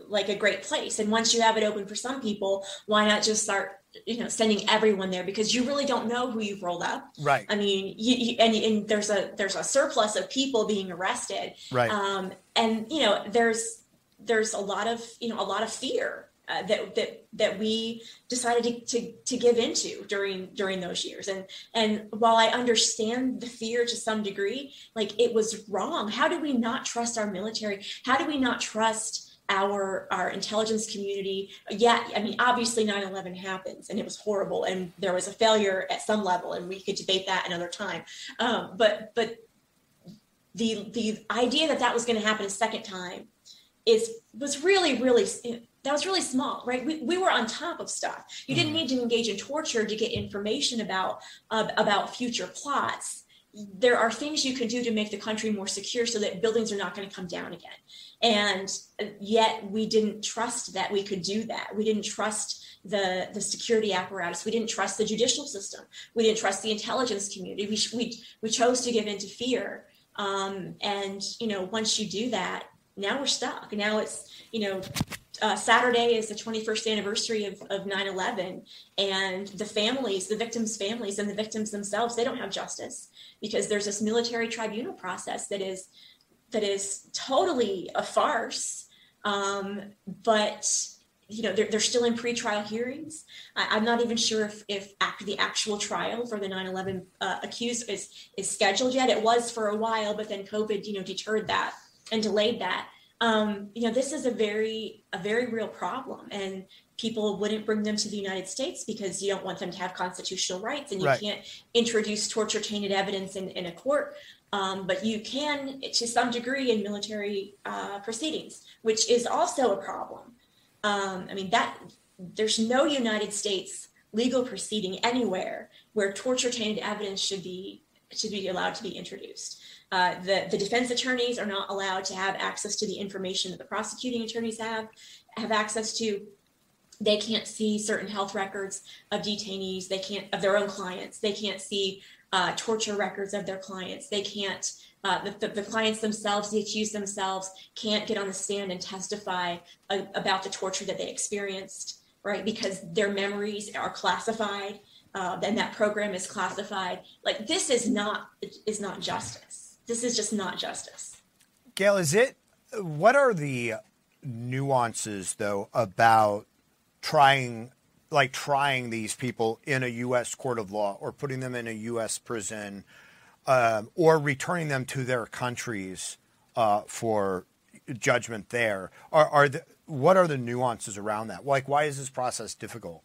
like a great place. And once you have it open for some people, why not just start you know, sending everyone there, because you really don't know who you've rolled up. Right. I mean, you, you, and, and there's a, there's a surplus of people being arrested. Right. Um, and, you know, there's, there's a lot of, you know, a lot of fear uh, that, that, that we decided to, to, to give into during, during those years. And, and while I understand the fear to some degree, like, it was wrong. How do we not trust our military? How do we not trust our our intelligence community? Yeah, I mean, obviously nine eleven happens and it was horrible and there was a failure at some level, and we could debate that another time. Um, but but the the idea that that was going to happen a second time is was really, really, that was really small, right? We we were on top of stuff. You didn't need to engage in torture to get information about uh, about future plots. There are things you can do to make the country more secure so that buildings are not going to come down again. And yet we didn't trust that we could do that. We didn't trust the, the security apparatus. We didn't trust the judicial system. We didn't trust the intelligence community. We we, we chose to give in to fear. Um, and, you know, once you do that, now we're stuck. Now it's, you know, uh, Saturday is the twenty-first anniversary of, of nine eleven, and the families, the victims' families and the victims themselves, they don't have justice, because there's this military tribunal process that is that is totally a farce. Um, but, you know, they're, they're still in pretrial hearings. I, I'm not even sure if, if after the actual trial for the nine eleven uh, accused is, is scheduled yet. It was for a while, but then COVID, you know, deterred that and delayed that. Um, you know, this is a very, a very real problem, and people wouldn't bring them to the United States because you don't want them to have constitutional rights, and you right. can't introduce torture tainted evidence in, in a court. Um, but you can, to some degree, in military uh, proceedings, which is also a problem. Um, I mean, that there's no United States legal proceeding anywhere where torture tainted evidence should be should be allowed to be introduced. Uh, the, the defense attorneys are not allowed to have access to the information that the prosecuting attorneys have have access to. They can't see certain health records of detainees. They can't, of their own clients. They can't see uh, torture records of their clients. They can't, uh, the, the, the clients themselves, the accused themselves, can't get on the stand and testify uh, about the torture that they experienced, right? Because their memories are classified, uh, and that program is classified. Like, this is not, is not justice. This is just not justice. Gail, is it, what are the nuances, though, about trying like trying these people in a U S court of law, or putting them in a U S prison, um, or returning them to their countries uh, for judgment there? Are, are the, what are the nuances around that? Like, why is this process difficult?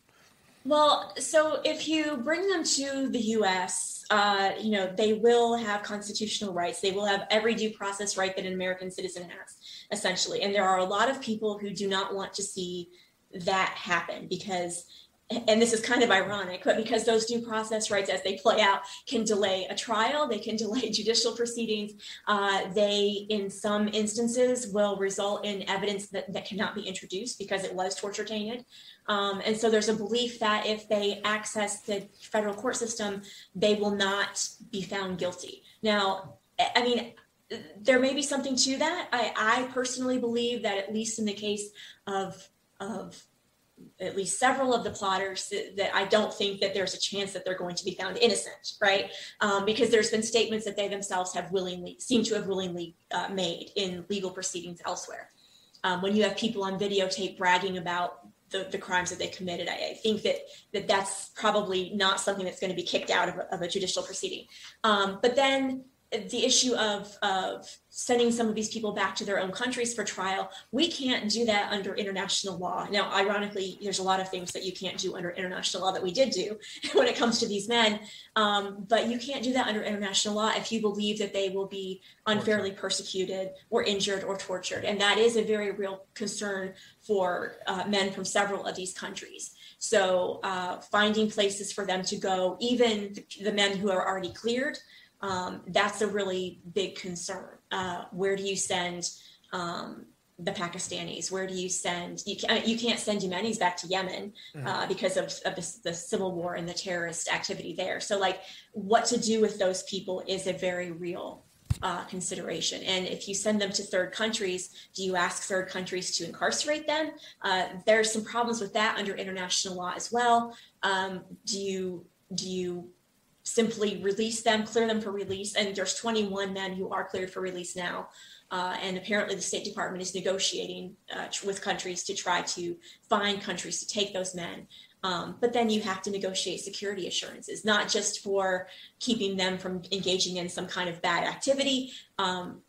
Well, so if you bring them to the U S, uh, you know, they will have constitutional rights. They will have every due process right that an American citizen has, essentially. And there are a lot of people who do not want to see that happened, because, and this is kind of ironic, but because those due process rights, as they play out, can delay a trial, they can delay judicial proceedings, uh, they, in some instances, will result in evidence that, that cannot be introduced because it was torture tainted. Um, and so there's a belief that if they access the federal court system, they will not be found guilty. Now, I mean, there may be something to that. I, I personally believe that, at least in the case of of at least several of the plotters, that, that I don't think that there's a chance that they're going to be found innocent, right? Um, because there's been statements that they themselves have willingly, seem to have willingly uh, made in legal proceedings elsewhere. Um, when you have people on videotape bragging about the, the crimes that they committed, I, I think that, that that's probably not something that's going to be kicked out of, of a judicial proceeding. Um, but then the issue of, of sending some of these people back to their own countries for trial, we can't do that under international law. Now, ironically, there's a lot of things that you can't do under international law that we did do when it comes to these men, um, but you can't do that under international law if you believe that they will be unfairly persecuted or injured or tortured. And that is a very real concern for uh, men from several of these countries. So uh, finding places for them to go, even the men who are already cleared, Um, that's a really big concern. Uh, where do you send um, the Pakistanis? Where do you send, you, can, you can't send Yemenis back to Yemen uh, because of, of the, the civil war and the terrorist activity there. So like, what to do with those people is a very real uh, consideration. And if you send them to third countries, do you ask third countries to incarcerate them? Uh, there are some problems with that under international law as well. Um, do you do you simply release them, clear them for release? And there's twenty-one men who are cleared for release now. Uh, and apparently the State Department is negotiating uh, with countries to try to find countries to take those men. Um, but then you have to negotiate security assurances, not just for keeping them from engaging in some kind of bad activity, um,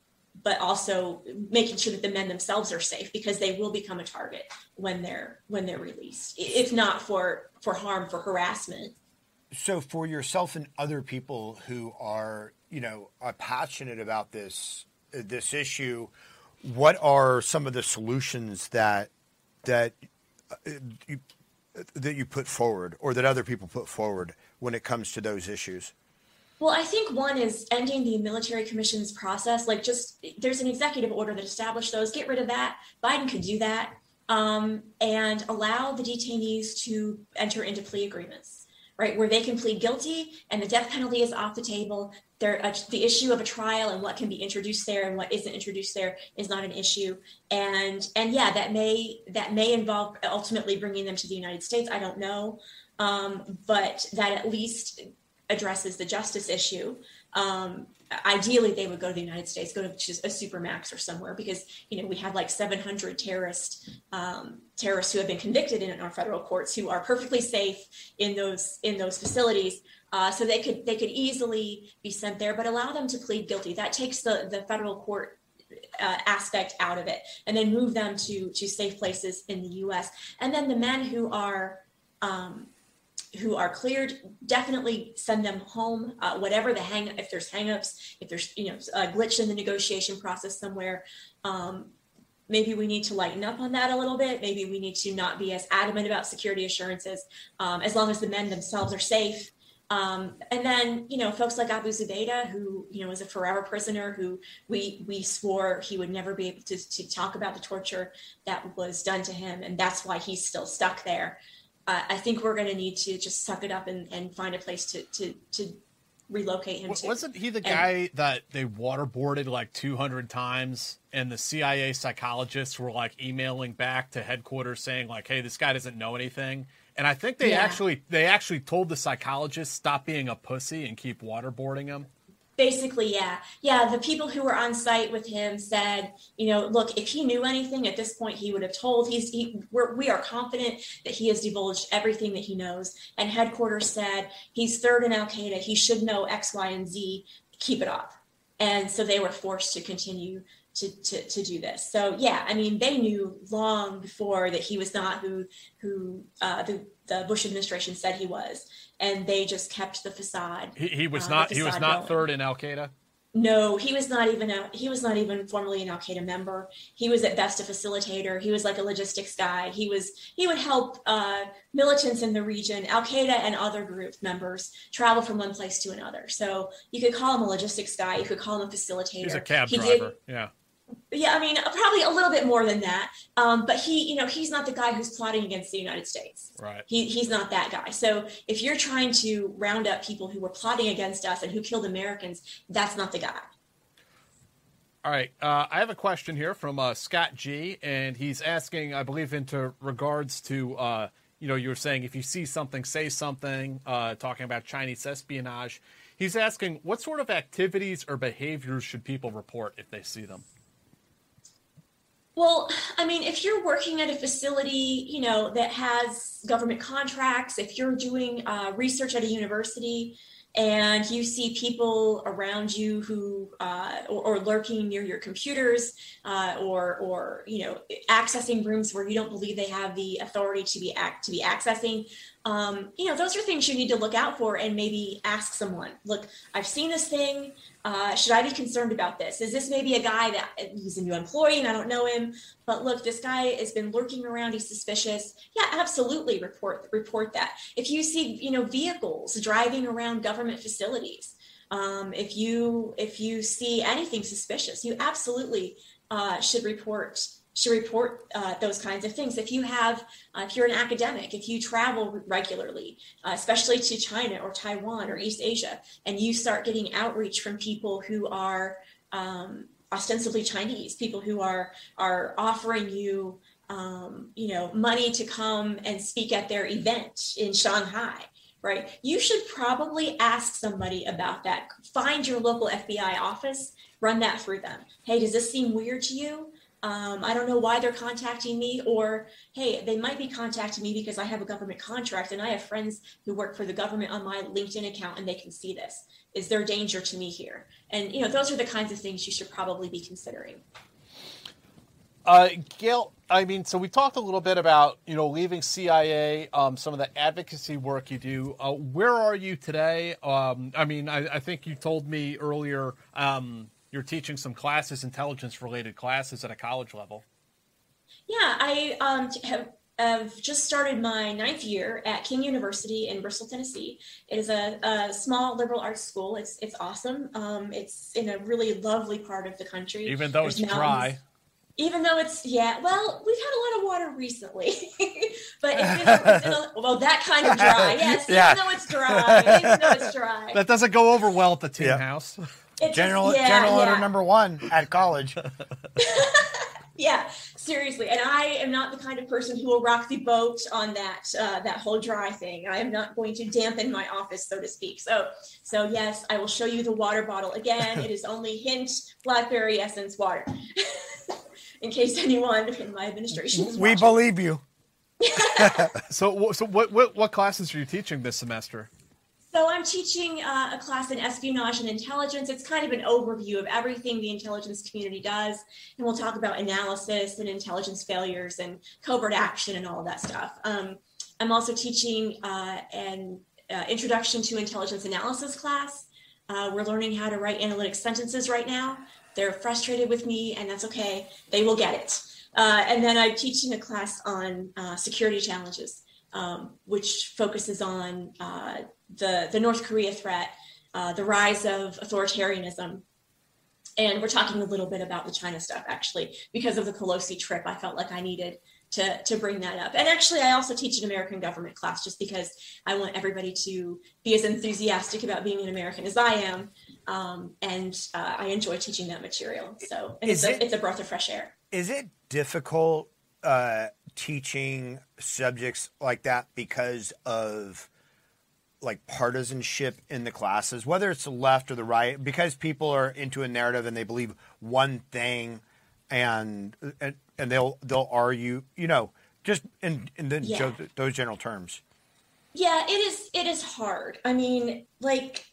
but also making sure that the men themselves are safe, because they will become a target when they're when they're released, if not for, for harm, for harassment. So for yourself and other people who are, you know, are passionate about this this issue, what are some of the solutions that that you that you put forward, or that other people put forward, when it comes to those issues? Well, I think one is ending the military commissions process. Like, just, there's an executive order that established those. Get rid of that. Biden could do that, um, and allow the detainees to enter into plea agreements, right, where they can plead guilty and the death penalty is off the table. There, uh, the issue of a trial and what can be introduced there and what isn't introduced there is not an issue. And and yeah, that may that may involve ultimately bringing them to the United States. I don't know, um, but that at least addresses the justice issue. Um, ideally, they would go to the United States, go to a supermax or somewhere, because you know we have like seven hundred terrorist um, terrorists who have been convicted in our federal courts who are perfectly safe in those in those facilities. Uh, so they could they could easily be sent there, but allow them to plead guilty. That takes the, the federal court uh, aspect out of it, and then move them to to safe places in the U S. And then the men who are um, who are cleared, definitely send them home. Uh, whatever the hang, if there's hangups, if there's you know a glitch in the negotiation process somewhere. Um, Maybe we need to lighten up on that a little bit. Maybe we need to not be as adamant about security assurances, um, as long as the men themselves are safe. Um, and then, you know, folks like Abu Zubaydah, who, you know, is a forever prisoner, who we we swore he would never be able to, to talk about the torture that was done to him. And that's why he's still stuck there. Uh, I think we're going to need to just suck it up and, and find a place to to to relocate him to. Wasn't he the guy and, that they waterboarded like two hundred times, and the C I A psychologists were like emailing back to headquarters saying like, hey, this guy doesn't know anything? And I think they yeah. actually they actually told the psychologist, stop being a pussy and keep waterboarding him. Basically, yeah. Yeah, the people who were on site with him said, you know, look, if he knew anything at this point, he would have told. He's, he, we're, we are confident that he has divulged everything that he knows. And headquarters said, he's third in Al-Qaeda. He should know X, Y, and Z. Keep it up. And so they were forced to continue To, to, to do this. So yeah, I mean, they knew long before that he was not who who uh, the, the Bush administration said he was, and they just kept the facade. He, he was uh, not. He was not going. Third in Al Qaeda. No, he was not even a, he was not even formerly an Al Qaeda member. He was at best a facilitator. He was like a logistics guy. He was he would help uh, militants in the region, Al Qaeda and other group members, travel from one place to another. So you could call him a logistics guy. You could call him a facilitator. He's a cab he driver. Did, yeah. Yeah, I mean, probably a little bit more than that. Um, but he, you know, he's not the guy who's plotting against the United States. Right. He, he's not that guy. So if you're trying to round up people who were plotting against us and who killed Americans, that's not the guy. All right. Uh, I have a question here from uh, Scott G. And he's asking, I believe, into regards to, uh, you know, you were saying if you see something, say something, uh, talking about Chinese espionage. He's asking, what sort of activities or behaviors should people report if they see them? Well, I mean, if you're working at a facility, you know, that has government contracts, if you're doing uh, research at a university and you see people around you who uh, or, or lurking near your computers uh, or, or, you know, accessing rooms where you don't believe they have the authority to be act to be accessing, um, you know, those are things you need to look out for and maybe ask someone, look, I've seen this thing. Uh, should I be concerned about this? Is this maybe a guy that he's a new employee and I don't know him, but look, this guy has been lurking around. He's suspicious. Yeah, absolutely. Report, report that. If you see, you know, vehicles driving around government facilities, um, if you, if you see anything suspicious, you absolutely uh, should report should report uh, those kinds of things. If you have, uh, if you're an academic, if you travel regularly, uh, especially to China or Taiwan or East Asia, and you start getting outreach from people who are um, ostensibly Chinese, people who are are offering you, um, you know, money to come and speak at their event in Shanghai, right? You should probably ask somebody about that. Find your local F B I office, run that through them. Hey, does this seem weird to you? Um, I don't know why they're contacting me, or, hey, they might be contacting me because I have a government contract and I have friends who work for the government on my LinkedIn account and they can see this. Is there danger to me here? And, you know, those are the kinds of things you should probably be considering. Uh, Gail, I mean, so we talked a little bit about, you know, leaving C I A, um, some of the advocacy work you do. Uh, where are you today? Um, I mean, I, I think you told me earlier, um, you're teaching some classes, intelligence-related classes at a college level. Yeah, I um, have, have just started my ninth year at King University in Bristol, Tennessee. It is a, a small liberal arts school. It's it's awesome. Um, it's in a really lovely part of the country. Even though There's it's dry. Even though it's, yeah, well, we've had a lot of water recently, but it's, it's in a, well, that kind of dry, yes, yeah. even though it's dry, even though it's dry. That doesn't go over well at the teen yeah. house. It's general just, yeah, general yeah. order number one at college. Yeah, seriously. And I am not the kind of person who will rock the boat on that uh, that whole dry thing. I am not going to dampen my office, so to speak. So, so yes, I will show you the water bottle again. It is only Hint Blackberry Essence water. In case anyone in my administration is watching. We believe you. so, so what, what what classes are you teaching this semester? So I'm teaching uh, a class in espionage and intelligence. It's kind of an overview of everything the intelligence community does. And we'll talk about analysis and intelligence failures and covert action and all of that stuff. Um, I'm also teaching uh, an uh, introduction to intelligence analysis class. Uh, we're learning how to write analytic sentences right now. They're frustrated with me, and that's okay. They will get it. Uh, and then I'm teaching a class on uh, security challenges, um, which focuses on uh, the, the North Korea threat, uh, the rise of authoritarianism. And we're talking a little bit about the China stuff, actually, because of the Pelosi trip. I felt like I needed to, to bring that up. And actually, I also teach an American government class just because I want everybody to be as enthusiastic about being an American as I am. Um, and uh, I enjoy teaching that material. So it's, it, a, it's a breath of fresh air. Is it difficult uh, teaching subjects like that because of like partisanship in the classes, whether it's the left or the right, because people are into a narrative and they believe one thing and and, and they'll they'll argue, you know, just in, in the, yeah. jo- those general terms? Yeah, it is. It is hard. I mean, like...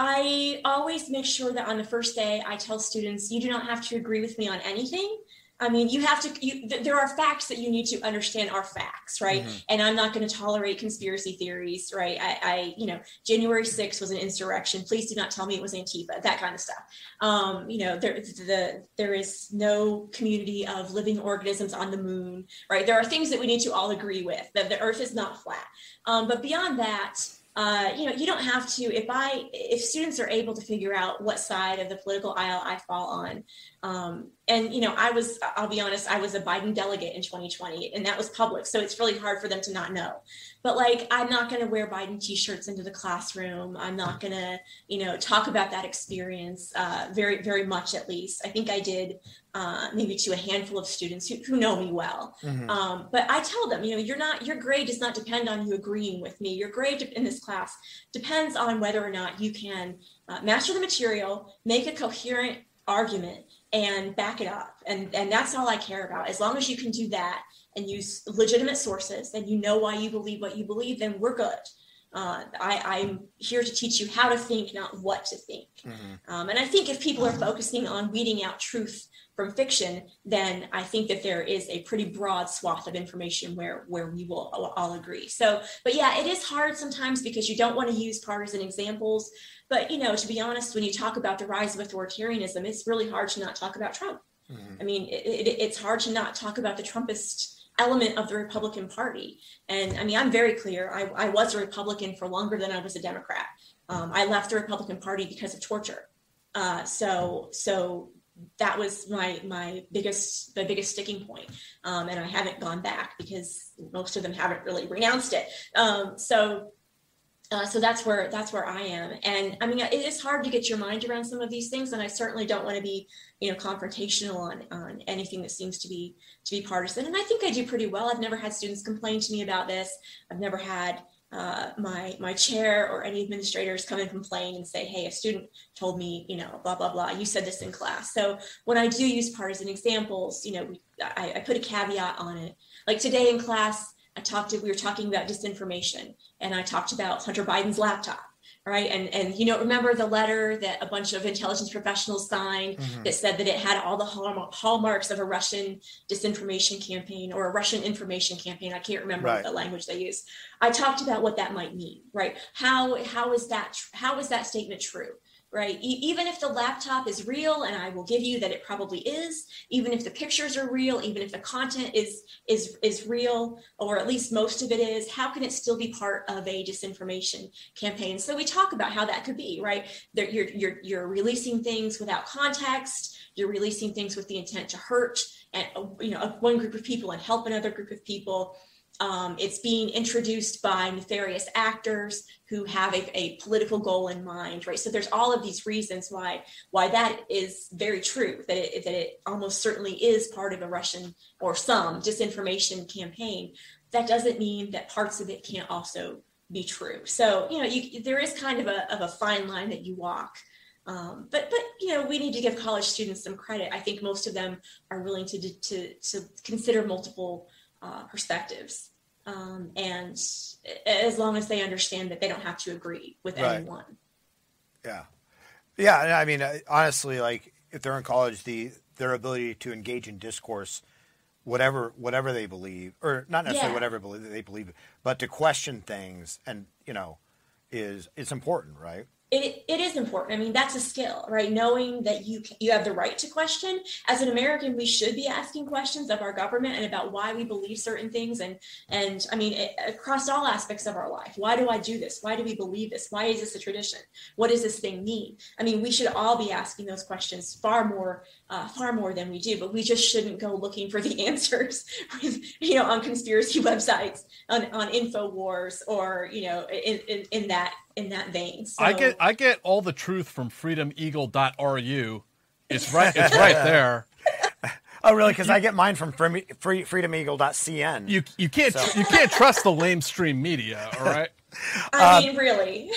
I always make sure that on the first day I tell students, you do not have to agree with me on anything. I mean, you have to, you, th- there are facts that you need to understand are facts, right? Mm-hmm. And I'm not going to tolerate conspiracy theories, right? I, I, you know, January sixth was an insurrection. Please do not tell me it was Antifa, that kind of stuff. Um, you know, there, the, there is no community of living organisms on the moon, right? There are things that we need to all agree with, that the earth is not flat. Um, but beyond that, Uh, you know, you don't have to, if I, if students are able to figure out what side of the political aisle I fall on. Um, and, you know, I was, I'll be honest, I was a Biden delegate in twenty twenty and that was public. So it's really hard for them to not know, but like, I'm not going to wear Biden t-shirts into the classroom. I'm not going to, you know, talk about that experience uh, very, very much, at least. I think I did uh, maybe to a handful of students who, who know me well. Mm-hmm. Um, but I tell them, you know, you're not, your grade does not depend on you agreeing with me. Your grade in this class depends on whether or not you can uh, master the material, make a coherent argument, and back it up. And, and that's all I care about. As long as you can do that and use legitimate sources and you know why you believe what you believe, then we're good. Uh, I, I'm here to teach you how to think, not what to think. Mm-hmm. Um, and I think if people are focusing on weeding out truth from fiction, then I think that there is a pretty broad swath of information where, where we will all agree. So, but yeah, it is hard sometimes because you don't want to use partisan examples. But, you know, to be honest, when you talk about the rise of authoritarianism, it's really hard to not talk about Trump. Mm-hmm. I mean, it, it, it's hard to not talk about the Trumpist element of the Republican Party. And I mean, I'm very clear. I, I was a Republican for longer than I was a Democrat. Um, I left the Republican Party because of torture. Uh, so, so that was my, my biggest, the biggest sticking point. Um, and I haven't gone back because most of them haven't really renounced it. Um, so Uh, so that's where that's where I am. And I mean, it is hard to get your mind around some of these things. And I certainly don't want to be, you know, confrontational on, on anything that seems to be to be partisan. And I think I do pretty well. I've never had students complain to me about this. I've never had uh, my my chair or any administrators come and complain and say, hey, a student told me, you know, blah, blah, blah, you said this in class. So when I do use partisan examples, you know, we, I, I put a caveat on it. Like today in class, I talked to, we were talking about disinformation, and I talked about Hunter Biden's laptop, right? And, and you know, remember the letter that a bunch of intelligence professionals signed mm-hmm. that said that it had all the hallmarks of a Russian disinformation campaign or a Russian information campaign. I can't remember right. the language they used. I talked about what that might mean, right? How, how is that, how is that statement true? Right. E- even if the laptop is real, and I will give you that it probably is, even if the pictures are real, even if the content is is is real, or at least most of it is, how can it still be part of a disinformation campaign? So we talk about how that could be, right? That you're you're you're releasing things without context, you're releasing things with the intent to hurt and you know one group of people and help another group of people. Um, it's being introduced by nefarious actors who have a, a political goal in mind, right? So there's all of these reasons why why that is very true, that it, that it almost certainly is part of a Russian or some disinformation campaign. That doesn't mean that parts of it can't also be true. So, you know, you, there is kind of a, of a fine line that you walk. Um, but, but, you know, we need to give college students some credit. I think most of them are willing to, to, to consider multiple Uh, perspectives. Um, and as long as they understand that they don't have to agree with right. anyone. Yeah. Yeah. I mean, honestly, like if they're in college, the, their ability to engage in discourse, whatever, whatever they believe, or not necessarily yeah. whatever they believe, but to question things and, you know, is it's important, right? It it is important. I mean, that's a skill, right? Knowing that you you have the right to question. As an American, we should be asking questions of our government and about why we believe certain things. And, and I mean, it, across all aspects of our life, why do I do this? Why do we believe this? Why is this a tradition? What does this thing mean? I mean, we should all be asking those questions far more, uh, far more than we do, but we just shouldn't go looking for the answers, with, you know, on conspiracy websites, on, on InfoWars, or, you know, in, in, in that in that vein. So, I get I get all the truth from freedom eagle dot r u. It's right it's right there. Oh really? Because I get mine from free, free, freedom eagle dot c n. You you can't so. you can't trust the lamestream media, all right? I um, mean really.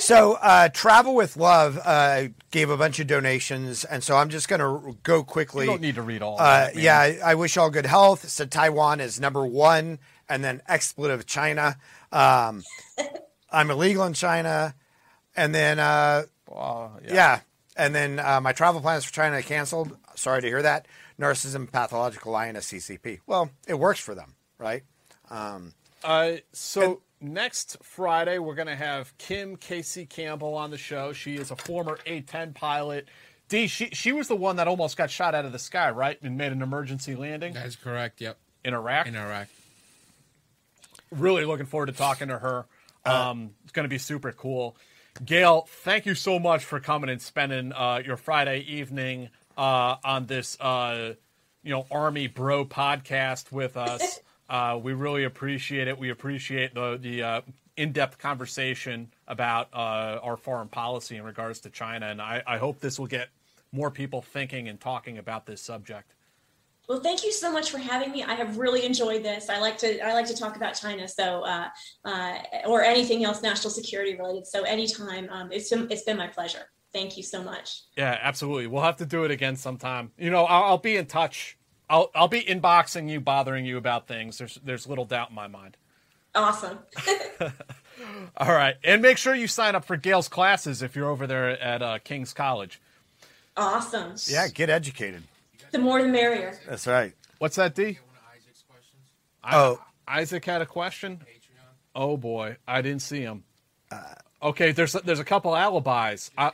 so uh, Travel with Love uh, gave a bunch of donations, and so I'm just gonna go quickly. You don't need to read all uh, that, yeah, I, I wish all good health. Said Taiwan is number one, and then expletive China. Um I'm illegal in China. And then, uh, uh, yeah. yeah. And then uh, my travel plans for China are canceled. Sorry to hear that. Narcissism, pathological lying to C C P. Well, it works for them, right? Um, uh, so and- next Friday, we're going to have Kim Casey Campbell on the show. She is a former A ten pilot. D, she, she was the one that almost got shot out of the sky, right? And made an emergency landing. That is correct, yep. In Iraq? In Iraq. Really looking forward to talking to her. Um, it's going to be super cool. Gail, thank you so much for coming and spending uh, your Friday evening uh, on this, uh, you know, Army Bro podcast with us. Uh, we really appreciate it. We appreciate the, the uh, in-depth conversation about uh, our foreign policy in regards to China. And I, I hope this will get more people thinking and talking about this subject. Well, thank you so much for having me. I have really enjoyed this. I like to I like to talk about China, so uh, uh, or anything else national security related. So anytime, um, it's been, it's been my pleasure. Thank you so much. Yeah, absolutely. We'll have to do it again sometime. You know, I'll, I'll be in touch. I'll I'll be inboxing you, bothering you about things. There's there's little doubt in my mind. Awesome. All right, and make sure you sign up for Gail's classes if you're over there at uh, King's College. Awesome. Yeah, get educated. The more the merrier. That's right. What's that, D? I, oh, Isaac had a question. Oh boy, I didn't see him. Uh, okay, there's there's a couple alibis. I,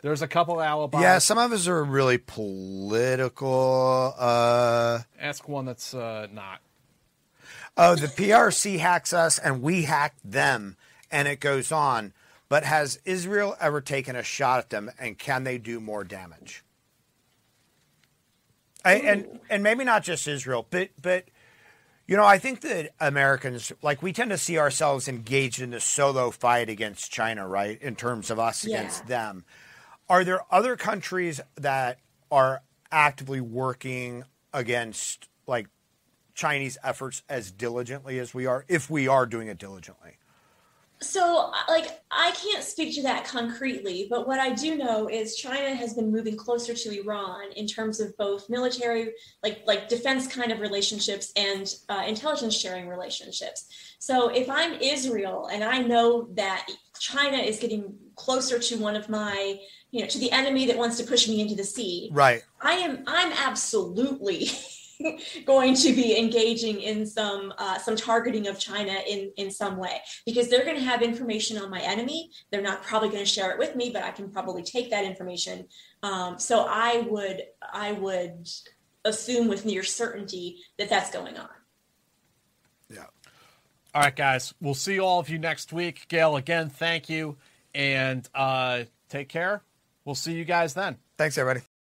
there's a couple alibis. Yeah, some of us are really political. Uh, Ask one that's uh, not. Oh, the P R C hacks us, and we hack them, and it goes on. But has Israel ever taken a shot at them, and can they do more damage? I, and and maybe not just Israel, but but You know, I think that Americans, like, we tend to see ourselves engaged in this solo fight against China, right, in terms of us yeah. against them. Are there other countries that are actively working against, like, Chinese efforts as diligently as we are, if we are doing it diligently? So, like, I can't speak to that concretely, but what I do know is China has been moving closer to Iran in terms of both military, like, like defense kind of relationships and uh, intelligence sharing relationships. So if I'm Israel and I know that China is getting closer to one of my, you know, to the enemy that wants to push me into the sea, right? I am, I'm absolutely going to be engaging in some uh, some targeting of China in, in some way, because they're going to have information on my enemy. They're not probably going to share it with me, but I can probably take that information. Um, so I would I would assume with near certainty that that's going on. Yeah. All right, guys. We'll see all of you next week. Gail, again, thank you, and uh, take care. We'll see you guys then. Thanks, everybody.